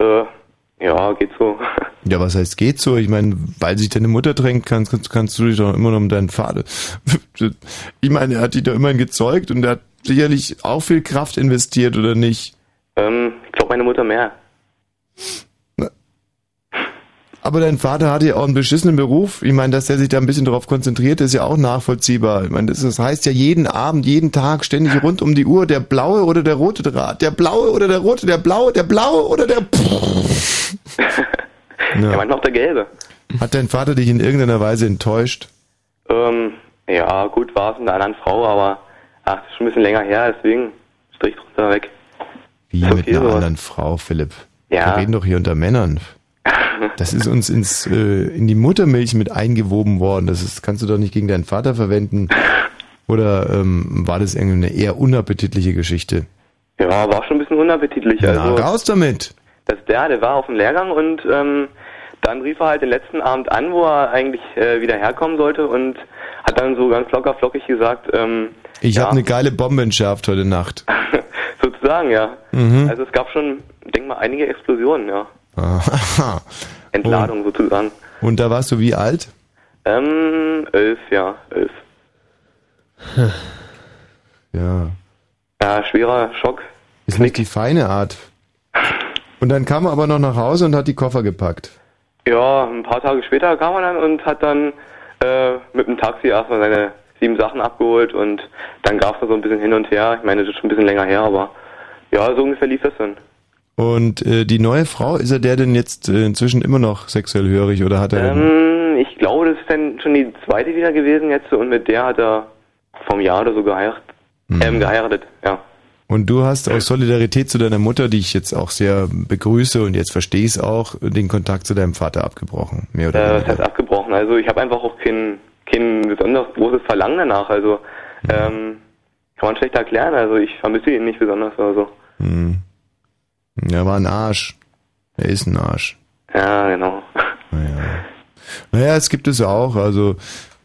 Ja, geht so. Ja, was heißt geht so? Ich meine, weil sich deine Mutter drängt, kannst du dich doch immer noch um deinen Vater... Ich meine, er hat dich doch immerhin gezeugt und er hat sicherlich auch viel Kraft investiert, oder nicht? Ich glaube, meine Mutter mehr. Aber dein Vater hatte ja auch einen beschissenen Beruf. Ich meine, dass er sich da ein bisschen darauf konzentriert, ist ja auch nachvollziehbar. Ich meine, das heißt ja jeden Abend, jeden Tag, ständig rund um die Uhr, der blaue oder der rote Draht, der blaue oder der rote, der blaue oder der... Ja, manchmal auch der gelbe. Hat dein Vater dich in irgendeiner Weise enttäuscht? Ja, gut, war es mit einer anderen Frau, aber ach, das ist schon ein bisschen länger her, deswegen Strich drunter weg. Wie mit einer anderen Frau, Philipp? Ja. Wir reden doch hier unter Männern. Das ist uns in die Muttermilch mit eingewoben worden. Kannst du doch nicht gegen deinen Vater verwenden. Oder war das irgendwie eine eher unappetitliche Geschichte? Ja, war schon ein bisschen unappetitlich. Na, also, raus damit! Der war auf dem Lehrgang und dann rief er halt den letzten Abend an, wo er eigentlich wieder herkommen sollte und hat dann so ganz locker flockig gesagt... ich habe eine geile Bombe entschärft heute Nacht. Sozusagen, ja. Mhm. Also es gab schon, denk mal, einige Explosionen, ja. Aha. Entladung sozusagen. Und da warst du wie alt? 11, ja, 11. Ja. Ja, schwerer Schock. Ist nicht die feine Art. Und dann kam er aber noch nach Hause und hat die Koffer gepackt. Ja, ein paar Tage später kam er dann und hat dann mit dem Taxi erstmal seine 7 Sachen abgeholt und dann gab es da so ein bisschen hin und her. Ich meine, das ist schon ein bisschen länger her, aber ja, so ungefähr lief das dann. Und die neue Frau, ist er der denn jetzt inzwischen immer noch sexuell hörig oder hat er... ich glaube, das ist dann schon die zweite wieder gewesen jetzt und mit der hat er vom Jahr oder so geheiratet, ja. Und du hast aus Solidarität zu deiner Mutter, die ich jetzt auch sehr begrüße und jetzt verstehe ich es auch, den Kontakt zu deinem Vater abgebrochen, mehr oder weniger? Das heißt abgebrochen, also ich habe einfach auch kein besonders großes Verlangen danach, also kann man schlecht erklären, also ich vermisse ihn nicht besonders oder so. Mhm. Ja, war ein Arsch. Er ist ein Arsch. Ja, genau. Naja, es gibt es auch, also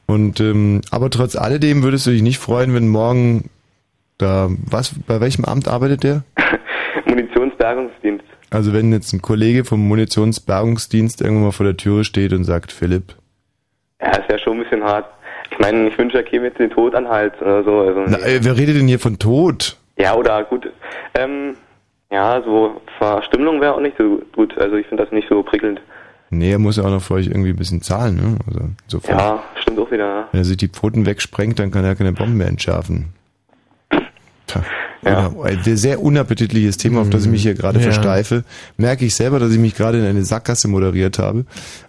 und aber trotz alledem würdest du dich nicht freuen, wenn morgen da, bei welchem Amt arbeitet der? Munitionsbergungsdienst. Also wenn jetzt ein Kollege vom Munitionsbergungsdienst irgendwann mal vor der Türe steht und sagt, Philipp, ja, ist ja schon ein bisschen hart. Ich meine, ich wünsche ja keinem jetzt den Tod an den Hals oder so. Also, na, wer redet denn hier von Tod? Ja, oder gut. Ja, so Verstümmelung wäre auch nicht so gut. Also ich finde das nicht so prickelnd. Nee, er muss ja auch noch für euch irgendwie ein bisschen zahlen, ne? Also sofort. Ja, stimmt auch wieder. Ja. Wenn er sich die Pfoten wegsprengt, dann kann er keine Bomben mehr entschärfen. Tja. Ja. Ein sehr unappetitliches Thema, auf das ich mich hier gerade versteife. Merke ich selber, dass ich mich gerade in eine Sackgasse moderiert habe.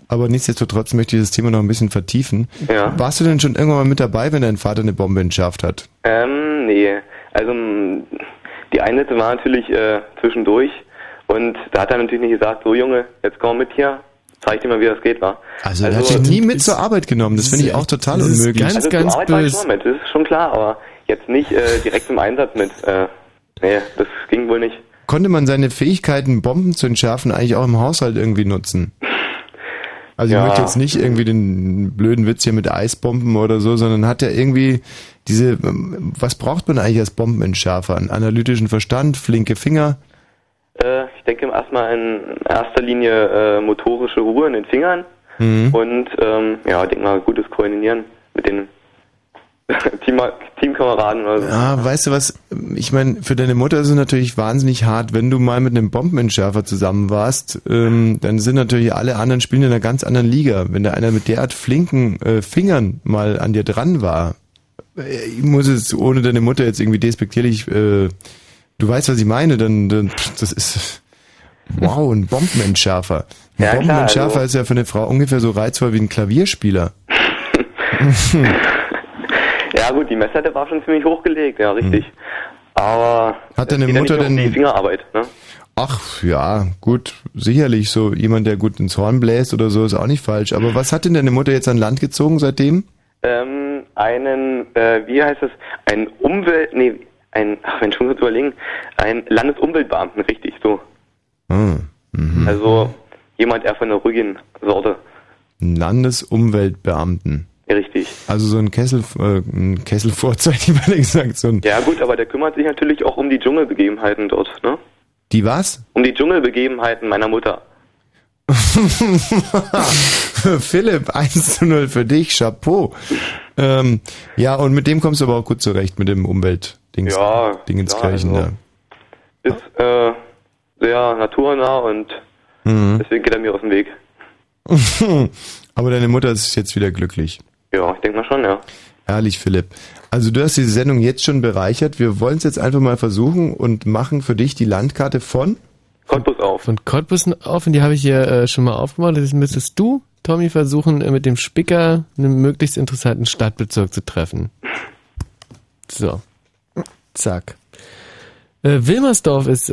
Aber nichtsdestotrotz möchte ich das Thema noch ein bisschen vertiefen. Ja. Warst du denn schon irgendwann mal mit dabei, wenn dein Vater eine Bombe entschärft hat? Nee. Also die Einsätze waren natürlich zwischendurch und da hat er natürlich nicht gesagt, so Junge, jetzt komm mit hier. Zeig dir mal, wie das geht, wa? Also er hat dich nie mit zur Arbeit genommen, das finde ich auch total unmöglich. Ganz, ganz böse. Das ist schon klar, aber jetzt nicht direkt im Einsatz mit. Nee, das ging wohl nicht. Konnte man seine Fähigkeiten, Bomben zu entschärfen, eigentlich auch im Haushalt irgendwie nutzen? Also ich möchte jetzt nicht irgendwie den blöden Witz hier mit Eisbomben oder so, sondern hat er irgendwie was braucht man eigentlich als Bombenentschärfer? Einen analytischen Verstand, flinke Finger? ich denke erstmal in erster Linie motorische Ruhe in den Fingern und ja, denke mal gutes Koordinieren mit den Teamkameraden oder so. Ja, weißt du was, ich meine, für deine Mutter ist es natürlich wahnsinnig hart, wenn du mal mit einem Bombenentschärfer zusammen warst, dann sind natürlich alle anderen Spiele in einer ganz anderen Liga. Wenn da einer mit derart flinken Fingern mal an dir dran war, ich muss es ohne deine Mutter jetzt irgendwie despektierlich, du weißt, was ich meine, dann das ist, wow, ein Bombenentschärfer. Ein ja, Bombenentschärfer klar, also ist ja für eine Frau ungefähr so reizvoll wie ein Klavierspieler. Ja gut, die Messlatte war schon ziemlich hochgelegt, ja richtig. Aber hat deine Mutter denn die Fingerarbeit, ne? Ach ja, gut, sicherlich so jemand, der gut ins Horn bläst oder so, ist auch nicht falsch. Aber was hat denn deine Mutter jetzt an Land gezogen seitdem? Einen, wie heißt es, ein Umwelt, nee, ein, ach Mensch, ich muss überlegen, ein Landesumweltbeamten, richtig, so. Also jemand eher von der ruhigen Sorte. Ein Landesumweltbeamten. Richtig. Also so ein Kesselvorzeichen, hätte ich gesagt. So ein ja gut, aber der kümmert sich natürlich auch um die Dschungelbegebenheiten dort, ne? Die was? Um die Dschungelbegebenheiten meiner Mutter. Philipp, 1:0 für dich, Chapeau. Ja, und mit dem kommst du aber auch gut zurecht, mit dem Umweltdings. Ja, Dingenskirchen da. Also ist sehr naturnah und deswegen geht er mir aus dem Weg. Aber deine Mutter ist jetzt wieder glücklich. Ja, ich denke mal schon, ja. Herrlich, Philipp. Also du hast diese Sendung jetzt schon bereichert. Wir wollen es jetzt einfach mal versuchen und machen für dich die Landkarte von Cottbus auf. Von Cottbus auf, und die habe ich hier schon mal aufgemacht. Das müsstest du, Tommy, versuchen, mit dem Spicker einen möglichst interessanten Stadtbezirk zu treffen. So. Zack. Wilmersdorf ist...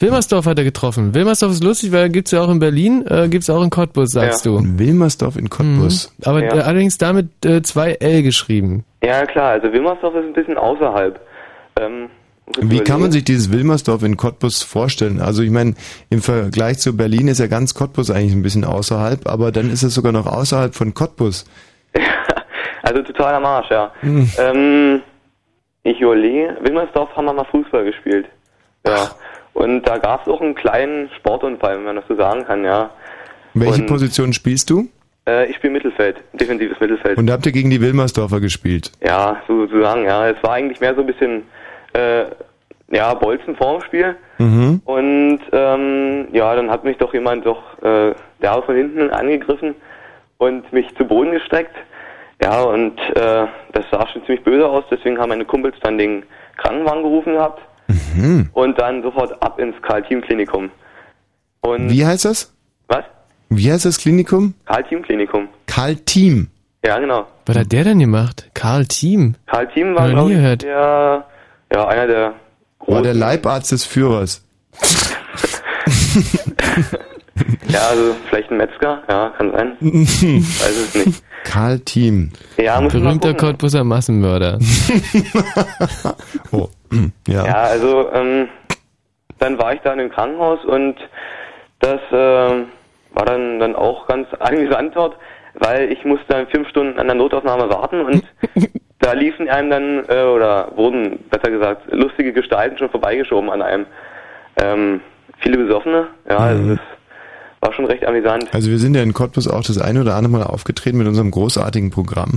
Wilmersdorf hat er getroffen. Wilmersdorf ist lustig, weil gibt's ja auch in Berlin, gibt's auch in Cottbus, sagst ja. du. Wilmersdorf in Cottbus. Aber ja. Allerdings damit 2L geschrieben. Ja klar, also Wilmersdorf ist ein bisschen außerhalb. Wie kann man sich dieses Wilmersdorf in Cottbus vorstellen? Also ich meine, im Vergleich zu Berlin ist ja ganz Cottbus eigentlich ein bisschen außerhalb, aber dann ist es sogar noch außerhalb von Cottbus. Also totaler Marsch, ja. Ich überlege, Wilmersdorf haben wir mal Fußball gespielt. Ja. Ach. Und da gab es auch einen kleinen Sportunfall, wenn man das so sagen kann, ja. Welche Position spielst du? Ich spiele Mittelfeld, defensives Mittelfeld. Und habt ihr gegen die Wilmersdorfer gespielt? Ja, sozusagen, ja. Es war eigentlich mehr so ein bisschen, ja, Bolzen vorm Spiel. Und, ja, dann hat mich doch jemand der von hinten angegriffen und mich zu Boden gestreckt. Ja, und das sah schon ziemlich böse aus, deswegen haben meine Kumpels dann den Krankenwagen gerufen gehabt. Und dann sofort ab ins Karl-Thiem-Klinikum. Wie heißt das? Was? Wie heißt das Klinikum? Karl-Thiem-Klinikum. Karl-Thiem? Ja, genau. Was hat der denn gemacht? Karl-Thiem? Karl-Thiem war, glaube ich, ja, einer der großen... War der Leibarzt des Führers. Ja, also vielleicht ein Metzger, ja, kann sein. Weiß es nicht. Karl-Thiem. Ja, berühmter Cottbuser Massenmörder. Oh. Ja. Ja, also dann war ich da in dem Krankenhaus und das war dann auch ganz amüsant dort, weil ich musste dann 5 Stunden an der Notaufnahme warten und da liefen einem dann, oder wurden, besser gesagt, lustige Gestalten schon vorbeigeschoben an einem. Viele Besoffene, ja, also das war schon recht amüsant. Also wir sind ja in Cottbus auch das eine oder andere Mal aufgetreten mit unserem großartigen Programm.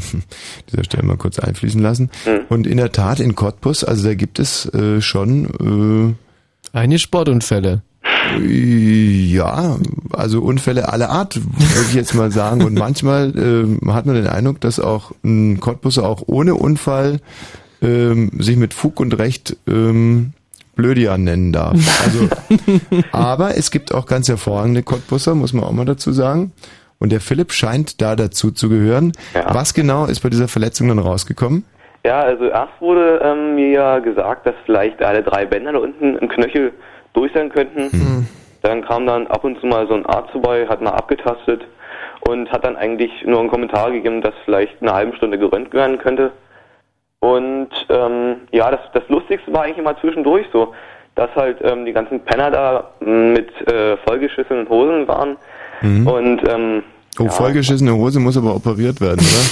Dieser Stelle mal kurz einfließen lassen. Und in der Tat in Cottbus, also da gibt es schon... einige Sportunfälle. Ja, also Unfälle aller Art, würde ich jetzt mal sagen. Und manchmal hat man den Eindruck, dass auch ein Cottbuser auch ohne Unfall sich mit Fug und Recht... Blödian nennen darf. Also, aber es gibt auch ganz hervorragende Cottbusser, muss man auch mal dazu sagen. Und der Philipp scheint da dazu zu gehören. Ja. Was genau ist bei dieser Verletzung dann rausgekommen? Ja, also erst wurde mir ja gesagt, dass vielleicht alle 3 Bänder da unten im Knöchel durch sein könnten. Dann kam dann ab und zu mal so ein Arzt vorbei, hat mal abgetastet und hat dann eigentlich nur einen Kommentar gegeben, dass vielleicht eine halbe Stunde geröntgt werden könnte. Und ja, das Lustigste war eigentlich immer zwischendurch so, dass halt die ganzen Penner da mit vollgeschissenen Hosen waren. Und vollgeschissene Hose muss aber operiert werden, oder?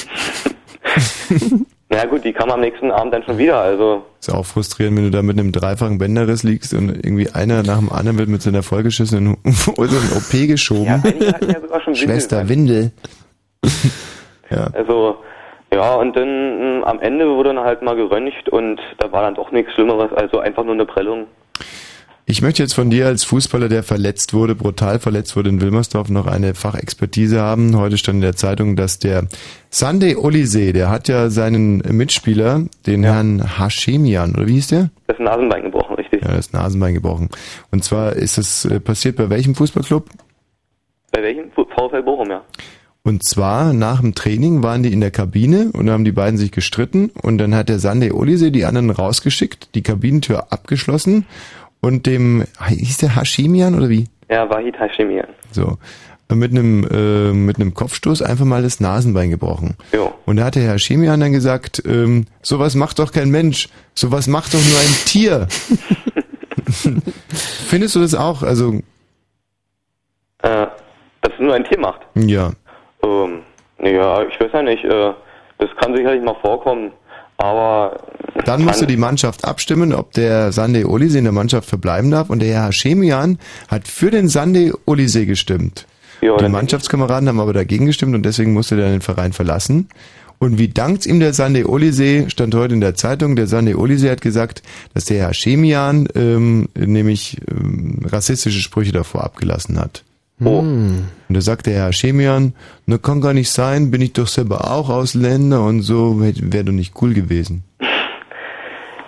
Ja gut, die kam am nächsten Abend dann schon wieder, also. Ist ja auch frustrierend, wenn du da mit einem dreifachen Bänderriss liegst und irgendwie einer nach dem anderen wird mit so einer vollgeschissenen OP geschoben. Ja, eigentlich hatte ich ja sogar schon Windel. Schwester Windel. Ja. Also, ja, und dann am Ende wurde dann halt mal geröntgt und da war dann doch nichts Schlimmeres, also einfach nur eine Prellung. Ich möchte jetzt von dir als Fußballer, der verletzt wurde, brutal verletzt wurde in Wilmersdorf, noch eine Fachexpertise haben. Heute stand in der Zeitung, dass der Sunday Oliseh, der hat ja seinen Mitspieler, den Herrn Hashemian, oder wie hieß der? Das Nasenbein gebrochen, richtig. Ja, das Nasenbein gebrochen. Und zwar ist es passiert bei welchem Fußballclub? Bei welchem? VfL Bochum, ja. Und zwar nach dem Training waren die in der Kabine und haben die beiden sich gestritten und dann hat der Sunday Oliseh die anderen rausgeschickt, die Kabinentür abgeschlossen. Und dem, hieß der Hashemian oder wie? Ja, Vahid Hashemian. So, mit einem Kopfstoß einfach mal das Nasenbein gebrochen. Jo. Und da hat der Hashemian dann gesagt, sowas macht doch kein Mensch, sowas macht doch nur ein Tier. Findest du das auch? Also dass es nur ein Tier macht? Ja. Ja, ich weiß ja nicht, das kann sicherlich mal vorkommen. Aber dann musst du die Mannschaft abstimmen, ob der Sunday Oliseh in der Mannschaft verbleiben darf. Und der Herr Hashemian hat für den Sunday Oliseh gestimmt. Jo, die Mannschaftskameraden haben aber dagegen gestimmt und deswegen musste er den Verein verlassen. Und wie dankt ihm der Sunday Oliseh, stand heute in der Zeitung, der Sunday Oliseh hat gesagt, dass der Herr Hashemian nämlich rassistische Sprüche davor abgelassen hat. Oh. Und da sagt der Herr Hashemian, ne, kann gar nicht sein, bin ich doch selber auch Ausländer und so, wäre doch nicht cool gewesen.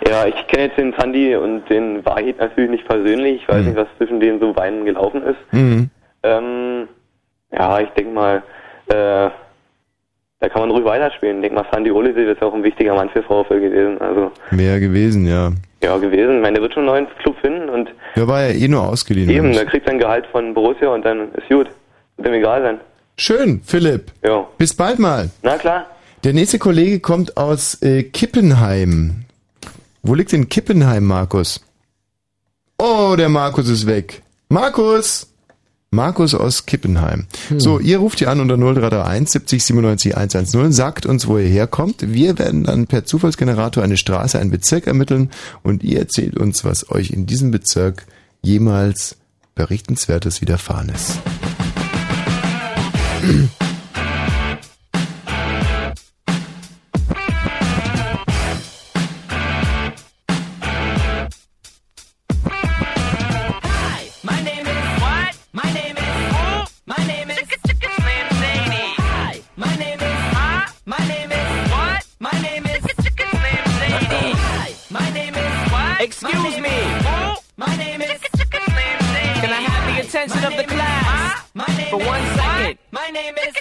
Ja, ich kenne jetzt den Sandy und den Vahid natürlich nicht persönlich, ich weiß nicht, was zwischen denen so beiden gelaufen ist. Mhm. Ja, ich denke mal, da kann man ruhig weiterspielen. Ich denke mal, Sunday Oliseh ist auch ein wichtiger Mann für VfL gewesen. Also mehr gewesen, ja. Ja, gewesen. Ich meine, der wird schon einen neuen Club finden. Und der war ja eh nur ausgeliehen. Eben, der kriegt sein Gehalt von Borussia und dann ist gut. Wird ihm egal sein. Schön, Philipp. Ja. Bis bald mal. Na klar. Der nächste Kollege kommt aus Kippenheim. Wo liegt denn Kippenheim, Markus? Oh, der Markus ist weg. Markus aus Kippenheim. Hm. So, ihr ruft hier an unter 0331 70 97 110, sagt uns, wo ihr herkommt. Wir werden dann per Zufallsgenerator eine Straße, einen Bezirk ermitteln und ihr erzählt uns, was euch in diesem Bezirk jemals Berichtenswertes widerfahren ist. Excuse me. My name is. Can I have the attention of the class for one second? My name is.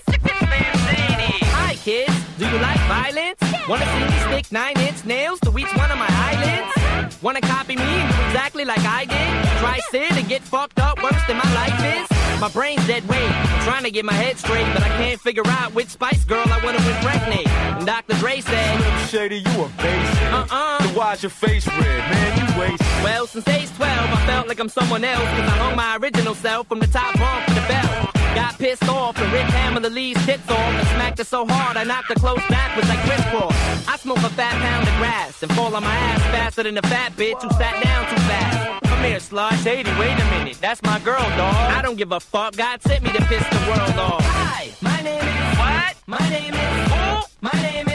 Hi kids, do you like violence? Wanna see me stick 9-inch nails to each one of my eyelids? Wanna copy me and do exactly like I did? Try sit and get fucked up worse than my life is. My brain's dead weight, I'm trying to get my head straight, but I can't figure out which Spice Girl I want to impregnate. And Dr. Dre said, Slim Shady, you a basic. So why's your face red, man? You wasted. Well, since age 12, I felt like I'm someone else, because I hung my original self from the top off to the belt. Got pissed off and ripped Pamela Lee's tits off and smacked her so hard I knocked her close backwards like Chris Cross. I smoke a fat pound of grass and fall on my ass faster than a fat bitch who sat down too fast. Come here, slut. Shady, wait a minute. That's my girl, dog. I don't give a fuck. God sent me to piss the world off. Hi, my name is... What? My name is... Who? My name is...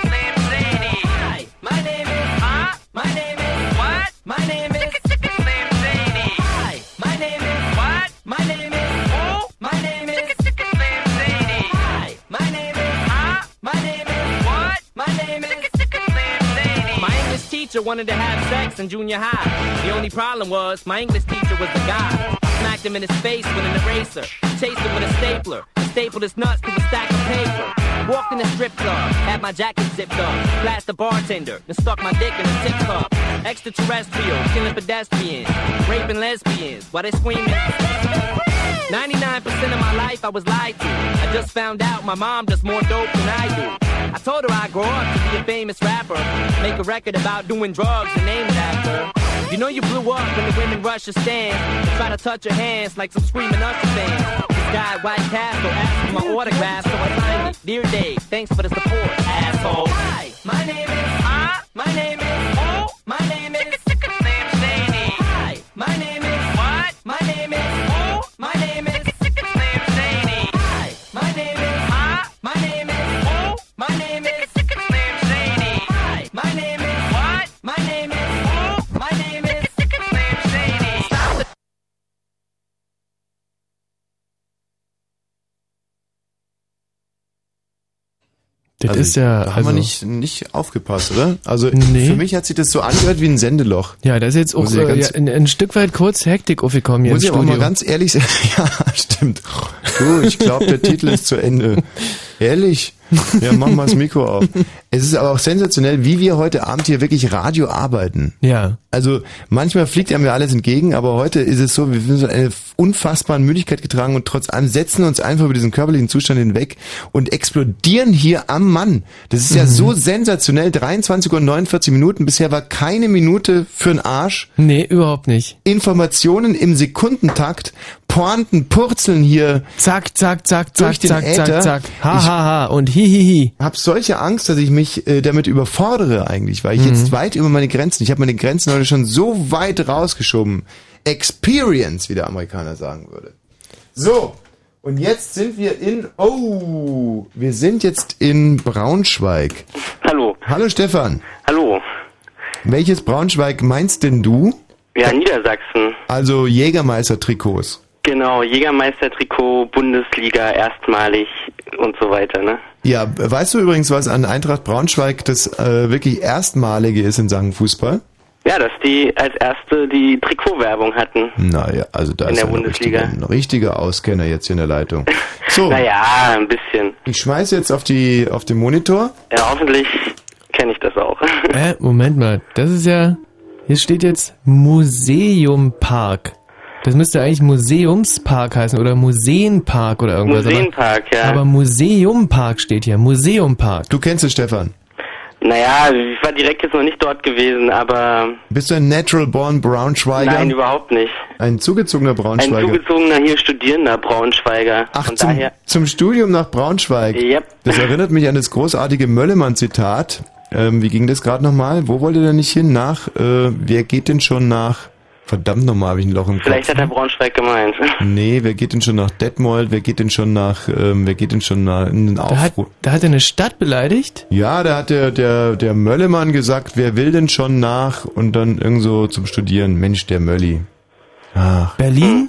Slam Shady. Hi, my name is... Huh? My name is... What? My name is... Slam Shady. Hi, my name is... What? My name is... My name is Slam Shady. Hi, my name is Huh? My name is What? My name is Slam Shady. My English teacher wanted to have sex in junior high. The only problem was my English teacher was a guy. I smacked him in his face with an eraser, chased him with a stapler, and stapled his nuts to a stack of paper. Walked in a strip club, had my jacket zipped up, flashed the bartender, and stuck my dick in a tip cup. Extraterrestrial, killing pedestrians, raping lesbians while they screaming. 99% of my life I was lied to. I just found out my mom does more dope than I do. I told her I'd grow up to be a famous rapper, make a record about doing drugs and name it after her. You know you blew up when the women rush your stand and try to touch your hands like some screaming Usher fans. got white castle, ask for my autograph, so I signed it. Dear Dave, thanks for the support, asshole. Hi, my name is my name is O, my name is Sam Shady. Hi, my name is what? My name is O, my name is Sam Shady. Hi, my name is my name is O, my name is Sam Shady. Hi, my name is what? My name is O, my name is Sam Shady. Stop it. Das ist ja, da haben wir nicht aufgepasst, oder? Also nee. Für mich hat sich das so angehört wie ein Sendeloch. Ja, das ist jetzt auch ein Stück weit kurz Hektik aufgekommen hier im Studio. Muss ich aber mal ganz ehrlich sagen, ja, stimmt. Du, ich glaube, der Titel ist zu Ende. Ehrlich? Ja, mach mal das Mikro auf. Es ist aber auch sensationell, wie wir heute Abend hier wirklich Radio arbeiten. Ja. Also manchmal fliegt einem ja alles entgegen, aber heute ist es so, wir sind so eine unfassbare Müdigkeit getragen und trotz allem setzen uns einfach über diesen körperlichen Zustand hinweg und explodieren hier am Mann. Das ist ja so sensationell. 23:49 Uhr. Bisher war keine Minute für den Arsch. Nee, überhaupt nicht. Informationen im Sekundentakt. Pointen, purzeln hier. Zack, zack, zack, zack, zack, zack, zack. Ha, ha, ha. Und hihihi. Hab solche Angst, dass ich mich damit überfordere eigentlich, weil ich jetzt weit über meine Grenzen, ich habe meine Grenzen heute schon so weit rausgeschoben. Experience, wie der Amerikaner sagen würde. So. Und jetzt sind wir in Braunschweig. Hallo. Hallo Stefan. Hallo. Welches Braunschweig meinst denn du? Ja, Niedersachsen. Also Jägermeister-Trikots. Genau, Jägermeister-Trikot, Bundesliga erstmalig und so weiter, ne? Ja, weißt du übrigens, was an Eintracht Braunschweig das wirklich Erstmalige ist in Sachen Fußball? Ja, dass die als erste die Trikotwerbung hatten. Naja, also da ist ja ein richtiger Auskenner jetzt hier in der Leitung. So. Naja, ein bisschen. Ich schmeiße jetzt auf den Monitor. Ja, hoffentlich kenne ich das auch. Moment mal, das ist ja... Hier steht jetzt Museum Park. Das müsste eigentlich Museumspark heißen oder Museenpark oder irgendwas. Museenpark, aber, ja. Aber Museum Park steht hier. Museum Park. Du kennst es, Stefan. Naja, ich war direkt jetzt noch nicht dort gewesen, aber... Bist du ein Natural Born Braunschweiger? Nein, überhaupt nicht. Ein zugezogener Braunschweiger? Ein zugezogener, hier studierender Braunschweiger. Ach, zum Studium nach Braunschweig? Yep. Das erinnert mich an das großartige Möllemann-Zitat. Wie ging das gerade nochmal? Wo wollte der nicht hin? Wer geht denn schon nach... Verdammt nochmal, habe ich ein Loch im Kopf. Vielleicht hat er Braunschweig gemeint. Nee, wer geht denn schon nach Detmold? Wer geht denn schon nach einen Aufruhr? Da hat er eine Stadt beleidigt? Ja, da hat der Möllemann gesagt, wer will denn schon nach und dann irgend so zum Studieren. Mensch, der Mölli. Ach. Berlin?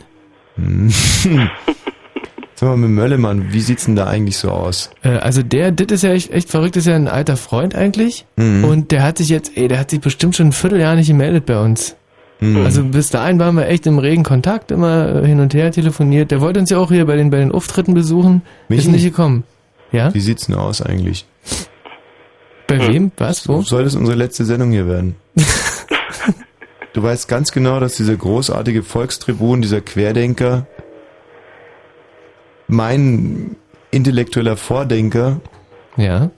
Sag mal, mit Möllemann, wie sieht's denn da eigentlich so aus? Also das ist ja echt verrückt, ist ja ein alter Freund eigentlich. Mhm. Und der hat sich bestimmt schon ein Vierteljahr nicht gemeldet bei uns. Also bis dahin waren wir echt im regen Kontakt, immer hin und her telefoniert. Der wollte uns ja auch hier bei den Auftritten besuchen. Ist nicht gekommen. Ja? Wie sieht's denn aus eigentlich? Bei wem? Was? Wo? Soll das unsere letzte Sendung hier werden? Du weißt ganz genau, dass dieser großartige Volkstribun, dieser Querdenker, mein intellektueller Vordenker, ja,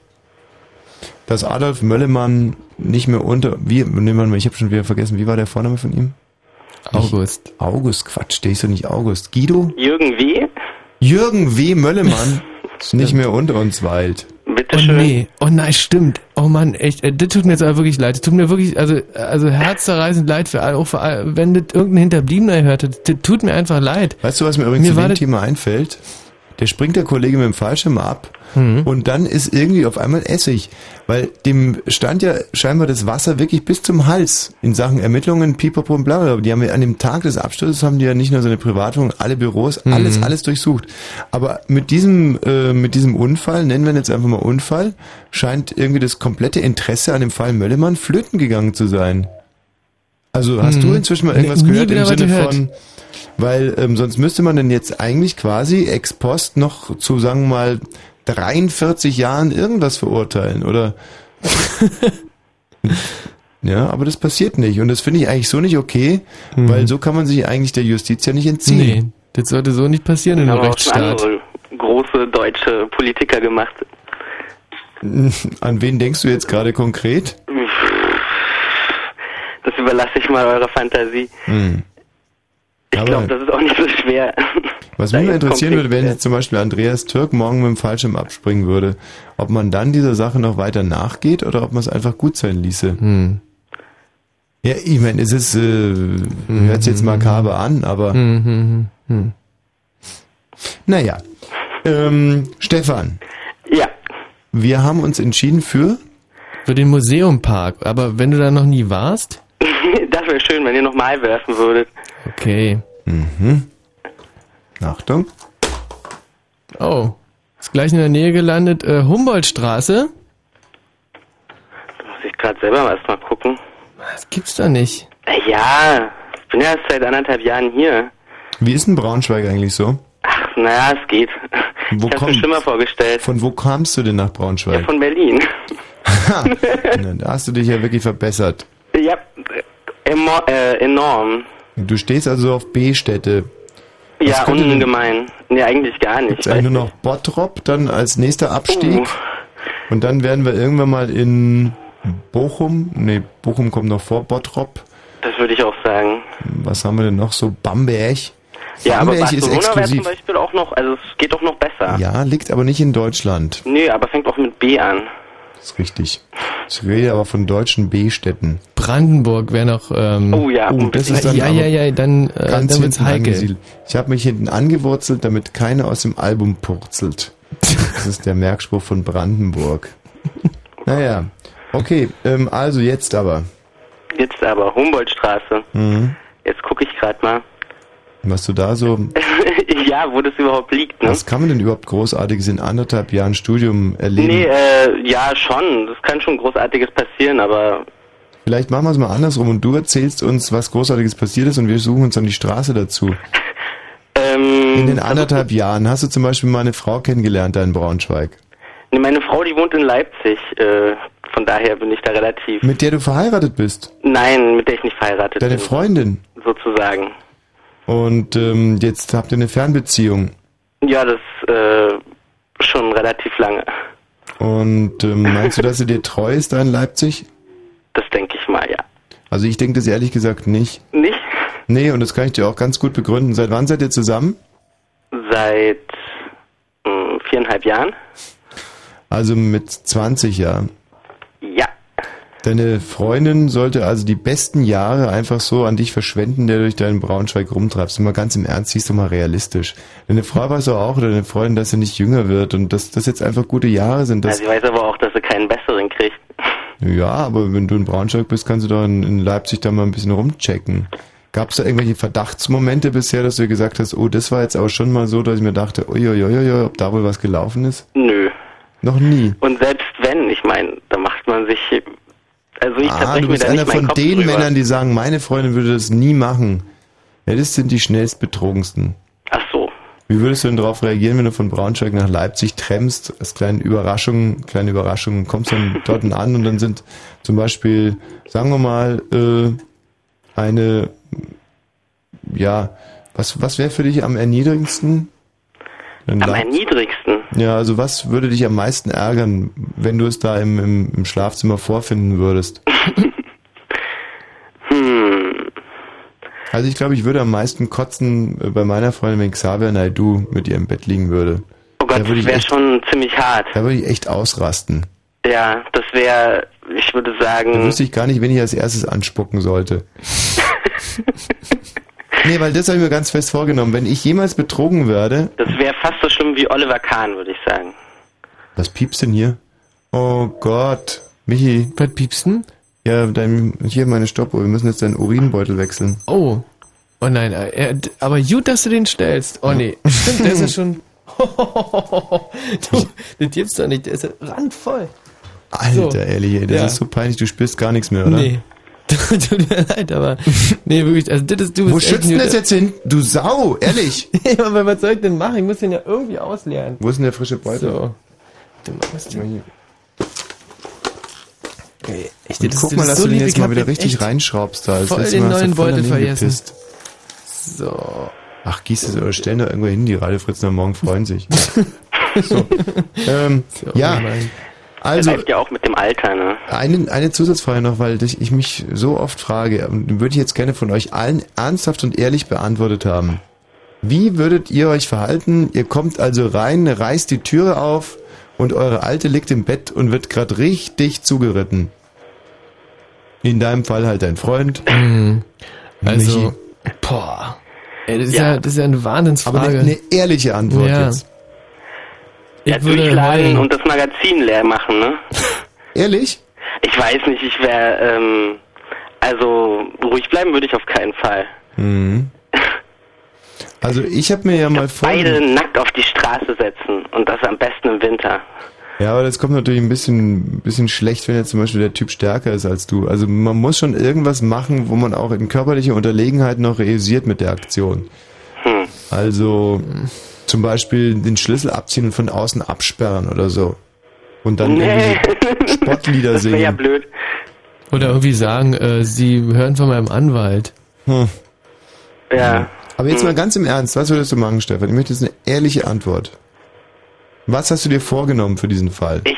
dass Adolf Möllemann nicht mehr ich habe schon wieder vergessen, wie war der Vorname von ihm? August. August, Quatsch, der ist doch nicht August. Guido? Jürgen W. Jürgen W. Möllemann nicht mehr unter uns weilt. Bitteschön. Oh nee, oh nein, stimmt. Oh Mann, echt, das tut mir jetzt aber wirklich leid. Das tut mir wirklich, also herzzerreißend leid für alle, auch für alle, wenn das irgendein Hinterbliebener hört, das tut mir einfach leid. Weißt du, was mir übrigens zu dem Thema einfällt? Der springt der Kollege mit dem Fallschirm ab und dann ist irgendwie auf einmal Essig, weil dem stand ja scheinbar das Wasser wirklich bis zum Hals in Sachen Ermittlungen, Pipapo und bla, bla. Die haben ja an dem Tag des Absturzes haben die ja nicht nur seine Privatwohnung, alle Büros, alles durchsucht. Aber mit diesem Unfall, nennen wir ihn jetzt einfach mal Unfall, scheint irgendwie das komplette Interesse an dem Fall Möllemann flöten gegangen zu sein. Also hast du inzwischen mal irgendwas gehört im Sinne von... Weil sonst müsste man denn jetzt eigentlich quasi ex post noch zu, sagen wir mal, 43 Jahren irgendwas verurteilen, oder? Ja, aber das passiert nicht. Und das finde ich eigentlich so nicht okay, weil so kann man sich eigentlich der Justiz ja nicht entziehen. Nee, das sollte so nicht passieren in einem Rechtsstaat. Haben auch große deutsche Politiker gemacht. An wen denkst du jetzt gerade konkret? Das überlasse ich mal eurer Fantasie. Ich glaube, das ist auch nicht so schwer. Was mich interessieren würde, wenn jetzt zum Beispiel Andreas Türck morgen mit dem Fallschirm abspringen würde, ob man dann dieser Sache noch weiter nachgeht oder ob man es einfach gut sein ließe. Hm. Ja, ich meine, es ist, hört sich jetzt makaber an, aber naja. Stefan. Ja. Wir haben uns entschieden für? Für den Museumpark, aber wenn du da noch nie warst? Das wäre schön, wenn ihr nochmal werfen würdet. Okay. Mhm. Achtung. Oh, ist gleich in der Nähe gelandet. Humboldtstraße. Da muss ich gerade selber erstmal gucken. Das gibt's doch nicht. Ja, ich bin ja erst seit 1,5 Jahren hier. Wie ist denn Braunschweig eigentlich so? Ach, naja, es geht. Wo ich hab's mir schon mal vorgestellt. Von wo kamst du denn nach Braunschweig? Ja, von Berlin. Da hast du dich ja wirklich verbessert. Ja, enorm. Du stehst also auf B-Städte. Ja, ungemein. Nee, eigentlich gar nicht. Gibt's eigentlich nur noch Bottrop, dann als nächster Abstieg. Und dann werden wir irgendwann mal in Bochum. Nee, Bochum kommt noch vor Bottrop. Das würde ich auch sagen. Was haben wir denn noch? So Bamberg. Ja, Bamberg, aber Barcelona wäre zum Beispiel auch noch, also es geht auch noch besser. Ja, liegt aber nicht in Deutschland. Nee, aber fängt auch mit B an. Das ist richtig. Ich rede aber von deutschen B-Städten. Brandenburg wäre noch... oh ja. Das ist dann dann wird's heikel. Ich habe mich hinten angewurzelt, damit keiner aus dem Album purzelt. Das ist der Merkspruch von Brandenburg. Naja, okay, also jetzt aber. Jetzt aber, Humboldtstraße. Mhm. Jetzt gucke ich gerade mal. Was du da so... Ja, wo das überhaupt liegt, ne? Was kann man denn überhaupt Großartiges in 1,5 Jahren Studium erleben? Nee, ja schon. Das kann schon Großartiges passieren, aber... Vielleicht machen wir es mal andersrum und du erzählst uns, was Großartiges passiert ist und wir suchen uns dann die Straße dazu. In den 1,5 Jahren hast du zum Beispiel mal eine Frau kennengelernt da in Braunschweig. Nee, meine Frau, die wohnt in Leipzig, von daher bin ich da relativ... Mit der du verheiratet bist? Nein, mit der ich nicht verheiratet bin. Deine Freundin? Sozusagen. Und jetzt habt ihr eine Fernbeziehung. Ja, das schon relativ lange. Und meinst du, dass sie dir treu ist da in Leipzig? Das denke ich mal, ja. Also ich denke das ehrlich gesagt nicht. Nicht? Nee, und das kann ich dir auch ganz gut begründen. Seit wann seid ihr zusammen? Seit 4,5 Jahren. Also mit 20 Jahren? Ja. Deine Freundin sollte also die besten Jahre einfach so an dich verschwenden, der du durch deinen Braunschweig rumtreibst. Und mal ganz im Ernst, siehst du mal realistisch. Deine Frau weiß auch, deine Freundin, dass sie nicht jünger wird und dass das jetzt einfach gute Jahre sind. Ja, sie weiß aber auch, dass sie keinen besseren kriegt. Ja, aber wenn du in Braunschweig bist, kannst du doch in Leipzig da mal ein bisschen rumchecken. Gab es da irgendwelche Verdachtsmomente bisher, dass du gesagt hast, oh, das war jetzt auch schon mal so, dass ich mir dachte, uiuiuiui, ob da wohl was gelaufen ist? Nö. Noch nie? Und selbst wenn, ich meine, da macht man sich... Also ich du bist einer von den Männern, die sagen, meine Freundin würde das nie machen. Ja, das sind die schnellst betrogensten. Ach so. Wie würdest du denn darauf reagieren, wenn du von Braunschweig nach Leipzig tremmst, als kleine Überraschung, kommst dann dort an und dann sind zum Beispiel, sagen wir mal, eine, ja, was wäre für dich am erniedrigendsten? Am erniedrigsten? Ja, also was würde dich am meisten ärgern, wenn du es da im Schlafzimmer vorfinden würdest? Also ich glaube, ich würde am meisten kotzen bei meiner Freundin, wenn Xavier Naidoo mit ihr im Bett liegen würde. Oh Gott, das wäre schon ziemlich hart. Da würde ich echt ausrasten. Ja, das wäre, ich würde sagen... Da wüsste ich gar nicht, wen ich als erstes anspucken sollte. Nee, weil das habe ich mir ganz fest vorgenommen. Wenn ich jemals betrogen werde... Das wäre fast so schlimm wie Oliver Kahn, würde ich sagen. Was piepst denn hier? Oh Gott. Michi. Was piepst denn? Ja, hier meine Stoppuhr. Wir müssen jetzt deinen Urinbeutel wechseln. Oh. Oh nein. Aber gut, dass du den stellst. Oh nee. Stimmt, der ist ja schon... Du, das gibt's doch nicht. Der ist ja randvoll. Alter, so. Ehrlich, das ist so peinlich. Du spürst gar nichts mehr, oder? Nee. Tut mir leid, aber... Nee, wirklich, also das ist... Du bist wo schützt denn das jetzt hin? Du Sau, ehrlich! Ja, aber was soll ich denn machen? Ich muss den ja irgendwie ausleeren. Wo ist denn der frische Beutel? So. Okay. Guck mal, dass du den jetzt mal wieder richtig reinschraubst. Da. Voll den neuen Beutel vergessen. So. Ach, gieß das oder stell da irgendwo hin. Die Radefritzen am Morgen freuen sich. So. Ja... Also, das heißt ja auch mit dem Alter, ne? Eine Zusatzfrage noch, weil ich mich so oft frage, und würde ich jetzt gerne von euch allen ernsthaft und ehrlich beantwortet haben. Wie würdet ihr euch verhalten? Ihr kommt also rein, reißt die Türe auf und eure Alte liegt im Bett und wird gerade richtig zugeritten. In deinem Fall halt dein Freund. Also, boah. Ey, das ist ja eine Wahnsinnsfrage. Aber eine ehrliche Antwort jetzt. Ja, durchladen und das Magazin leer machen, ne? Ehrlich? Ich weiß nicht, ich wäre, also ruhig bleiben würde ich auf keinen Fall. Mhm. Also ich habe mir ja mal vor... Beide nackt auf die Straße setzen und das am besten im Winter. Ja, aber das kommt natürlich ein bisschen schlecht, wenn jetzt zum Beispiel der Typ stärker ist als du. Also man muss schon irgendwas machen, wo man auch in körperlicher Unterlegenheit noch realisiert mit der Aktion. Hm. Also zum Beispiel den Schlüssel abziehen und von außen absperren oder so. Und dann irgendwie Spottlieder das singen. Das wäre ja blöd. Oder irgendwie sagen, sie hören von meinem Anwalt. Hm. Ja. Aber jetzt mal ganz im Ernst, was würdest du machen, Stefan? Ich möchte jetzt eine ehrliche Antwort. Was hast du dir vorgenommen für diesen Fall? Ich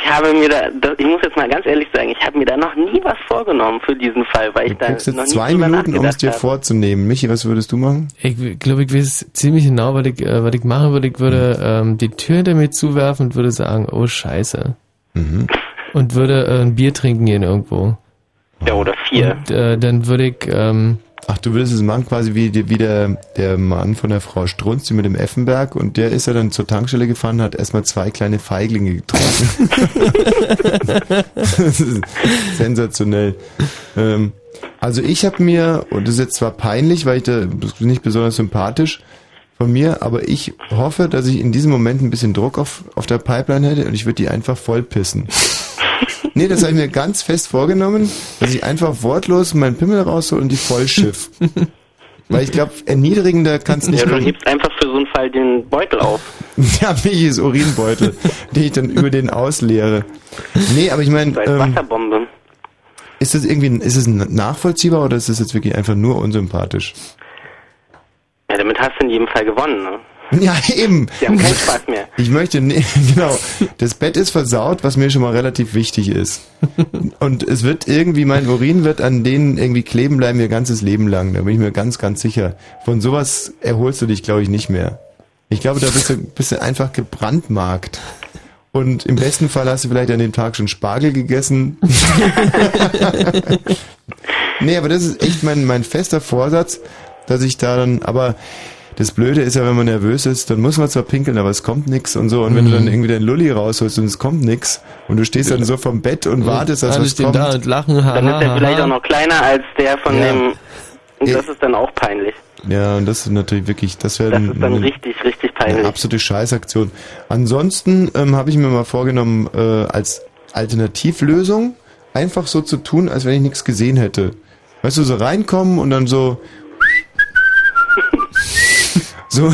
muss jetzt mal ganz ehrlich sagen, ich habe mir da noch nie was vorgenommen für diesen Fall, weil ich da noch nie 2 Minuten, um es dir vorzunehmen. Michi, was würdest du machen? Ich glaube, ich weiß ziemlich genau, was ich machen würde. Ich würde die Tür hinter mir zuwerfen und würde sagen, oh Scheiße. Mhm. Und würde ein Bier trinken gehen irgendwo. Ja, oder 4. Und dann würde ich... Ach, du würdest es machen quasi wie der Mann von der Frau Strunz, die mit dem Effenberg, und der ist ja dann zur Tankstelle gefahren, hat erstmal 2 kleine Feiglinge getrunken. Das ist sensationell. Also ich habe mir, und das ist jetzt zwar peinlich, weil ich da nicht besonders sympathisch von mir, aber ich hoffe, dass ich in diesem Moment ein bisschen Druck auf der Pipeline hätte und ich würde die einfach voll pissen. Nee, das habe ich mir ganz fest vorgenommen, dass ich einfach wortlos meinen Pimmel raushole und die vollschiff. Weil ich glaube, erniedrigender kann's nicht sein. Ja, du hebst einfach für so einen Fall den Beutel auf. Ja, Michis Urinbeutel, den ich dann über den ausleere. Nee, aber ich meine... So eine Wasserbombe. Ist das nachvollziehbar oder ist das jetzt wirklich einfach nur unsympathisch? Ja, damit hast du in jedem Fall gewonnen, ne? Ja, eben. Sie haben keinen Spaß mehr. Ich möchte, genau, das Bett ist versaut, was mir schon mal relativ wichtig ist. Und es wird irgendwie, mein Urin wird an denen irgendwie kleben bleiben, ihr ganzes Leben lang. Da bin ich mir ganz, ganz sicher. Von sowas erholst du dich, glaube ich, nicht mehr. Ich glaube, da bist du einfach gebrandmarkt. Und im besten Fall hast du vielleicht an dem Tag schon Spargel gegessen. Nee, aber das ist echt mein fester Vorsatz, dass ich da dann, aber... Das Blöde ist ja, wenn man nervös ist, dann muss man zwar pinkeln, aber es kommt nix und so. Und wenn du dann irgendwie deinen Lulli rausholst und es kommt nix und du stehst dann so vom Bett und wartest, dass was kommt. Da und lachen, dann ist der vielleicht auch noch kleiner als der von dem... Und das ist dann auch peinlich. Ja, und das ist natürlich wirklich... Das ist dann richtig, richtig peinlich. Eine absolute Scheißaktion. Ansonsten habe ich mir mal vorgenommen, als Alternativlösung einfach so zu tun, als wenn ich nichts gesehen hätte. Weißt du, so reinkommen und dann so... So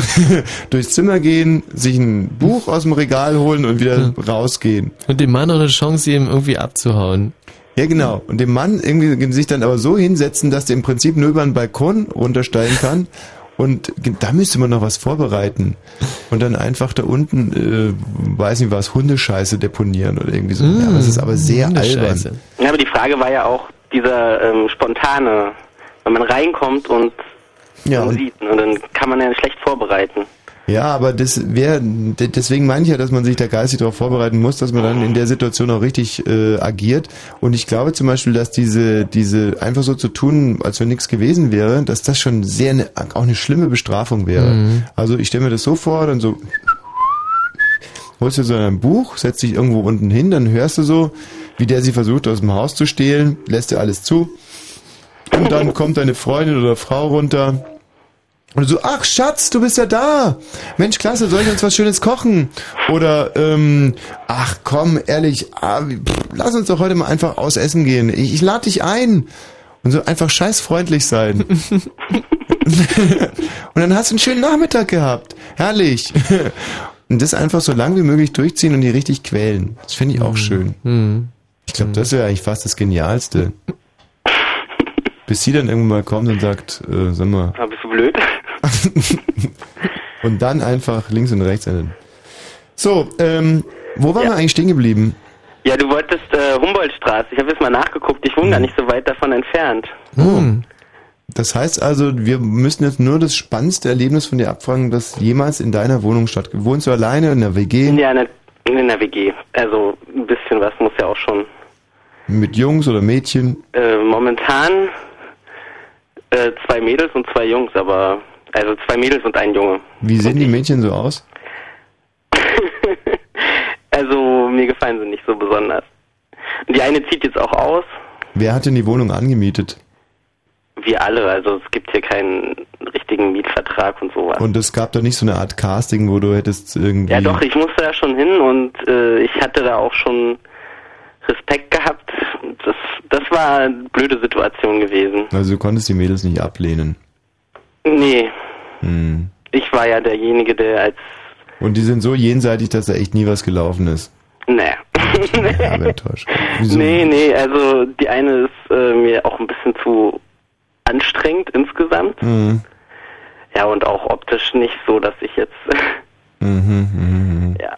durchs Zimmer gehen, sich ein Buch aus dem Regal holen und wieder rausgehen. Und dem Mann noch eine Chance geben, irgendwie abzuhauen. Ja, genau. Und dem Mann irgendwie sich dann aber so hinsetzen, dass der im Prinzip nur über den Balkon runtersteigen kann. Und da müsste man noch was vorbereiten. Und dann einfach da unten, weiß nicht was, Hundescheiße deponieren oder irgendwie so. Ja, das ist aber sehr albern. Ja, aber die Frage war ja auch dieser spontane, wenn man reinkommt und... Ja, und dann kann man ja schlecht vorbereiten. Ja, aber deswegen meine ich ja, dass man sich da geistig darauf vorbereiten muss, dass man dann in der Situation auch richtig agiert. Und ich glaube zum Beispiel, dass diese einfach so zu tun, als wenn nichts gewesen wäre, dass das schon auch eine schlimme Bestrafung wäre. Mhm. Also ich stelle mir das so vor, dann so holst du so ein Buch, setzt dich irgendwo unten hin, dann hörst du so, wie der sie versucht aus dem Haus zu stehlen, lässt dir alles zu. Und dann kommt deine Freundin oder Frau runter und so, ach Schatz, du bist ja da. Mensch, klasse, soll ich uns was Schönes kochen? Oder, ach komm, ehrlich, lass uns doch heute mal einfach aus essen gehen. Ich lade dich ein. Und so einfach scheißfreundlich sein. Und dann hast du einen schönen Nachmittag gehabt. Herrlich. Und das einfach so lang wie möglich durchziehen und die richtig quälen. Das finde ich auch schön. Ich glaube, das wäre eigentlich fast das Genialste. Bis sie dann irgendwann mal kommt und sagt, sag mal... Ja, bist du blöd? Und dann einfach links und rechts enden. So, wo waren wir eigentlich stehen geblieben? Ja, du wolltest Humboldtstraße. Ich habe jetzt mal nachgeguckt. Ich wohne gar nicht so weit davon entfernt. Hm. Das heißt also, wir müssen jetzt nur das spannendste Erlebnis von dir abfragen, das jemals in deiner Wohnung stattgefunden hat. Wohnst du alleine in der WG? Ja, in der WG. Also ein bisschen was muss ja auch schon. Mit Jungs oder Mädchen? Momentan 2 Mädels und 2 Jungs, aber also 2 Mädels und ein Junge. Wie sehen die Mädchen so aus? Also mir gefallen sie nicht so besonders. Die eine zieht jetzt auch aus. Wer hat denn die Wohnung angemietet? Wir alle, also es gibt hier keinen richtigen Mietvertrag und sowas. Und es gab da nicht so eine Art Casting, wo du hättest irgendwie... Ja doch, ich musste da schon hin und ich hatte da auch schon Respekt gehabt. Das war eine blöde Situation gewesen. Also du konntest die Mädels nicht ablehnen? Nee. Hm. Ich war ja derjenige, der als... Und die sind so jenseitig, dass da echt nie was gelaufen ist? Naja. Ja, aber enttäuscht. Wieso? Nee, also die eine ist mir auch ein bisschen zu... anstrengend insgesamt. Mhm. Ja, und auch optisch nicht so, dass ich jetzt... Ja,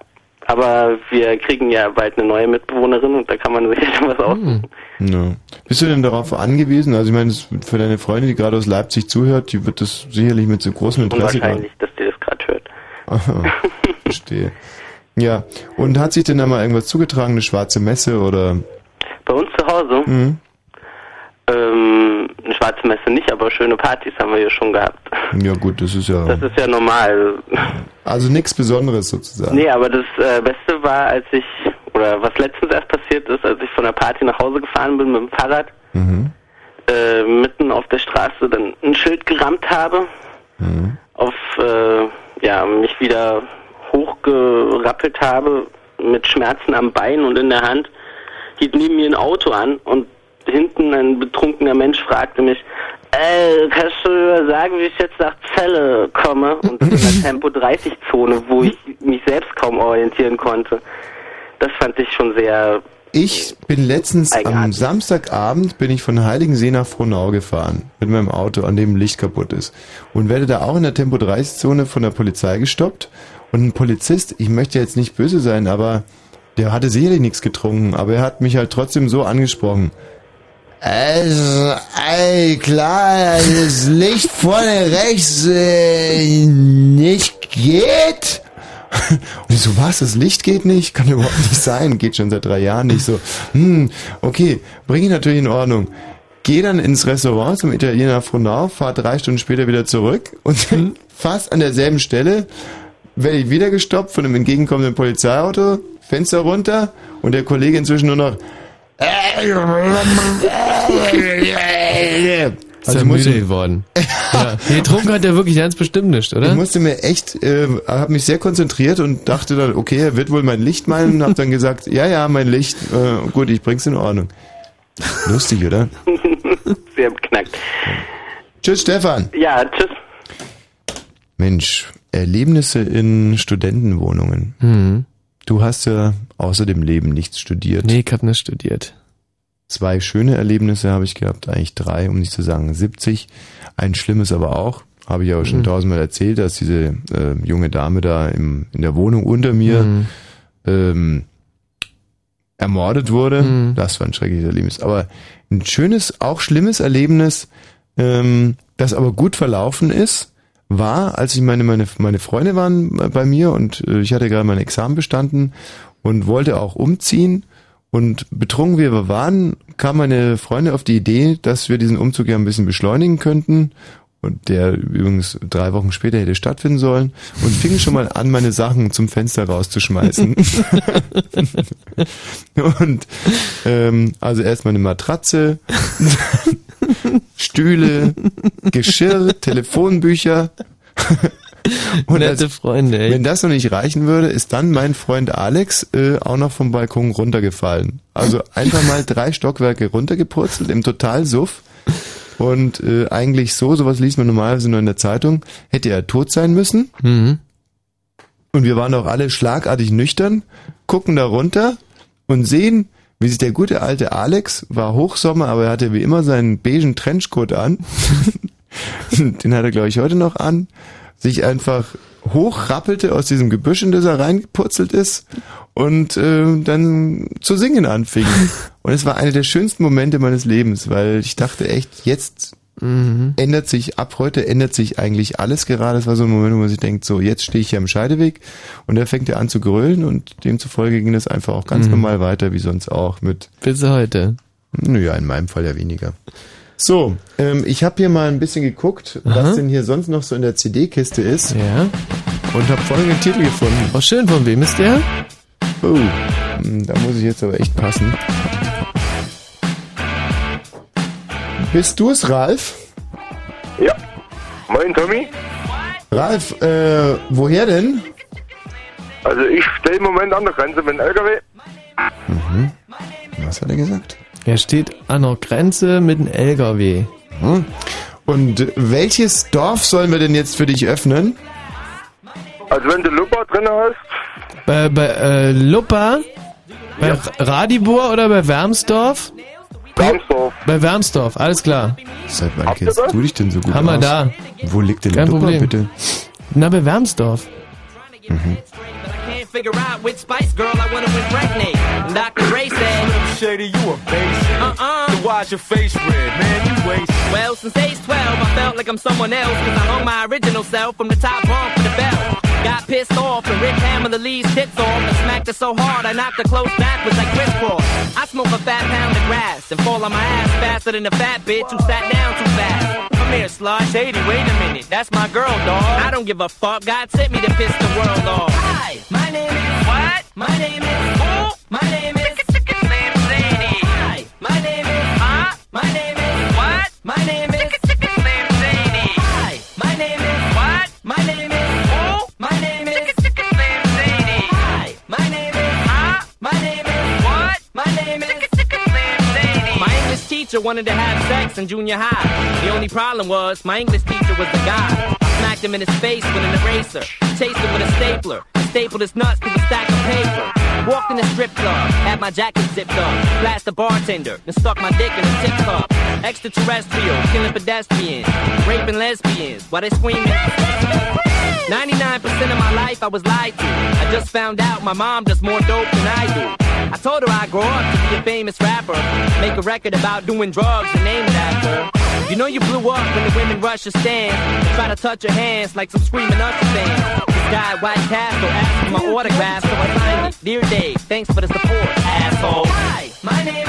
aber wir kriegen ja bald eine neue Mitbewohnerin und da kann man sich schon was aussuchen. Ja. Bist du denn darauf angewiesen? Also ich meine, für deine Freundin, die gerade aus Leipzig zuhört, die wird das sicherlich mit so großem Interesse... Wahrscheinlich, dass die das gerade hört. Oh, verstehe. Ja, und hat sich denn da mal irgendwas zugetragen, eine schwarze Messe oder... Bei uns zu Hause? Mhm. Eine schwarze Messe nicht, aber schöne Partys haben wir hier schon gehabt. Ja gut, das ist ja... Das ist ja normal. Also nichts Besonderes sozusagen. Nee, aber das Beste war, als ich... Oder was letztens erst passiert ist, als ich von der Party nach Hause gefahren bin mit dem Fahrrad, mitten auf der Straße dann ein Schild gerammt habe, auf mich wieder hochgerappelt habe, mit Schmerzen am Bein und in der Hand, hielt neben mir ein Auto an und hinten ein betrunkener Mensch fragte mich, kannst du sagen, wie ich jetzt nach Celle komme? Und in der Tempo-30-Zone, wo ich mich selbst kaum orientieren konnte. Das fand ich schon sehr... Ich bin letztens eigenartig. Am Samstagabend bin ich von Heiligensee nach Frohnau gefahren, mit meinem Auto, an dem Licht kaputt ist. Und werde da auch in der Tempo-30-Zone von der Polizei gestoppt. Und ein Polizist, ich möchte jetzt nicht böse sein, aber der hatte sicherlich nichts getrunken, aber er hat mich halt trotzdem so angesprochen. Also, klar, das Licht vorne rechts nicht geht. Und ich so, was, das Licht geht nicht? Kann überhaupt nicht sein, geht schon seit 3 Jahren nicht so. Okay, bring ich natürlich in Ordnung. Geh dann ins Restaurant zum Italiener Frohnau, fahr 3 Stunden später wieder zurück und dann fast an derselben Stelle werde ich wieder gestoppt von einem entgegenkommenden Polizeiauto, Fenster runter und der Kollege inzwischen nur noch... Also müde geworden. Ja. Getrunken hat er wirklich ganz bestimmt nicht, oder? Ich musste mir echt, habe mich sehr konzentriert und dachte dann, okay, er wird wohl mein Licht meinen und habe dann gesagt, ja, mein Licht, gut, ich bring's in Ordnung. Lustig, oder? Sehr beknackt. Tschüss, Stefan. Ja, tschüss. Mensch, Erlebnisse in Studentenwohnungen. Mhm. Du hast ja außer dem Leben nichts studiert. Nee, ich habe nicht studiert. 2 schöne Erlebnisse habe ich gehabt, eigentlich 3, um nicht zu sagen 70. Ein schlimmes aber auch, habe ich aber schon tausendmal erzählt, dass diese junge Dame da in der Wohnung unter mir ermordet wurde. Mhm. Das war ein schreckliches Erlebnis. Aber ein schönes, auch schlimmes Erlebnis, das aber gut verlaufen ist, war, als ich meine Freunde waren bei mir und ich hatte gerade mein Examen bestanden und wollte auch umziehen und betrunken wie wir waren, kamen meine Freunde auf die Idee, dass wir diesen Umzug ja ein bisschen beschleunigen könnten und der übrigens 3 Wochen später hätte stattfinden sollen und fingen schon mal an, meine Sachen zum Fenster rauszuschmeißen. Und also erst mal eine Matratze, Stühle, Geschirr, Telefonbücher. Und nette Freunde, ey. Wenn das noch nicht reichen würde, ist dann mein Freund Alex auch noch vom Balkon runtergefallen. Also einfach mal 3 Stockwerke runtergepurzelt, im Totalsuff. Und eigentlich sowas liest man normalerweise nur in der Zeitung, hätte er tot sein müssen. Mhm. Und wir waren auch alle schlagartig nüchtern, gucken da runter und sehen, wie sich der gute alte Alex, war Hochsommer, aber er hatte wie immer seinen beigen Trenchcoat an. Den hat er, glaube ich, heute noch an. sich einfach hochrappelte aus diesem Gebüsch, in das er reingepurzelt ist, und dann zu singen anfing. Und es war einer der schönsten Momente meines Lebens, weil ich dachte echt, jetzt ändert sich, ab heute ändert sich eigentlich alles gerade. Es war so ein Moment, wo man sich denkt, so, jetzt stehe ich hier am Scheideweg, und da fängt er an zu grölen, und demzufolge ging das einfach auch ganz normal weiter, wie sonst auch. Bis heute? Naja, in meinem Fall ja weniger. So, ich habe hier mal ein bisschen geguckt, was denn hier sonst noch so in der CD-Kiste ist. Ja. Und habe folgenden Titel gefunden. Oh, schön, von wem ist der? Oh, da muss ich jetzt aber echt passen. Bist du es, Ralf? Ja. Moin, Tommy. Ralf, woher denn? Also ich stehe im Moment an der Grenze mit dem LKW. Mhm. Was hat er gesagt? Er steht an der Grenze mit einem LKW. Hm. Und welches Dorf sollen wir denn jetzt für dich öffnen? Also wenn du Luppa drin hast. Bei Luppa? Bei Radibor oder bei Wermsdorf? Wermsdorf. Bei Wermsdorf, alles klar. Seit wann kennst du dich denn so gut aus? Hammer da. Wo liegt denn Luppa bitte? Na, bei Wermsdorf. Mhm. Figure out which Spice Girl I want to impregnate. Dr. Dre said, Shady, you a basic. So why's your face red, man? You waste. Well, since age 12, I felt like I'm someone else, because I hung my original self from the top bunk to the belt. Got pissed off and ripped Pamela Lee's tits off and smacked her so hard I knocked her clothes backwards like Chris Paul. I smoke a fat pound of grass and fall on my ass faster than a fat bitch who sat down too fast. Come here, slut. Shady, wait a minute. That's my girl, dog. I don't give a fuck. God sent me to piss the world off. Hi, my name is... What? My name is... Who? My name is... Chicken, Shady. Hi, my name is... Huh? My name is... What? My name is... Chicken, Shady. Hi, my name is... What? My name is... My name is Chicken Slam Shady. Hi, my name is my name is what? My name is Chicken Slam Shady. My English teacher wanted to have sex in junior high. The only problem was my English teacher was the guy. I smacked him in his face with an eraser, chased him with a stapler, and stapled his nuts to a stack of paper. Walked in the strip club, had my jacket zipped up, flashed the bartender, and stuck my dick in a tip cup. Extraterrestrial, killing pedestrians, raping lesbians while they screaming. 99% of my life I was lied to. I just found out my mom does more dope than I do. I told her I'd grow up to be a famous rapper, make a record about doing drugs and name it after her. You know you blew up when the women rush your stand and try to touch your hands like some screaming Usher fans. This guy at White Castle asked for my autograph, so I signed it. Dear Dave, thanks for the support, asshole. Hi, my name is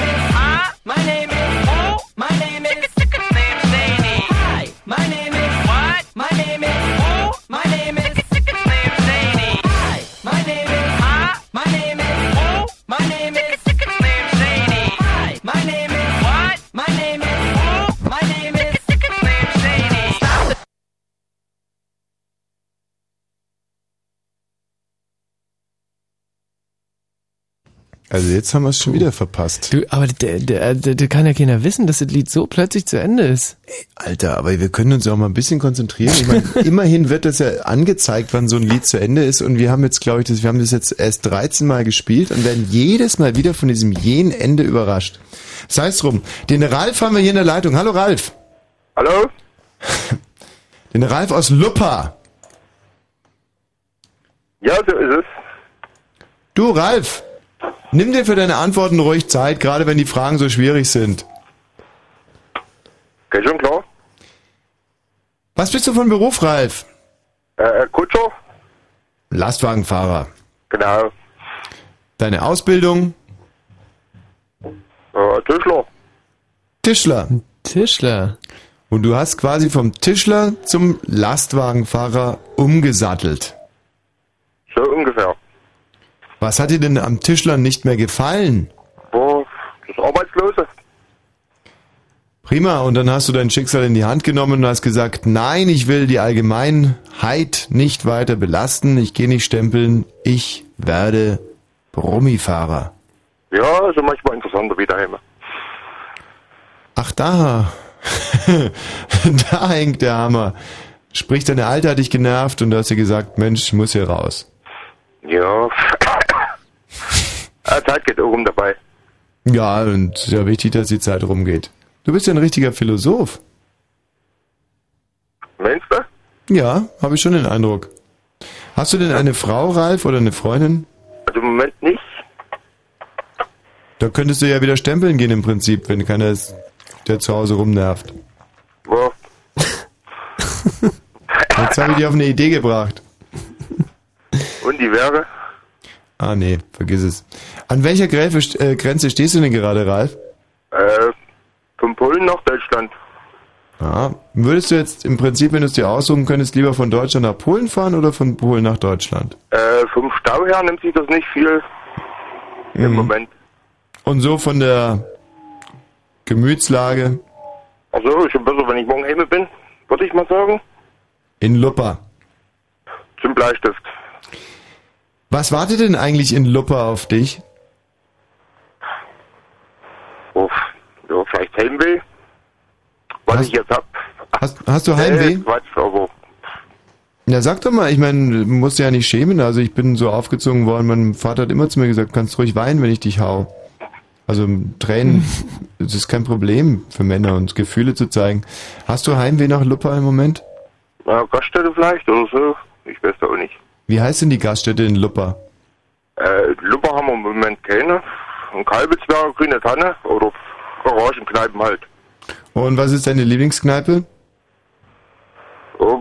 my name is oh, my name is Chicken Slam Shady. Hi, my name is what? My name is oh, my name. Also jetzt haben wir es schon wieder verpasst. Du, aber der kann ja keiner wissen, dass das Lied so plötzlich zu Ende ist. Ey, Alter, aber wir können uns auch mal ein bisschen konzentrieren. Ich meine, immerhin wird das ja angezeigt, wann so ein Lied zu Ende ist. Und wir haben jetzt, glaube ich, wir haben das jetzt erst 13 Mal gespielt und werden jedes Mal wieder von diesem jenen Ende überrascht. Sei es drum. Den Ralf haben wir hier in der Leitung. Hallo Ralf. Hallo. Den Ralf aus Luppa. Ja, so ist es. Du Ralf. Nimm dir für deine Antworten ruhig Zeit, gerade wenn die Fragen so schwierig sind. Okay, schon klar. Was bist du von Beruf, Ralf? Kutscher. Lastwagenfahrer. Genau. Deine Ausbildung? Tischler. Tischler. Und du hast quasi vom Tischler zum Lastwagenfahrer umgesattelt. So ungefähr. Was hat dir denn am Tischler nicht mehr gefallen? Boah, das Arbeitslose. Prima, und dann hast du dein Schicksal in die Hand genommen und hast gesagt, nein, ich will die Allgemeinheit nicht weiter belasten, ich gehe nicht stempeln, ich werde Brummifahrer. Ja, ist ja manchmal interessanter wie daheim. Ach, da. Da hängt der Hammer. Sprich, deine Alte hat dich genervt und du hast dir gesagt, Mensch, ich muss hier raus. Ja, Zeit geht auch rum dabei. Ja, und es ist ja wichtig, dass die Zeit rumgeht. Du bist ja ein richtiger Philosoph. Meinst du? Ja, habe ich schon den Eindruck. Hast du denn eine Frau, Ralf, oder eine Freundin? Also im Moment nicht. Da könntest du ja wieder stempeln gehen im Prinzip, wenn keiner ist, der zu Hause rumnervt. Boah. Jetzt habe ich dich auf eine Idee gebracht. Und die wäre? Ah nee, vergiss es. An welcher Grenze stehst du denn gerade, Ralf? Von Polen nach Deutschland. Ah, würdest du jetzt im Prinzip, wenn du es dir aussuchen könntest, lieber von Deutschland nach Polen fahren oder von Polen nach Deutschland? Vom Stau her nimmt sich das nicht viel im Moment. Und so von der Gemütslage? Achso, ist schon besser, wenn ich morgen heim bin, würde ich mal sagen. In Luppa. Zum Bleistift. Was wartet denn eigentlich in Luppa auf dich? Oh, ja, vielleicht Heimweh. Was ich jetzt hab. Hast du Heimweh? Quatsch, aber. Ja, sag doch mal, ich meine, du musst ja nicht schämen. Also ich bin so aufgezogen worden, mein Vater hat immer zu mir gesagt, kannst ruhig weinen, wenn ich dich hau. Also Tränen, das ist kein Problem für Männer, uns Gefühle zu zeigen. Hast du Heimweh nach Luppa im Moment? Na, Gaststätte vielleicht oder so. Ich weiß da auch nicht. Wie heißt denn die Gaststätte in Luppa? Luppa haben wir im Moment keine. Ein Kalbelsberger, Grüne Tanne oder Orangenkneipen halt. Und was ist deine Lieblingskneipe? Oh,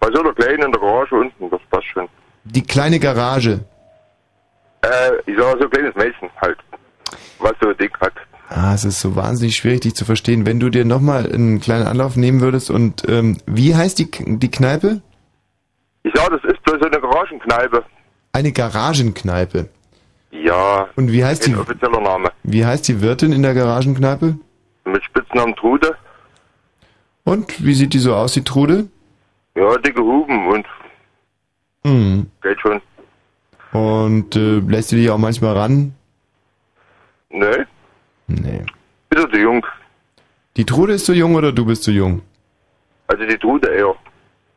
bei so einer kleinen in der Garage unten, das passt schon. Die kleine Garage? Ich sag so ein kleines Mädchen halt. Was so dick hat. Ah, es ist so wahnsinnig schwierig, dich zu verstehen. Wenn du dir nochmal einen kleinen Anlauf nehmen würdest und, wie heißt die Kneipe? Ich sag, das ist bloß so eine Garagenkneipe. Eine Garagenkneipe? Ja. Und wie heißt die? Offizieller Name. Wie heißt die Wirtin in der Garagenkneipe? Mit Spitznamen Trude. Und wie sieht die so aus, die Trude? Ja, dicke Huben und. Geht schon. Und lässt du dich auch manchmal ran? Nee. Nee. Bist du zu jung? Die Trude ist zu jung oder du bist zu jung? Also die Trude eher.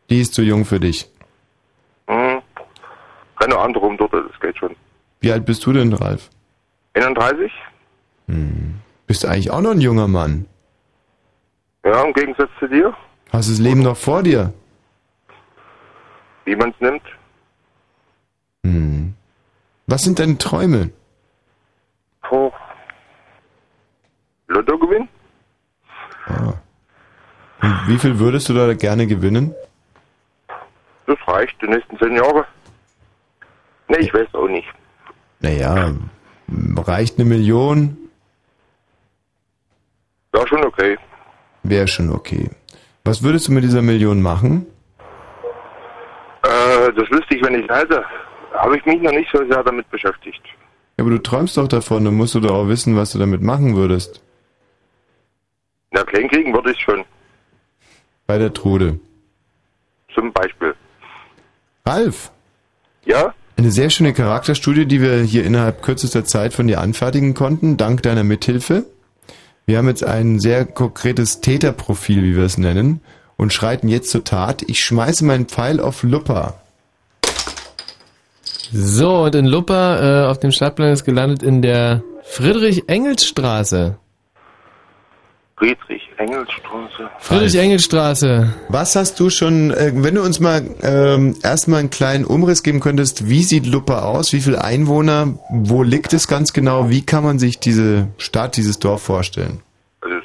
Die ist zu jung für dich? Keine andere rum dort, das geht schon. Wie alt bist du denn, Ralf? 31. Bist eigentlich auch noch ein junger Mann. Ja, im Gegensatz zu dir. Hast das Leben noch vor dir? Wie man es nimmt. Was sind deine Träume? Oh. Lotto gewinnen? Ah. Und wie viel würdest du da gerne gewinnen? Das reicht, die nächsten 10 Jahre. Ne, ich weiß auch nicht. Naja, reicht 1 Million? Wäre schon okay. Wäre schon okay. Was würdest du mit dieser Million machen? Das wüsste ich, wenn ich es hätte. Habe ich mich noch nicht so sehr damit beschäftigt. Ja, aber du träumst doch davon, dann musst du doch auch wissen, was du damit machen würdest. Na, klein kriegen würde ich schon. Bei der Trude. Zum Beispiel. Ralf? Ja? Eine sehr schöne Charakterstudie, die wir hier innerhalb kürzester Zeit von dir anfertigen konnten, dank deiner Mithilfe. Wir haben jetzt ein sehr konkretes Täterprofil, wie wir es nennen, und schreiten jetzt zur Tat. Ich schmeiße meinen Pfeil auf Luppa. So, und in Luppa auf dem Stadtplan ist gelandet in der Friedrich-Engels-Straße. Friedrich-Engels-Straße. Friedrich-Engels-Straße. Was hast du schon, wenn du uns mal erstmal einen kleinen Umriss geben könntest, wie sieht Luppa aus, wie viele Einwohner, wo liegt es ganz genau, wie kann man sich diese Stadt, dieses Dorf vorstellen? Also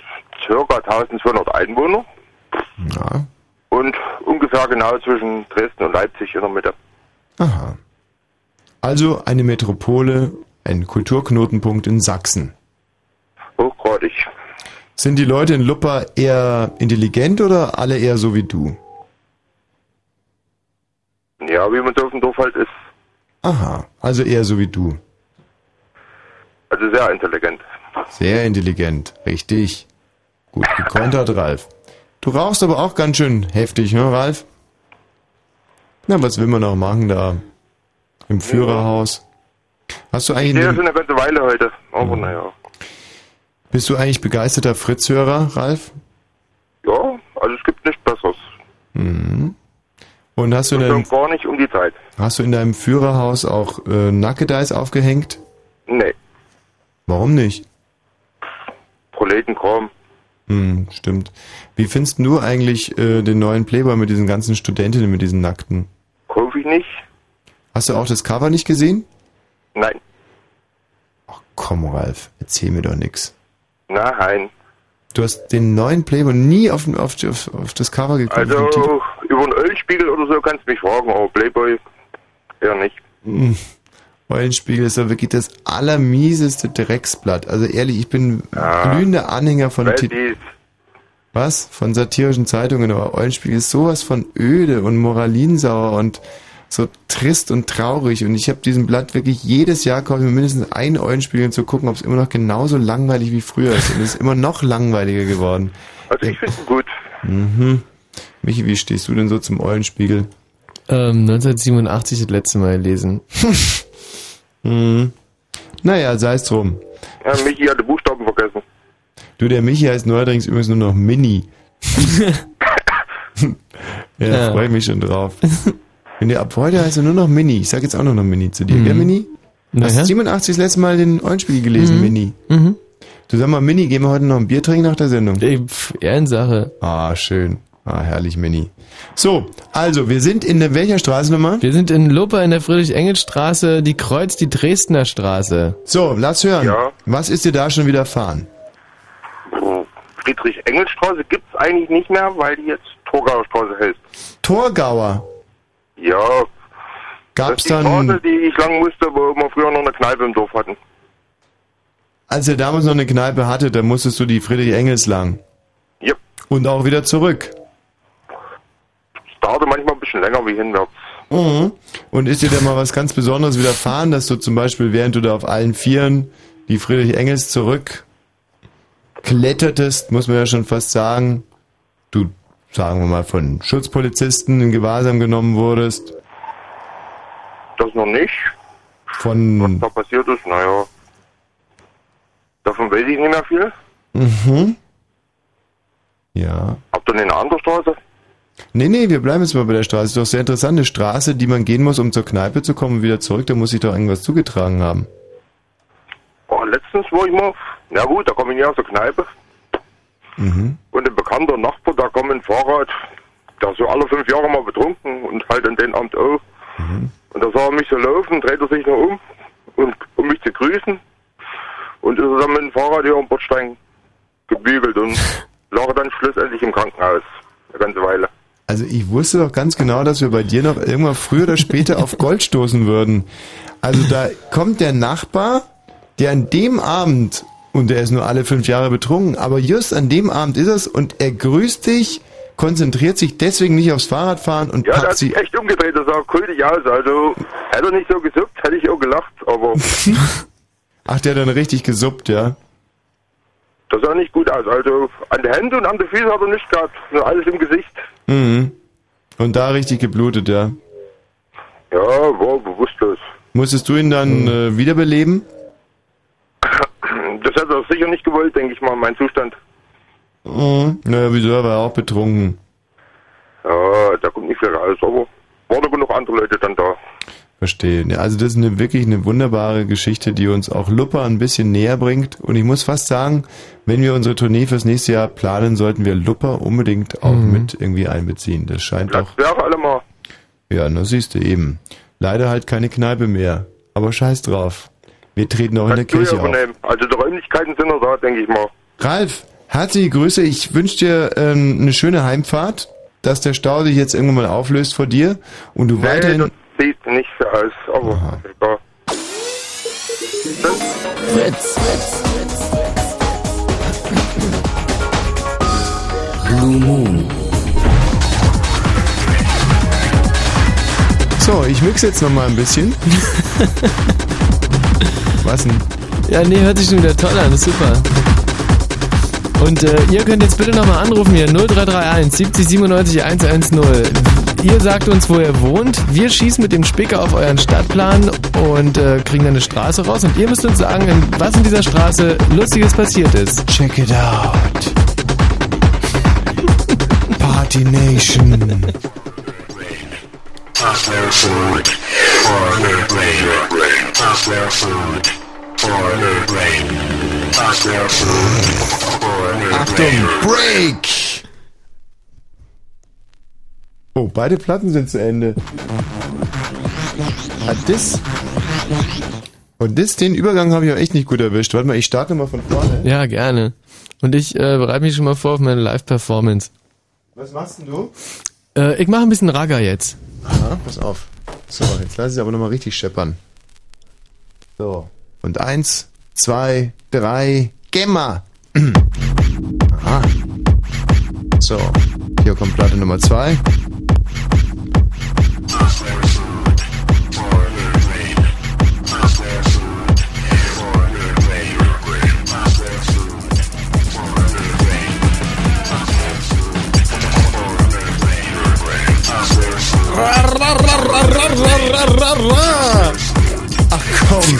circa 1200 Einwohner. Ja. Und ungefähr genau zwischen Dresden und Leipzig in der Mitte. Aha. Also eine Metropole, ein Kulturknotenpunkt in Sachsen. Hochgradig. Sind die Leute in Luppa eher intelligent oder alle eher so wie du? Ja, wie man so auf dem Dorf halt ist. Aha, also eher so wie du. Also sehr intelligent. Sehr intelligent, richtig. Gut gekontert, Ralf. Du rauchst aber auch ganz schön heftig, ne, Ralf? Na, was will man noch machen da im Führerhaus? Hast du eigentlich... Ich stehe schon eine ganze Weile heute, aber naja. Bist du eigentlich begeisterter Fritz-Hörer, Ralf? Ja, also es gibt nichts Besseres. Und hast du in deinem... gar nicht um die Zeit. Hast du in deinem Führerhaus auch Nackedeis aufgehängt? Nee. Warum nicht? Proletenkram. Hm, stimmt. Wie findest du eigentlich den neuen Playboy mit diesen ganzen Studentinnen, mit diesen Nackten? Guck ich nicht. Hast du auch das Cover nicht gesehen? Nein. Ach komm, Ralf, erzähl mir doch nix. Nein. Du hast den neuen Playboy nie auf das Cover geguckt? Also über einen Ölspiegel oder so kannst du mich fragen, aber Playboy eher nicht. Hm. Eulenspiegel ist ja wirklich das allermieseste Drecksblatt. Also ehrlich, ich bin glühender Anhänger von... Was? Von satirischen Zeitungen. Aber Eulenspiegel ist sowas von öde und moralinsauer und so trist und traurig. Und ich habe diesem Blatt wirklich jedes Jahr kaufe ich mir mindestens einen Eulenspiegel, zu gucken, ob es immer noch genauso langweilig wie früher ist. Und es ist immer noch langweiliger geworden. Also ich finde es gut. Mhm. Michi, wie stehst du denn so zum Eulenspiegel? 1987 das letzte Mal gelesen. Hm. Naja, sei es drum. Ja, Michi hat die Buchstaben vergessen. Du, der Michi heißt neuerdings übrigens nur noch Mini. Ja, freue ich mich schon drauf. Wenn der ab heute heißt er nur noch Mini. Ich sag jetzt auch nur noch Mini zu dir, gell, Mini? Naja. Hast du 87 das letzte Mal den Eulenspiegel gelesen, Mini? Mhm. Du, sag mal, Mini, gehen wir heute noch ein Bier trinken nach der Sendung? Ehrensache. Ah, schön. Ah, herrlich, Mini. So, also, wir sind in welcher Straßennummer? Wir sind in Luppe, in der Friedrich-Engels-Straße, die kreuzt die Dresdner Straße. So, lass hören. Ja. Was ist dir da schon widerfahren? Friedrich-Engels-Straße gibt's eigentlich nicht mehr, weil die jetzt Torgauer Straße heißt. Torgauer? Ja. Gab's dann... Das ist die Straße, die ich lang musste, wo wir früher noch eine Kneipe im Dorf hatten. Als ihr damals noch eine Kneipe hattet, dann musstest du die Friedrich-Engels lang? Ja. Und auch wieder zurück? Dauert manchmal ein bisschen länger wie hinwärts. Mhm. Und ist dir da mal was ganz Besonderes widerfahren, dass du zum Beispiel, während du da auf allen Vieren die Friedrich-Engels zurückklettertest, muss man ja schon fast sagen, du, sagen wir mal, von Schutzpolizisten in Gewahrsam genommen wurdest? Das noch nicht. Von... Was da passiert ist, naja. Davon weiß ich nicht mehr viel. Mhm. Ja. Habt ihr eine andere Straße? Nee, wir bleiben jetzt mal bei der Straße. Das ist doch eine sehr interessante Straße, die man gehen muss, um zur Kneipe zu kommen und wieder zurück. Da muss ich doch irgendwas zugetragen haben. Oh, letztens war ich mal... Na gut, da komme ich ja zur Kneipe. Mhm. Und ein bekannter Nachbar, da kommt ein Fahrrad, der ist so alle 5 Jahre mal betrunken und halt an den Abend auch. Mhm. Und da sah er mich so laufen, dreht er sich noch um, um mich zu grüßen. Und ist er dann mit dem Fahrrad hier am Bordstein gebügelt und lag dann schlussendlich im Krankenhaus. Eine ganze Weile. Also ich wusste doch ganz genau, dass wir bei dir noch irgendwann früher oder später auf Gold stoßen würden. Also da kommt der Nachbar, der an dem Abend, und der ist nur alle 5 Jahre betrunken, aber just an dem Abend ist es, und er grüßt dich, konzentriert sich deswegen nicht aufs Fahrradfahren und ja, packt sie... Ja, der hat sich echt umgedreht, das sah kultig aus, also hätte er nicht so gesuppt, hätte ich auch gelacht, aber... Ach, der hat dann richtig gesuppt, ja? Das sah nicht gut aus, also an den Händen und an den Füßen hat er nichts gehabt, nur alles im Gesicht. Mhm. Und da richtig geblutet, ja? Ja, war bewusstlos. Musstest du ihn dann wiederbeleben? Das hätte er sicher nicht gewollt, denke ich mal, mein Zustand. Mhm. Naja, wieso, er war auch betrunken. Ja, da kommt nicht viel raus, aber waren aber noch andere Leute dann da. Verstehe. Ja, also das ist wirklich eine wunderbare Geschichte, die uns auch Lupper ein bisschen näher bringt. Und ich muss fast sagen, wenn wir unsere Tournee fürs nächste Jahr planen, sollten wir Lupper unbedingt auch mit irgendwie einbeziehen. Das scheint doch... Das wäre alle mal. Ja, na siehst du eben. Leider halt keine Kneipe mehr. Aber scheiß drauf. Wir treten auch in der Kirche auf. Also die Räumlichkeiten sind noch da, denke ich mal. Ralf, herzliche Grüße. Ich wünsche dir eine schöne Heimfahrt, dass der Stau sich jetzt irgendwann mal auflöst vor dir und du weiterhin... Sieht nicht so aus, aber egal. Fritz. Blue Moon. So, ich mixe jetzt nochmal ein bisschen. Was denn? Ja, nee, hört sich schon wieder toll an, das ist super. Und ihr könnt jetzt bitte nochmal anrufen hier, 0331 70 97 110. Ihr sagt uns, wo ihr wohnt, wir schießen mit dem Spicker auf euren Stadtplan und kriegen dann eine Straße raus und ihr müsst uns sagen, was in dieser Straße Lustiges passiert ist. Check it out. Party Nation. Achtung, Break! Oh, beide Platten sind zu Ende. Hat das... Und das, den Übergang habe ich auch echt nicht gut erwischt. Warte mal, ich starte mal von vorne. Ja, gerne. Und ich bereite mich schon mal vor auf meine Live-Performance. Was machst denn du? Ich mache ein bisschen Raga jetzt. Aha, pass auf. So, jetzt lass ich aber nochmal richtig scheppern. So. Und 1, 2, 3, Gemma! Aha. So. Hier kommt Platte Nummer 2. Ach komm.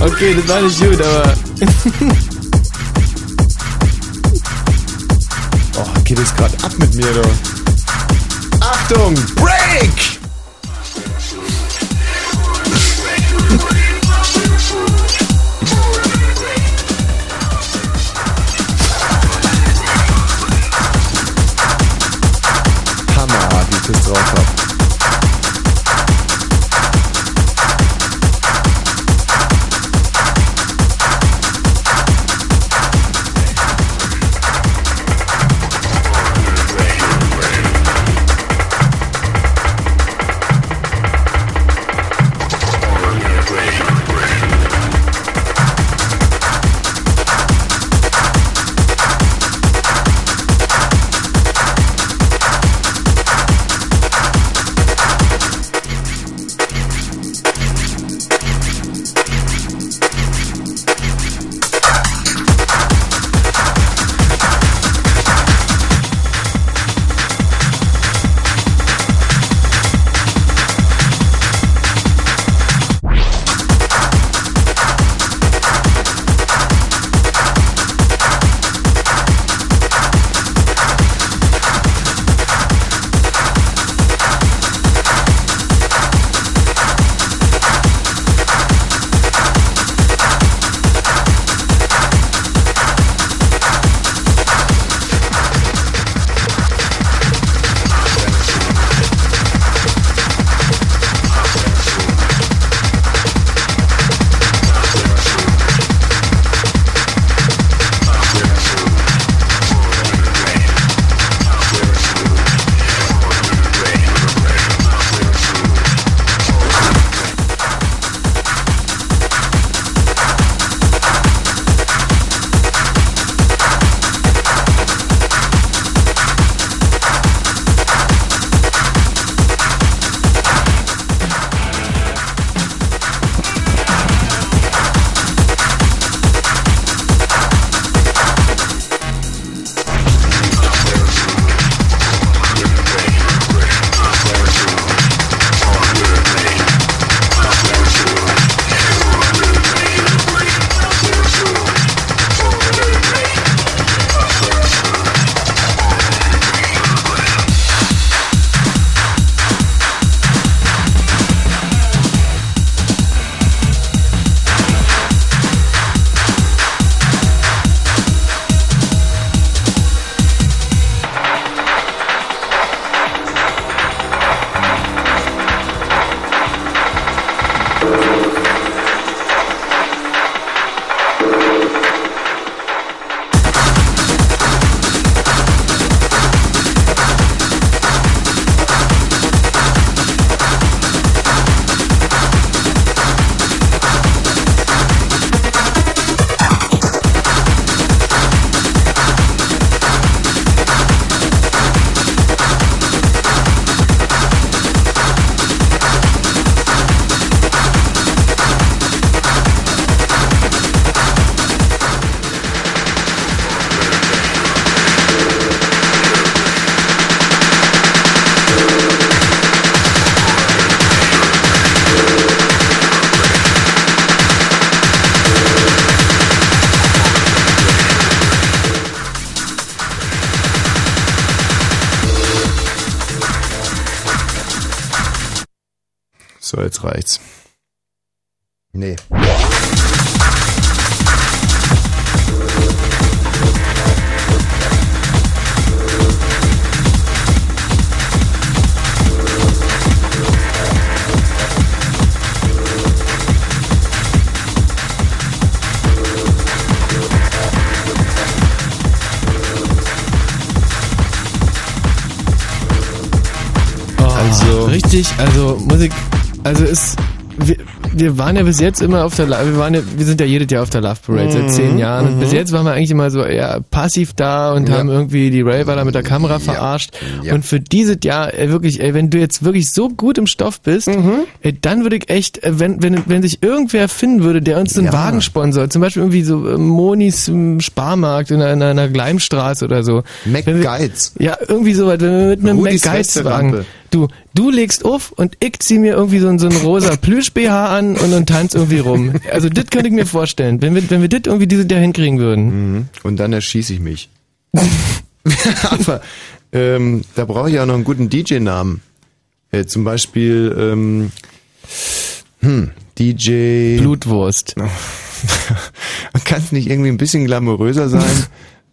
Okay, das war nicht gut, aber... Oh, geht es gerade ab mit mir, doch. Achtung, Break! Hammerhart, wie ich das drauf hab. So, jetzt reicht's. Nee. Also richtig, also Musik, also ist, wir waren ja bis jetzt immer auf der, wir sind ja jedes Jahr auf der Love Parade seit 10 Jahren und bis jetzt waren wir eigentlich immer so eher passiv da und haben irgendwie die Raver da mit der Kamera verarscht und für dieses Jahr wirklich, ey, wenn du jetzt wirklich so gut im Stoff bist, ey, dann würde ich echt, wenn sich irgendwer finden würde, der uns einen Wagen sponsert, zum Beispiel irgendwie so Monis Sparmarkt in einer Gleimstraße oder so. McGeiz. Ja, irgendwie so weit, wenn wir mit einem McGeiz-Wagen. Du legst auf und ich zieh mir irgendwie so ein rosa Plüsch-BH an und tanz irgendwie rum. Also das könnte ich mir vorstellen, wenn wir das irgendwie dieses Jahr hinkriegen würden. Und dann erschieße ich mich. Aber da brauche ich ja noch einen guten DJ-Namen. Zum Beispiel DJ... Blutwurst. Kann es nicht irgendwie ein bisschen glamouröser sein?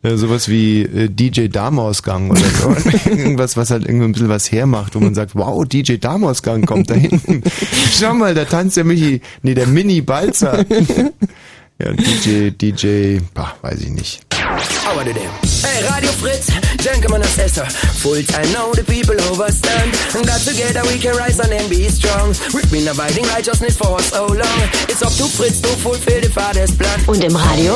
Sowas wie DJ Darmausgang oder so. Irgendwas, was halt irgendwie ein bisschen was hermacht, wo man sagt, wow, DJ Darmausgang kommt da hinten. Schau mal, da tanzt der Michi, nee, der Mini Balzer. Ja, weiß ich nicht. Hey, Radio Fritz, Gentlemen and Sister, full time now the people overstand, and that together we can rise on and be strong. We've been abiding righteousness for so long, it's up to Fritz to fulfill the Father's plan. Und im Radio?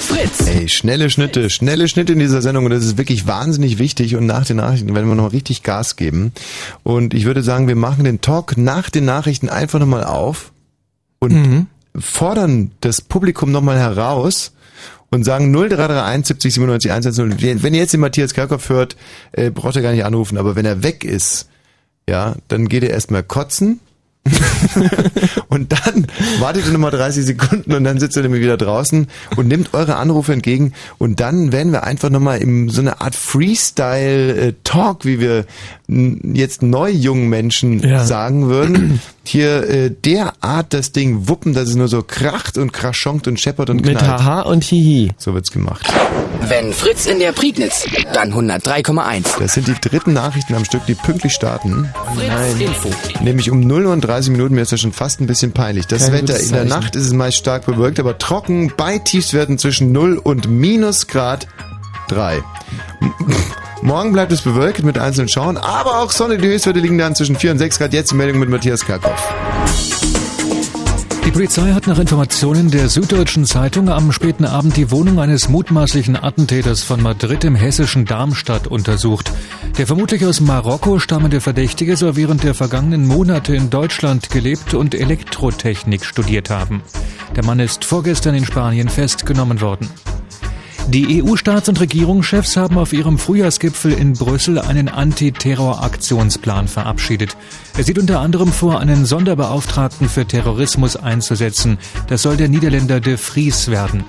Fritz. Ey, schnelle Schnitte in dieser Sendung und das ist wirklich wahnsinnig wichtig und nach den Nachrichten werden wir noch richtig Gas geben und ich würde sagen, wir machen den Talk nach den Nachrichten einfach nochmal auf und fordern das Publikum nochmal heraus und sagen 0331 70 97 110. Wenn ihr jetzt den Matthias Kerkhoff hört, braucht ihr gar nicht anrufen, aber wenn er weg ist, ja, dann geht er erstmal kotzen. Und dann wartet ihr nochmal 30 Sekunden und dann sitzt ihr nämlich wieder draußen und nimmt eure Anrufe entgegen und dann werden wir einfach nochmal in so eine Art Freestyle-Talk, wie wir jetzt neu jungen Menschen sagen würden, hier derart das Ding wuppen, dass es nur so kracht und kraschonkt und scheppert und knallt. Mit Haha und Hihi. So wird's gemacht. Wenn Fritz in der Prignitz, dann 103,1. Das sind die dritten Nachrichten am Stück, die pünktlich starten. Fritz Info. Nämlich um 0:30 Uhr, mir ist das schon fast ein bisschen peinlich. Das Wetter in der Nacht ist es meist stark bewölkt, aber trocken bei Tiefstwerten zwischen 0 und -3 Grad. Morgen bleibt es bewölkt mit einzelnen Schauern, aber auch Sonne, die Höchstwerte liegen dann zwischen 4 und 6 Grad. Jetzt die Meldung mit Matthias Kerkhoff. Die Polizei hat nach Informationen der Süddeutschen Zeitung am späten Abend die Wohnung eines mutmaßlichen Attentäters von Madrid im hessischen Darmstadt untersucht. Der vermutlich aus Marokko stammende Verdächtige soll während der vergangenen Monate in Deutschland gelebt und Elektrotechnik studiert haben. Der Mann ist vorgestern in Spanien festgenommen worden. Die EU-Staats- und Regierungschefs haben auf ihrem Frühjahrsgipfel in Brüssel einen Antiterror-Aktionsplan verabschiedet. Er sieht unter anderem vor, einen Sonderbeauftragten für Terrorismus einzusetzen. Das soll der Niederländer de Vries werden.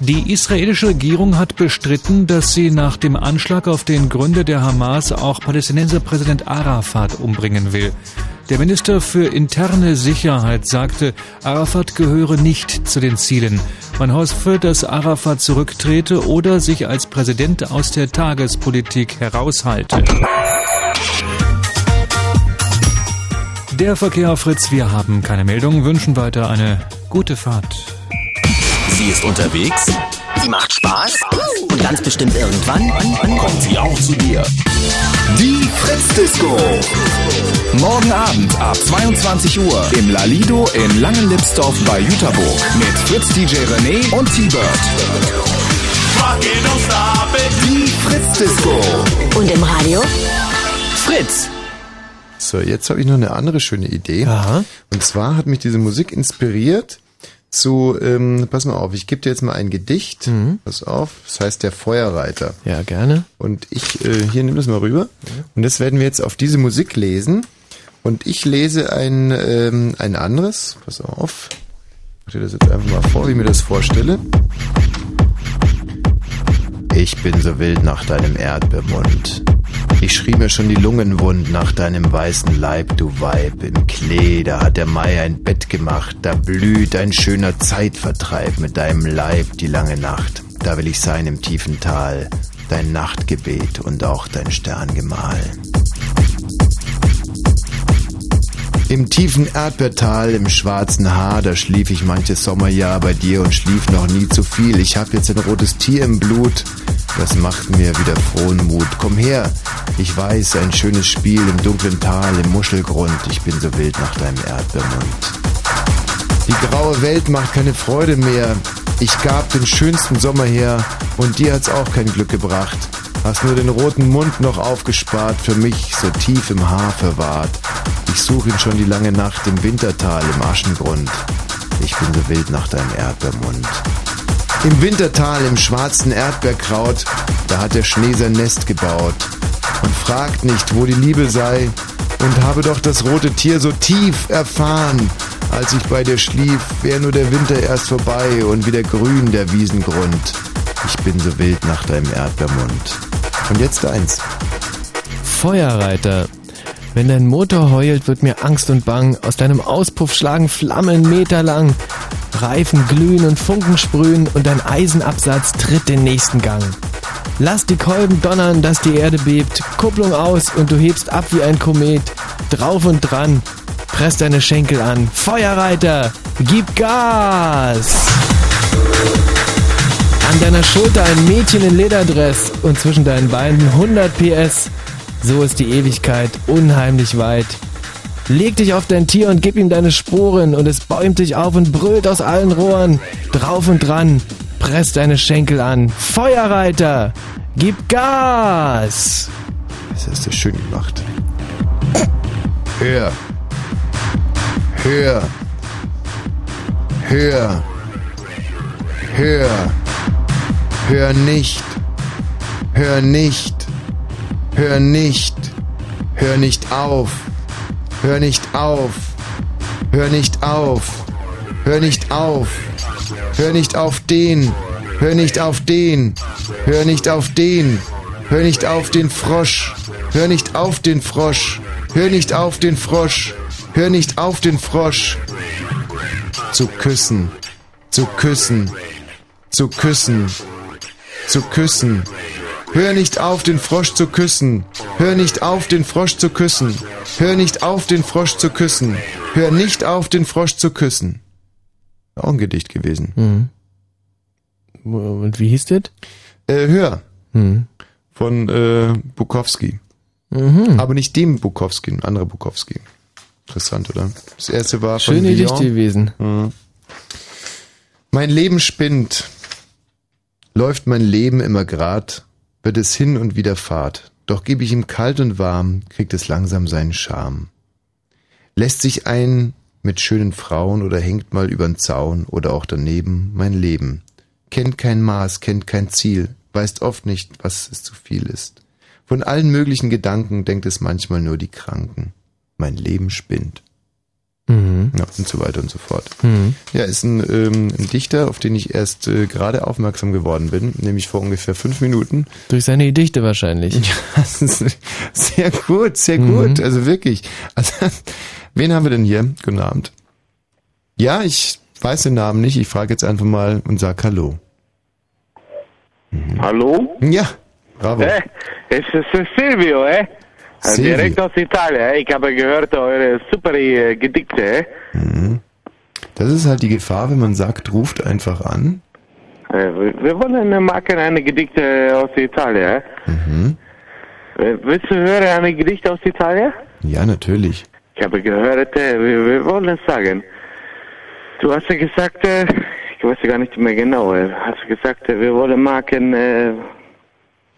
Die israelische Regierung hat bestritten, dass sie nach dem Anschlag auf den Gründer der Hamas auch Palästinenserpräsident Arafat umbringen will. Der Minister für interne Sicherheit sagte, Arafat gehöre nicht zu den Zielen. Man hoffe, dass Arafat zurücktrete oder sich als Präsident aus der Tagespolitik heraushalte. Der Verkehr auf Fritz, wir haben keine Meldung, wünschen weiter eine gute Fahrt. Sie ist unterwegs, sie macht Spaß und ganz bestimmt irgendwann kommt sie auch zu dir. Die Fritz-Disco. Morgen Abend ab 22 Uhr im Lalido in Langenlipsdorf bei Jüterbog mit Fritz-DJ René und T-Bird. Die Fritz-Disco. Und im Radio Fritz. So, jetzt habe ich noch eine andere schöne Idee. Aha. Und zwar hat mich diese Musik inspiriert zu, pass mal auf, ich gebe dir jetzt mal ein Gedicht, pass auf, das heißt der Feuerreiter. Ja, gerne. Und ich, hier, nimm das mal rüber und das werden wir jetzt auf diese Musik lesen und ich lese ein anderes, pass auf, ich mache dir das jetzt einfach mal vor, wie ich mir das vorstelle. Ich bin so wild nach deinem Erdbeermund. Ich schrie mir schon die Lungen wund nach deinem weißen Leib, du Weib. Im Klee, da hat der Mai ein Bett gemacht. Da blüht ein schöner Zeitvertreib mit deinem Leib die lange Nacht. Da will ich sein im tiefen Tal, dein Nachtgebet und auch dein Sterngemahl. Im tiefen Erdbeertal, im schwarzen Haar, da schlief ich manches Sommerjahr bei dir und schlief noch nie zu viel. Ich hab jetzt ein rotes Tier im Blut Das macht mir wieder frohen Mut. Komm her, ich weiß, ein schönes Spiel im dunklen Tal, im Muschelgrund. Ich bin so wild nach deinem Erdbeermund. Die graue Welt macht keine Freude mehr. Ich gab den schönsten Sommer her und dir hat's auch kein Glück gebracht. Hast nur den roten Mund noch aufgespart, für mich so tief im Haar verwahrt. Ich suche ihn schon die lange Nacht im Wintertal, im Aschengrund. Ich bin so wild nach deinem Erdbeermund. Im Wintertal, im schwarzen Erdbeerkraut, da hat der Schnee sein Nest gebaut. Und fragt nicht, wo die Liebe sei, und habe doch das rote Tier so tief erfahren. Als ich bei dir schlief, wär nur der Winter erst vorbei und wieder grün der Wiesengrund. Ich bin so wild nach deinem Erdbeermund. Und jetzt eins. Feuerreiter. Wenn dein Motor heult, wird mir Angst und Bang. Aus deinem Auspuff schlagen Flammen meterlang. Reifen glühen und Funken sprühen und dein Eisenabsatz tritt den nächsten Gang. Lass die Kolben donnern, dass die Erde bebt. Kupplung aus und du hebst ab wie ein Komet. Drauf und dran. Press deine Schenkel an. Feuerreiter, gib Gas! An deiner Schulter ein Mädchen in Lederdress und zwischen deinen Beinen 100 PS. So ist die Ewigkeit unheimlich weit. Leg dich auf dein Tier und gib ihm deine Sporen und es bäumt dich auf und brüllt aus allen Rohren. Drauf und dran, press deine Schenkel an. Feuerreiter, gib Gas! Das hast du schön gemacht. Höher. Höher. Höher. Höher. Hör nicht, hör nicht, hör nicht, hör nicht auf, hör nicht auf, hör nicht auf, hör nicht auf, hör nicht auf den, hör nicht auf den, hör nicht auf den, hör nicht auf den Frosch, hör nicht auf den Frosch, hör nicht auf den Frosch, hör nicht auf den Frosch. Zu küssen, zu küssen, zu küssen. Zu küssen. Hör nicht auf, den Frosch zu küssen. Hör nicht auf, den Frosch zu küssen. Hör nicht auf, den Frosch zu küssen. Hör nicht auf, den Frosch zu küssen. Auch ein Gedicht gewesen. Mhm. Und wie hieß das? Hör. Mhm. Von Bukowski. Mhm. Aber nicht dem Bukowski, ein anderer Bukowski. Interessant, oder? Das erste war von Schöne Gedicht gewesen. Mhm. Mein Leben spinnt. Läuft mein Leben immer grad, wird es hin und wieder fad, doch geb ich ihm kalt und warm, kriegt es langsam seinen Charme. Lässt sich ein mit schönen Frauen oder hängt mal übern Zaun oder auch daneben mein Leben. Kennt kein Maß, kennt kein Ziel, weiß oft nicht, was es zu viel ist. Von allen möglichen Gedanken denkt es manchmal nur die Kranken. Mein Leben spinnt. Mhm. Ja, und so weiter und so fort. Mhm. Ja, ist ein Dichter, auf den ich erst gerade aufmerksam geworden bin, nämlich vor ungefähr 5 Minuten. Durch seine Gedichte wahrscheinlich. Ja, das ist sehr gut, sehr gut, also wirklich. Also, wen haben wir denn hier? Guten Abend. Ja, ich weiß den Namen nicht, ich frage jetzt einfach mal und sag Hallo. Mhm. Hallo? Ja, bravo. Es ist Silvio, Direkt aus Italien. Ich habe gehört, eure super Gedichte. Das ist halt die Gefahr, wenn man sagt, ruft einfach an. Wir wollen machen eine Gedichte aus Italien. Mhm. Willst du hören eine Gedichte aus Italien? Ja, natürlich. Ich habe gehört, wir wollen sagen. Du hast ja gesagt, ich weiß gar nicht mehr genau, hast du gesagt, wir wollen machen...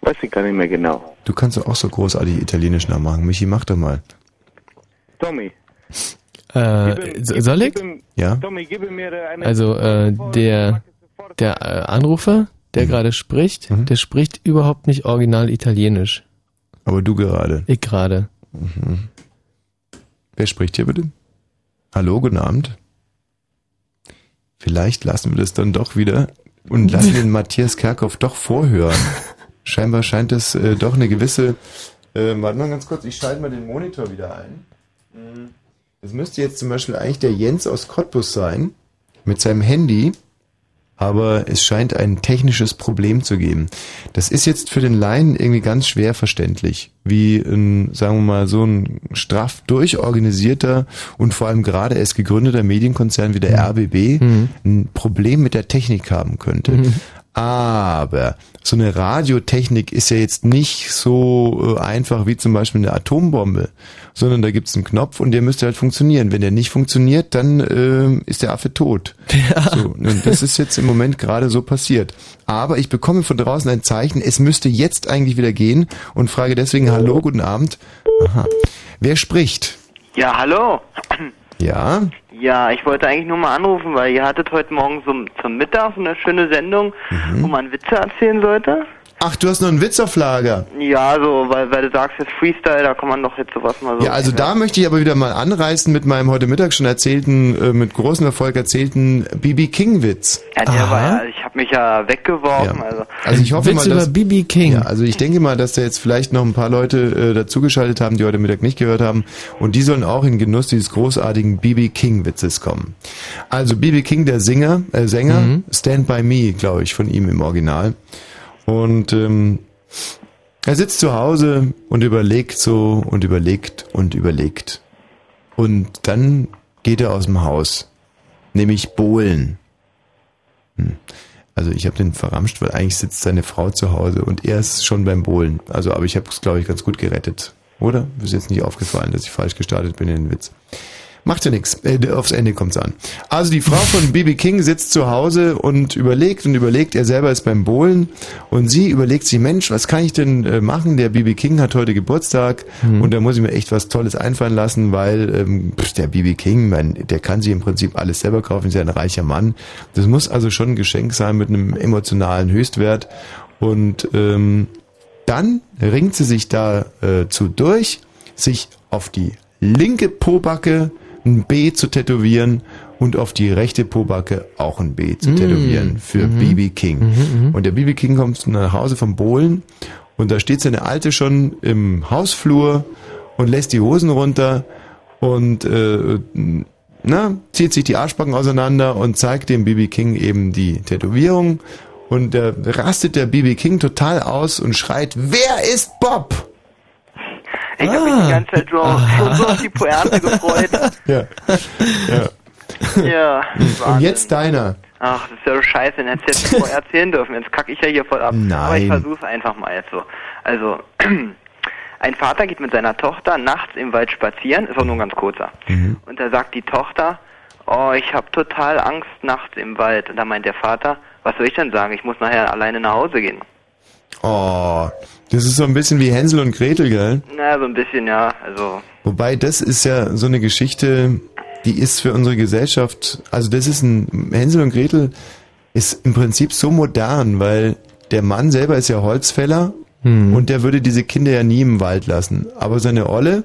Weiß ich gar nicht mehr genau. Du kannst doch auch so großartig Italienisch nachmachen. Michi, mach doch mal. Tommy. Soll ich? Ja. Tommy, gib mir eine der Anrufer, der gerade spricht, der spricht überhaupt nicht original Italienisch. Aber du gerade. Ich gerade. Mhm. Wer spricht hier bitte? Hallo, guten Abend. Vielleicht lassen wir das dann doch wieder und lassen den Matthias Kerkhoff doch vorhören. Scheinbar scheint es doch eine gewisse... warte mal ganz kurz, ich schalte mal den Monitor wieder ein. Das müsste jetzt zum Beispiel eigentlich der Jens aus Cottbus sein, mit seinem Handy, aber es scheint ein technisches Problem zu geben. Das ist jetzt für den Laien irgendwie ganz schwer verständlich, wie ein, sagen wir mal, so ein straff durchorganisierter und vor allem gerade erst gegründeter Medienkonzern wie der RBB ein Problem mit der Technik haben könnte. Aber so eine Radiotechnik ist ja jetzt nicht so einfach wie zum Beispiel eine Atombombe, sondern da gibt's einen Knopf und der müsste halt funktionieren. Wenn der nicht funktioniert, dann ist der Affe tot. Ja. So, und das ist jetzt im Moment gerade so passiert. Aber ich bekomme von draußen ein Zeichen, es müsste jetzt eigentlich wieder gehen und frage deswegen, hallo, guten Abend. Aha. Wer spricht? Ja, hallo. Ja? Ja, ich wollte eigentlich nur mal anrufen, weil ihr hattet heute Morgen so zum Mittag so eine schöne Sendung, wo man Witze erzählen sollte. Ach, du hast noch einen Witz auf Lager. Ja, so, weil du sagst jetzt Freestyle, da kann man doch jetzt sowas mal so... Ja, also da möchte ich aber wieder mal anreißen mit meinem heute Mittag schon erzählten, mit großem Erfolg erzählten B.B. King-Witz. Ja, der war ja, ich habe mich ja weggeworfen. Ja. Also ich hoffe Witz mal, dass, über B.B. King. Ja, also ich denke mal, dass da jetzt vielleicht noch ein paar Leute dazugeschaltet haben, die heute Mittag nicht gehört haben. Und die sollen auch in Genuss dieses großartigen B.B. King-Witzes kommen. Also B.B. King, der Sänger, Stand by Me, glaube ich, von ihm im Original. Und er sitzt zu Hause und überlegt so und überlegt und überlegt. Und dann geht er aus dem Haus, nämlich bohlen. Also ich habe den verramscht, weil eigentlich sitzt seine Frau zu Hause und er ist schon beim Bohlen. Also, aber ich habe es, glaube ich, ganz gut gerettet, oder? Ist jetzt nicht aufgefallen, dass ich falsch gestartet bin in den Witz. Macht ja nichts. Aufs Ende kommt's an. Also die Frau von B.B. King sitzt zu Hause und überlegt, er selber ist beim Bohlen und sie überlegt sich, Mensch, was kann ich denn machen? Der B.B. King hat heute Geburtstag und da muss ich mir echt was Tolles einfallen lassen, weil der B.B. King, der kann sich im Prinzip alles selber kaufen, ist ja ein reicher Mann. Das muss also schon ein Geschenk sein mit einem emotionalen Höchstwert. Und dann ringt sie sich dazu durch, sich auf die linke Pobacke ein B zu tätowieren und auf die rechte Pobacke auch ein B zu tätowieren für B.B. King. Und der B.B. King kommt nach Hause vom Bohlen und da steht seine Alte schon im Hausflur und lässt die Hosen runter und zieht sich die Arschbacken auseinander und zeigt dem B.B. King eben die Tätowierung und da rastet der B.B. King total aus und schreit, wer ist Bob? Ich habe mich die ganze Zeit so auf die Pointe gefreut. Ja. Und jetzt deiner. Ach, das ist ja so scheiße, den hättest du jetzt vorher erzählen dürfen. Jetzt kacke ich ja hier voll ab. Nein. Aber ich versuch's einfach mal jetzt so. Also, ein Vater geht mit seiner Tochter nachts im Wald spazieren, ist auch nur ein ganz kurzer. Und da sagt die Tochter, oh, ich habe total Angst nachts im Wald. Und da meint der Vater, was soll ich denn sagen? Ich muss nachher alleine nach Hause gehen. Oh, das ist so ein bisschen wie Hänsel und Gretel, gell? Na, so ein bisschen, ja. Also. Wobei, das ist ja so eine Geschichte, die ist für unsere Gesellschaft, also das ist Hänsel und Gretel ist im Prinzip so modern, weil der Mann selber ist ja Holzfäller und der würde diese Kinder ja nie im Wald lassen. Aber seine Olle,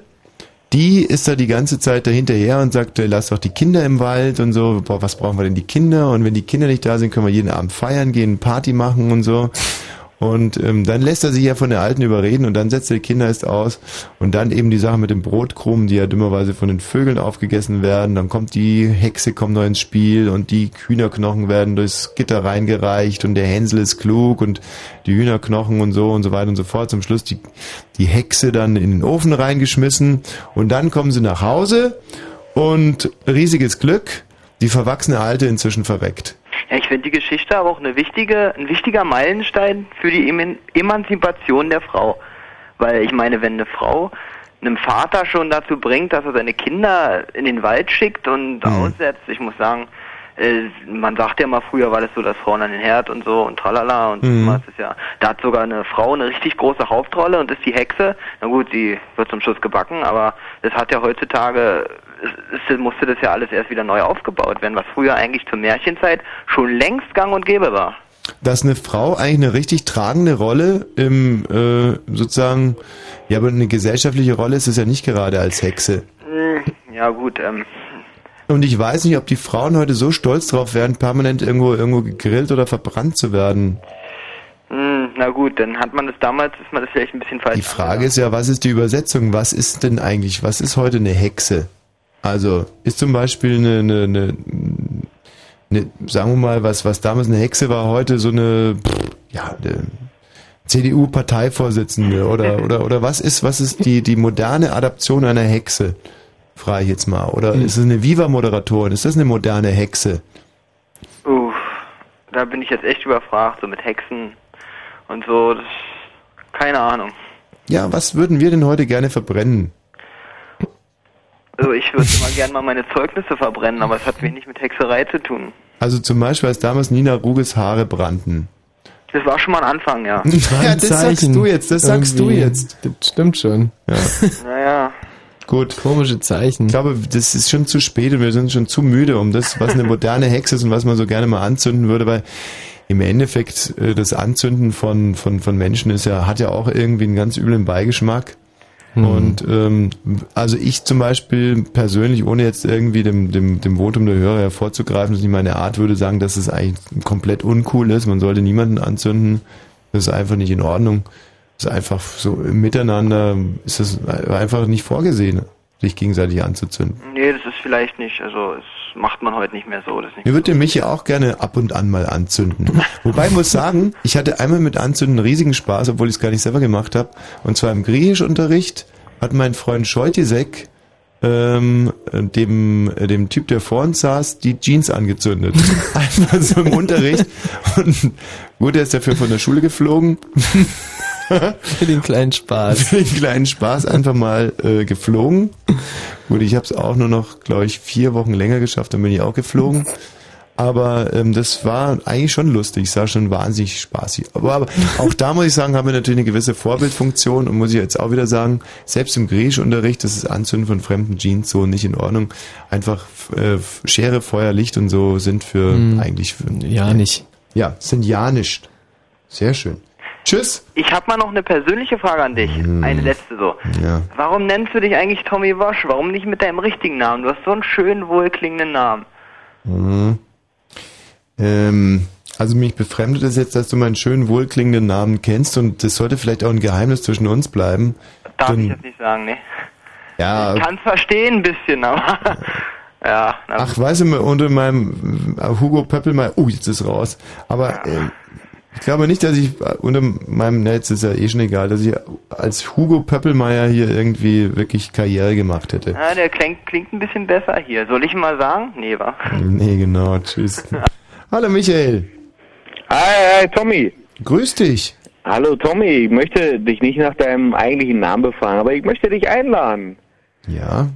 die ist da die ganze Zeit dahinterher und sagt, lass doch die Kinder im Wald und so, boah, was brauchen wir denn die Kinder? Und wenn die Kinder nicht da sind, können wir jeden Abend feiern gehen, Party machen und so. Und dann lässt er sich ja von der Alten überreden und dann setzt er die Kinder erst aus und dann eben die Sache mit den Brotkrumen, die ja dummerweise von den Vögeln aufgegessen werden, dann kommt die Hexe, kommt noch ins Spiel und die Hühnerknochen werden durchs Gitter reingereicht und der Hänsel ist klug und die Hühnerknochen und so weiter und so fort. Zum Schluss die Hexe dann in den Ofen reingeschmissen und dann kommen sie nach Hause und riesiges Glück, die verwachsene Alte inzwischen verweckt. Ja, ich finde die Geschichte aber auch ein wichtiger Meilenstein für die Emanzipation der Frau. Weil ich meine, wenn eine Frau einem Vater schon dazu bringt, dass er seine Kinder in den Wald schickt und aussetzt, ich muss sagen, man sagt ja mal, früher war das so, dass Frauen an den Herd und so und tralala und was ist ja. Da hat sogar eine Frau eine richtig große Hauptrolle und ist die Hexe. Na gut, sie wird zum Schluss gebacken, aber das hat ja heutzutage, musste das ja alles erst wieder neu aufgebaut werden, was früher eigentlich zur Märchenzeit schon längst gang und gäbe war. Dass eine Frau eigentlich eine richtig tragende Rolle im, sozusagen, ja, aber eine gesellschaftliche Rolle ist es ja nicht gerade als Hexe. Ja gut, Und ich weiß nicht, ob die Frauen heute so stolz drauf wären, permanent irgendwo gegrillt oder verbrannt zu werden. Na gut, dann hat man das damals, ist man das vielleicht ein bisschen falsch. Die Frage ist ja, was ist die Übersetzung? Was ist denn eigentlich, was ist heute eine Hexe? Also, ist zum Beispiel eine sagen wir mal, was damals eine Hexe war, heute so eine CDU-Parteivorsitzende oder was ist die moderne Adaption einer Hexe? Frage ich jetzt mal. Oder ist es eine Viva-Moderatorin? Ist das eine moderne Hexe? Uff, da bin ich jetzt echt überfragt, so mit Hexen und so, das, keine Ahnung. Ja, was würden wir denn heute gerne verbrennen? Also ich würde immer gerne mal meine Zeugnisse verbrennen, aber es hat wenig mit Hexerei zu tun. Also zum Beispiel, als damals Nina Ruges Haare brannten. Das war schon mal ein Anfang, ja. Ja, das sagst du jetzt, das sagst irgendwie. Du jetzt. Das stimmt schon. Ja. Naja. Gut. Komische Zeichen. Ich glaube, das ist schon zu spät und wir sind schon zu müde, um das, was eine moderne Hexe ist und was man so gerne mal anzünden würde, weil im Endeffekt das Anzünden von Menschen ist ja, hat ja auch irgendwie einen ganz üblen Beigeschmack. Mhm. Und also ich zum Beispiel persönlich, ohne jetzt irgendwie dem Votum der Hörer hervorzugreifen, das ist nicht meine Art, würde sagen, dass es eigentlich komplett uncool ist. Man sollte niemanden anzünden. Das ist einfach nicht in Ordnung. Das ist einfach so miteinander, ist das einfach nicht vorgesehen, sich gegenseitig anzuzünden. Nee, das ist vielleicht nicht, also es macht man heute nicht mehr so. Mir würde der Michi auch gerne ab und an mal anzünden. Wobei ich muss sagen, ich hatte einmal mit Anzünden riesigen Spaß, obwohl ich es gar nicht selber gemacht habe. Und zwar im Griechischunterricht hat mein Freund Scheutisek dem Typ, der vor uns saß, die Jeans angezündet. Einfach so im Unterricht. Und gut, er ist dafür von der Schule geflogen. Für den kleinen Spaß. Für den kleinen Spaß einfach mal geflogen. Gut, ich habe es auch nur noch, glaube ich, 4 Wochen länger geschafft, dann bin ich auch geflogen. Aber das war eigentlich schon lustig, es war schon wahnsinnig spaßig. Aber auch da muss ich sagen, haben wir natürlich eine gewisse Vorbildfunktion und muss ich jetzt auch wieder sagen, selbst im Griechischunterricht ist das Anzünden von fremden Jeans so nicht in Ordnung. Einfach Schere, Feuer, Licht und so sind für eigentlich... Für, ja, nicht. Ja, sind ja nicht. Sehr schön. Tschüss. Ich habe mal noch eine persönliche Frage an dich. Eine letzte so. Ja. Warum nennst du dich eigentlich Tommy Wasch? Warum nicht mit deinem richtigen Namen? Du hast so einen schönen, wohlklingenden Namen. Mhm. Also mich befremdet es jetzt, dass du meinen schönen, wohlklingenden Namen kennst und das sollte vielleicht auch ein Geheimnis zwischen uns bleiben. Darf ich jetzt nicht sagen, ne? Ja. Ich kann es verstehen ein bisschen, aber... Ja, ach, weißt du, unter meinem Hugo Pöppel mal... jetzt ist raus. Aber... Ja. Ich glaube nicht, dass ich unter meinem Netz, ist ja eh schon egal, dass ich als Hugo Pöppelmeier hier irgendwie wirklich Karriere gemacht hätte. Ah, der klingt ein bisschen besser hier. Soll ich mal sagen? Nee, wa? Nee, genau. Tschüss. Hallo Michael. Hi, Tommy. Grüß dich. Hallo Tommy, ich möchte dich nicht nach deinem eigentlichen Namen befragen, aber ich möchte dich einladen. Ja?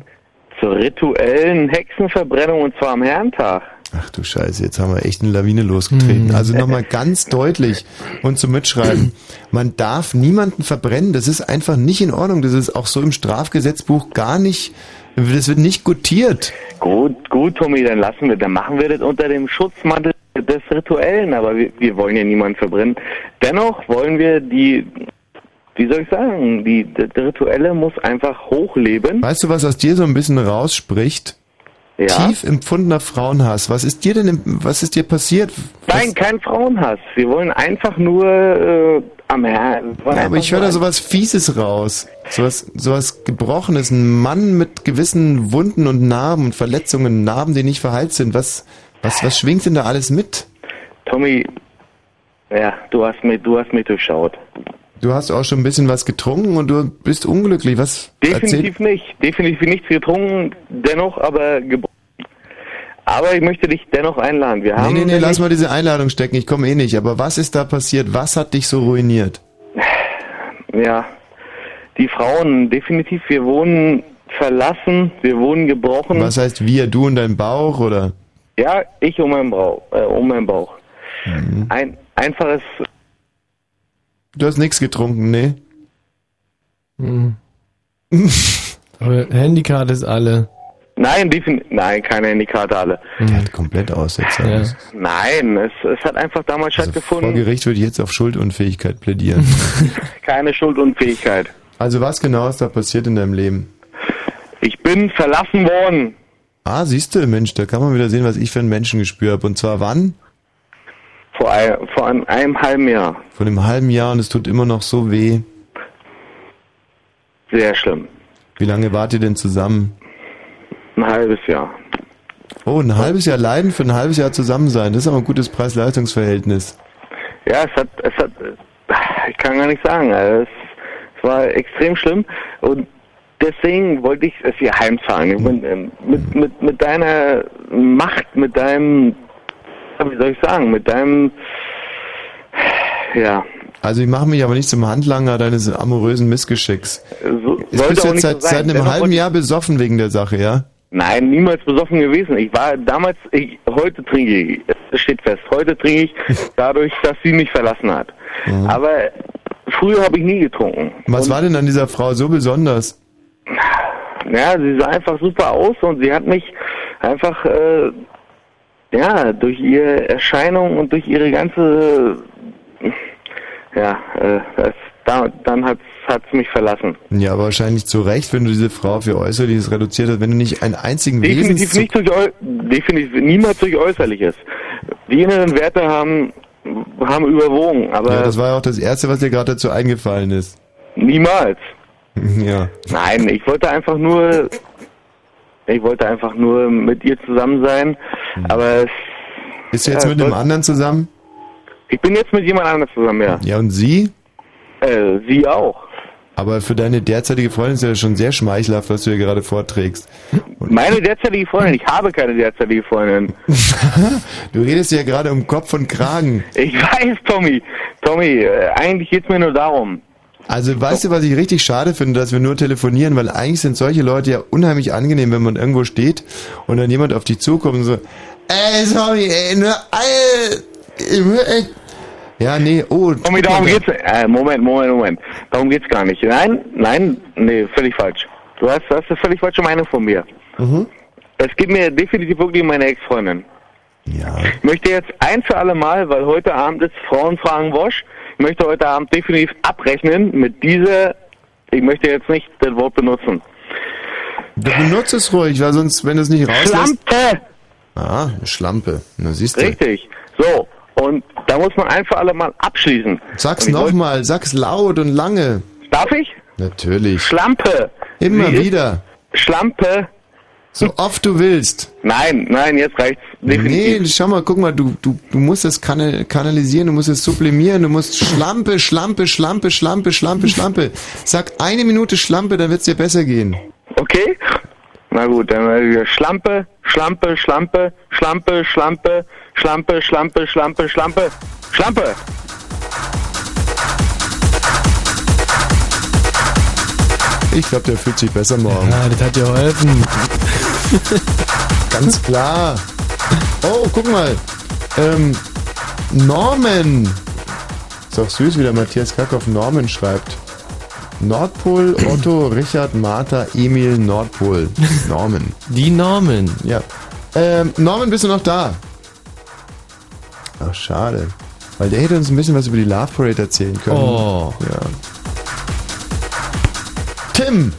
Zur rituellen Hexenverbrennung und zwar am Herrentag. Ach du Scheiße, jetzt haben wir echt eine Lawine losgetreten. Also nochmal ganz deutlich und zum Mitschreiben. Man darf niemanden verbrennen, das ist einfach nicht in Ordnung. Das ist auch so im Strafgesetzbuch gar nicht, das wird nicht gutiert. Gut, Tommy, dann machen wir das unter dem Schutzmantel des Rituellen. Aber wir wollen ja niemanden verbrennen. Dennoch wollen wir das Rituelle muss einfach hochleben. Weißt du, was aus dir so ein bisschen rausspricht? Ja? Tief empfundener Frauenhass. Was ist dir passiert? Nein, kein Frauenhass. Wir wollen einfach nur am Herzen. Ja, aber ich höre da sowas Fieses raus. Sowas Gebrochenes. Ein Mann mit gewissen Wunden und Narben und Verletzungen, Narben, die nicht verheilt sind. Was schwingt denn da alles mit? Tommy, ja, du hast mich durchschaut. Du hast auch schon ein bisschen was getrunken und du bist unglücklich. Was? Definitiv nichts getrunken, dennoch aber gebrochen. Aber ich möchte dich dennoch einladen. Nee, lass mal diese Einladung stecken, ich komme eh nicht. Aber was ist da passiert? Was hat dich so ruiniert? Ja, die Frauen, definitiv. Wir wurden verlassen, wir wurden gebrochen. Was heißt wir? Du und dein Bauch, oder? Ja, ich um meinen Bauch. Ein einfaches... Du hast nichts getrunken, ne? Mhm. Handykarte ist alle. Nein, keine Handykarte alle. Der hat komplett Aussetzer. Ja. Nein, es hat einfach damals stattgefunden. Vor Gericht würde ich jetzt auf Schuldunfähigkeit plädieren. Keine Schuldunfähigkeit. Also was genau ist da passiert in deinem Leben? Ich bin verlassen worden. Ah, siehst du, Mensch, da kann man wieder sehen, was ich für ein Menschengespür habe. Und zwar wann? Vor einem halben Jahr. Vor einem halben Jahr und es tut immer noch so weh. Sehr schlimm. Wie lange wart ihr denn zusammen? Ein halbes Jahr. Oh, ein halbes Jahr leiden für ein halbes Jahr zusammen sein. Das ist aber ein gutes Preis-Leistungs-Verhältnis. Ja, es hat, ich kann gar nicht sagen. Es war extrem schlimm und deswegen wollte ich es hier heimzahlen. Mit deiner Macht, mit deinem wie soll ich sagen, mit deinem, ja. Also ich mache mich aber nicht zum Handlanger deines amorösen Missgeschicks. So, ich bist jetzt seit einem halben Jahr besoffen wegen der Sache, ja? Nein, niemals besoffen gewesen. Ich war damals, heute trinke ich, es steht fest, heute trinke ich dadurch, dass sie mich verlassen hat. Mhm. Aber früher habe ich nie getrunken. Was war denn an dieser Frau so besonders? Ja, sie sah einfach super aus und sie hat mich einfach, ja, durch ihre Erscheinung und durch ihre ganze, ja, dann hat's mich verlassen. Ja, aber wahrscheinlich zu Recht, wenn du diese Frau auf ihr Äußerliches reduziert hast, wenn du nicht einen einzigen Wesens... Definitiv niemals durch Äußerliches. Die inneren Werte haben überwogen, aber... Ja, das war ja auch das Erste, was dir gerade dazu eingefallen ist. Niemals. Ja. Nein, ich wollte einfach nur mit ihr zusammen sein, aber es... Ist du jetzt mit einem anderen zusammen? Ich bin jetzt mit jemand anderem zusammen, ja. Ja, und sie? Sie auch. Aber für deine derzeitige Freundin ist ja schon sehr schmeichelhaft, was du hier gerade vorträgst. Und meine derzeitige Freundin? Ich habe keine derzeitige Freundin. Du redest ja gerade um Kopf und Kragen. Ich weiß, Tommy. Tommy, eigentlich geht's mir nur darum. Also weißt du, was ich richtig schade finde, dass wir nur telefonieren, weil eigentlich sind solche Leute ja unheimlich angenehm, wenn man irgendwo steht und dann jemand auf dich zukommt und so, Tommy, ja, nee, oh. Tommy, darum geht's. Moment. Darum geht's gar nicht. Nein, völlig falsch. Du hast eine völlig falsche Meinung von mir. Mhm. Es geht mir definitiv wirklich um meine Ex-Freundin. Ja. Ich möchte jetzt ein für alle Mal, weil heute Abend ist Frauenfragen-Wosch, ich möchte heute Abend definitiv abrechnen mit dieser, ich möchte jetzt nicht das Wort benutzen. Du benutzt es ruhig, weil sonst, wenn du es nicht rauslässt... Schlampe! Ah, eine Schlampe. Na, siehst du. Richtig. So. Und da muss man einfach alle mal abschließen. Sag's nochmal, sag's laut und lange. Darf ich? Natürlich. Schlampe. Immer wieder. Schlampe. So oft du willst. Nein, jetzt reicht's. Definitiv. Nee, schau mal, guck mal, du musst das kanalisieren, du musst es sublimieren, du musst Schlampe. Sag eine Minute Schlampe, dann wird's dir besser gehen. Okay? Na gut, dann Schlampe. Ich glaube, der fühlt sich besser morgen. Ja, das hat dir geholfen. Ganz klar. Oh, guck mal. Norman. Ist auch süß, wie der Matthias Kack auf Norman schreibt. Nordpol, Otto, Richard, Martha, Emil, Nordpol. Norman. Die Norman. Ja. Norman, bist du noch da? Ach, schade. Weil der hätte uns ein bisschen was über die Love Parade erzählen können. Oh. Ja. Tim!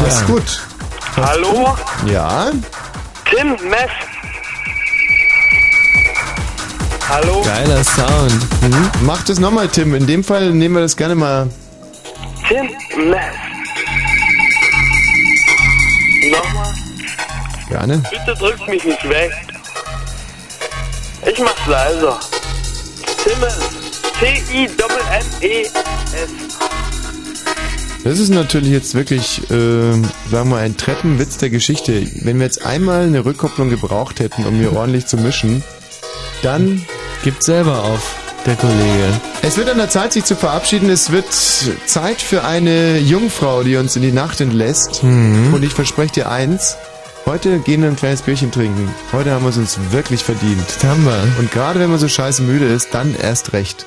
Alles gut. Hallo? Ja? Tim Mess. Hallo? Geiler Sound. Mhm. Mach das nochmal, Tim. In dem Fall nehmen wir das gerne mal. Tim Mess. Nochmal? Gerne. Bitte drückt mich nicht weg. Ich mach's leiser. Timmes. T-I-M-M-E-S. Das ist natürlich jetzt wirklich, sagen wir mal, ein Treppenwitz der Geschichte. Wenn wir jetzt einmal eine Rückkopplung gebraucht hätten, um hier ordentlich zu mischen, dann gibt selber auf, der Kollege. Es wird an der Zeit, sich zu verabschieden. Es wird Zeit für eine Jungfrau, die uns in die Nacht entlässt. Mhm. Und ich verspreche dir eins. Heute gehen wir ein kleines Bierchen trinken. Heute haben wir es uns wirklich verdient. Das haben wir. Und gerade wenn man so scheiße müde ist, dann erst recht.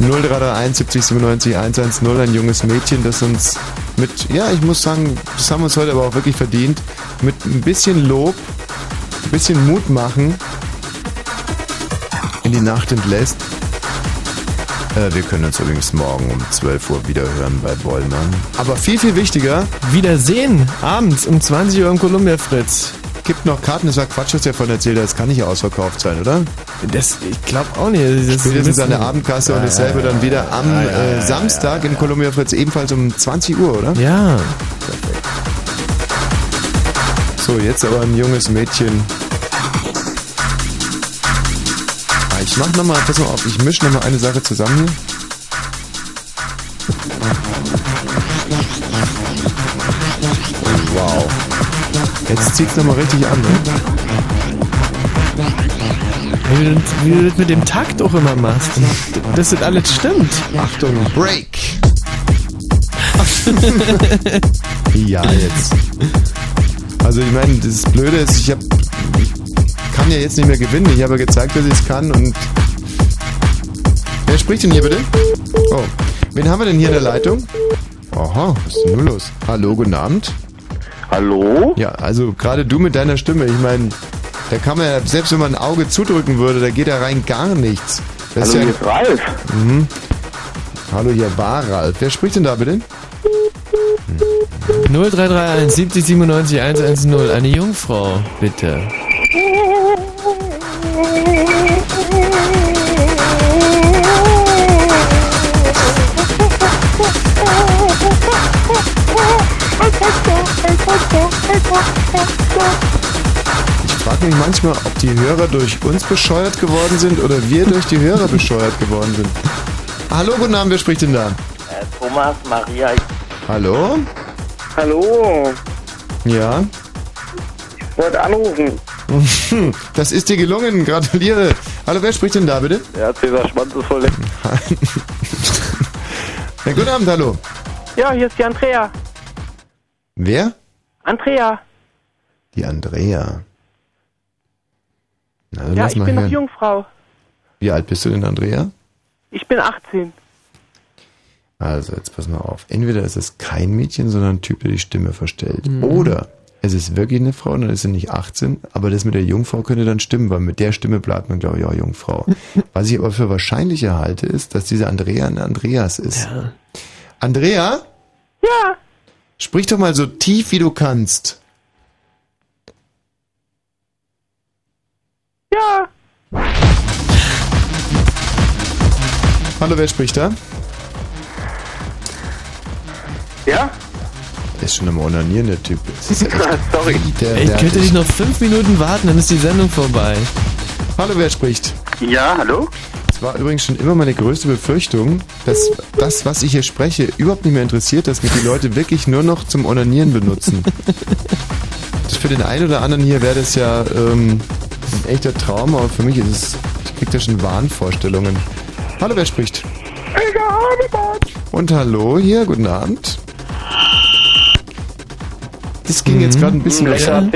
0331 70 97 110, ein junges Mädchen, das uns mit, ja, ich muss sagen, das haben wir uns heute aber auch wirklich verdient, mit ein bisschen Lob, ein bisschen Mut machen, in die Nacht entlässt. Wir können uns übrigens morgen um 12 Uhr wieder hören bei Bollmann. Aber viel, viel wichtiger, wiedersehen, abends um 20 Uhr im Columbia Fritz. Gibt noch Karten, das war Quatsch, was der von erzählt hat, das kann nicht ausverkauft sein, oder? Das, ich glaube auch nicht. Das spätestens an der Abendkasse und dasselbe dann wieder am Samstag im Columbia Fritz ebenfalls um 20 Uhr, oder? Ja. Perfekt. So, jetzt aber ein junges Mädchen. Ich mach nochmal, pass mal auf, ich mische nochmal eine Sache zusammen hier. Wow. Jetzt zieht es nochmal richtig an, ne? Wie du das mit dem Takt auch immer machst. Das ist alles stimmt. Achtung, Break! Ja, jetzt. Also ich meine, das Blöde ist, ich kann ja jetzt nicht mehr gewinnen. Ich habe ja gezeigt, dass ich es kann und... Wer spricht denn hier bitte? Oh, wen haben wir denn hier in der Leitung? Aha, was ist denn nur los? Hallo, guten Abend. Hallo? Ja, also gerade du mit deiner Stimme, ich meine... Da kann man ja, selbst wenn man ein Auge zudrücken würde, da geht da rein gar nichts. Das hallo, ist ja hier ist Ralf. Mhm. Hallo, hier war Ralf. Wer spricht denn da bitte? 0331 70 97 110. Eine Jungfrau, bitte. Ich frage mich manchmal, ob die Hörer durch uns bescheuert geworden sind oder wir durch die Hörer bescheuert geworden sind. Hallo, guten Abend, wer spricht denn da? Thomas, Maria. Hallo? Hallo. Ja? Ich wollte anrufen. Das ist dir gelungen, gratuliere. Hallo, wer spricht denn da bitte? Ja, Cäsar Schwanz ist voll leck. Ja, guten Abend, hallo. Ja, hier ist die Andrea. Wer? Andrea. Die Andrea. Also ja, ich bin noch Jungfrau. Wie alt bist du denn, Andrea? Ich bin 18. Also, jetzt pass mal auf. Entweder ist es kein Mädchen, sondern ein Typ, der die Stimme verstellt. Mhm. Oder es ist wirklich eine Frau, dann ist sie nicht 18, aber das mit der Jungfrau könnte dann stimmen, weil mit der Stimme bleibt man, glaube ich, auch Jungfrau. Was ich aber für wahrscheinlicher halte, ist, dass diese Andrea ein Andreas ist. Ja. Andrea? Ja? Sprich doch mal so tief, wie du kannst. Ja. Hallo, wer spricht da? Ja? Der ist schon am Onanieren, der Typ. Das ist ja echt sorry. Ich könnte dich noch 5 Minuten warten, dann ist die Sendung vorbei. Hallo, wer spricht? Ja, hallo? Das war übrigens schon immer meine größte Befürchtung, dass das, was ich hier spreche, überhaupt nicht mehr interessiert, dass mich die Leute wirklich nur noch zum Onanieren benutzen. Für den einen oder anderen hier wäre das ja ein echter Traum, aber für mich ist es, ich krieg da schon Wahnvorstellungen. Hallo, wer spricht? Und hallo hier, guten Abend. Das ging jetzt gerade ein bisschen besser.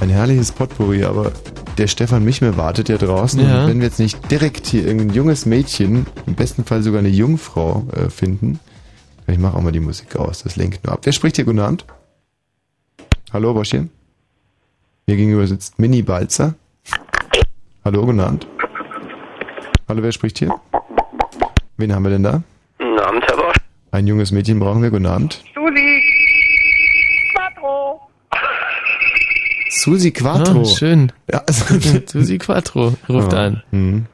Ein herrliches Potpourri, aber der Stefan Michmel wartet ja draußen. Ja. Und wenn wir jetzt nicht direkt hier irgendein junges Mädchen, im besten Fall sogar eine Jungfrau finden... Ich mache auch mal die Musik aus, das lenkt nur ab. Wer spricht hier? Guten Abend. Hallo, Boschchen. Mir gegenüber sitzt Mini Balzer. Hallo, guten Abend. Hallo, wer spricht hier? Wen haben wir denn da? Guten Abend, Herr Bosch. Ein junges Mädchen brauchen wir. Guten Abend. Susi Quattro. Susi Quattro. Oh, schön. Ja. Susi Quattro ruft an. Mhm.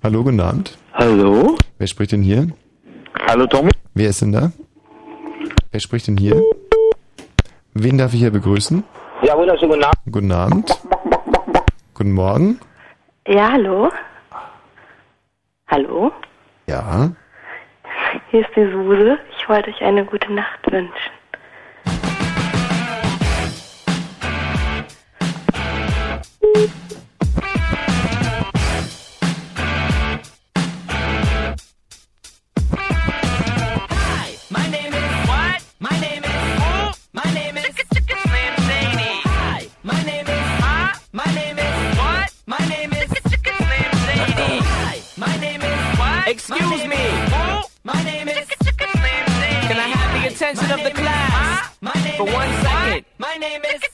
Hallo, guten Abend. Hallo. Wer spricht denn hier? Hallo, Tom. Wer ist denn da? Wer spricht denn hier? Wen darf ich hier begrüßen? Ja, wunderschönen guten Abend. Guten Abend. Guten Morgen. Ja, hallo. Hallo. Ja. Hier ist die Suse. Ich wollte euch eine gute Nacht wünschen. Excuse me. My name is. Can I have the attention of the class for 1 second? My name is.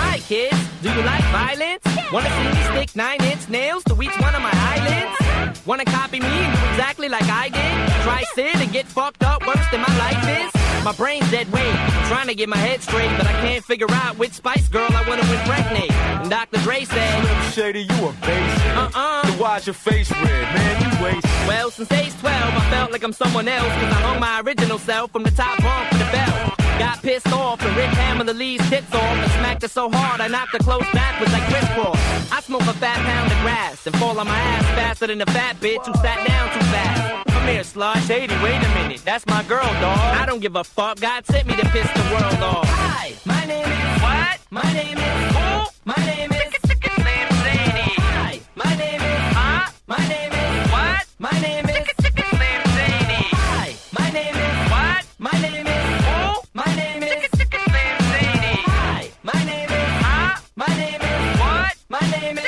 Hi kids, do you like violence? Wanna see me stick 9-inch nails to each one of my eyelids? Wanna copy me and do exactly like I did? Try sit and get fucked up worse than my life is. My brain's dead weight, I'm trying to get my head straight, but I can't figure out which Spice Girl I want to impregnate. And Dr. Dre said, Slim Shady, you a basic. So why's your face red, man? You wasted. Well, since age 12, I felt like I'm someone else, because I hung my original self from the top off to the belt. Got pissed off and ripped Pamela Lee's tits off and smacked her so hard I knocked her close backwards like Chris Cross. I smoke a fat pound of grass and fall on my ass faster than a fat bitch who sat down too fast. me a slut. Shady, wait a minute, that's my girl, dog. I don't give a fuck, God sent me to piss the world off. Hi, my name is... What? My name is... Who? My name is... Slim Shady. Hi, my name is... Huh? My name is... What? My name is... Slim Shady. Hi, my name is... What? My name is... Who? My name is... Slim Shady. Hi, my name is... Huh? My name is... What? My name is...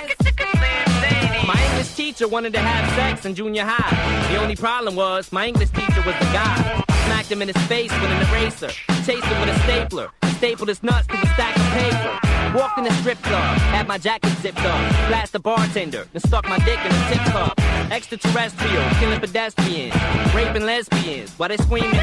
Teacher wanted to have sex in junior high. The only problem was my English teacher was a guy. Smacked him in his face with an eraser. Chased him with a stapler. Stapled his nuts to a stack of paper. Walked in a strip club. Had my jacket zipped up. Blast the bartender. And stuck my dick in a tip cup. Extraterrestrial. Killing pedestrians. Raping lesbians. While they screaming.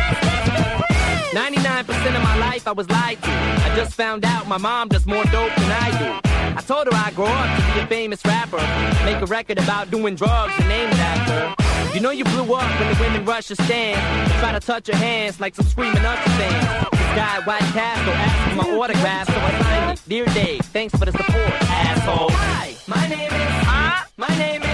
99% of my life I was lied to. I just found out my mom does more dope than I do. I told her I'd grow up to be a famous rapper. Make a record about doing drugs and name it after. You know you blew up when the women rush your stand. And try to touch your hands like some screaming Usher fans. This guy at White Castle asked for my autograph, so I signed it. Dear Dave, thanks for the support, asshole. Hi, my name is... My name is...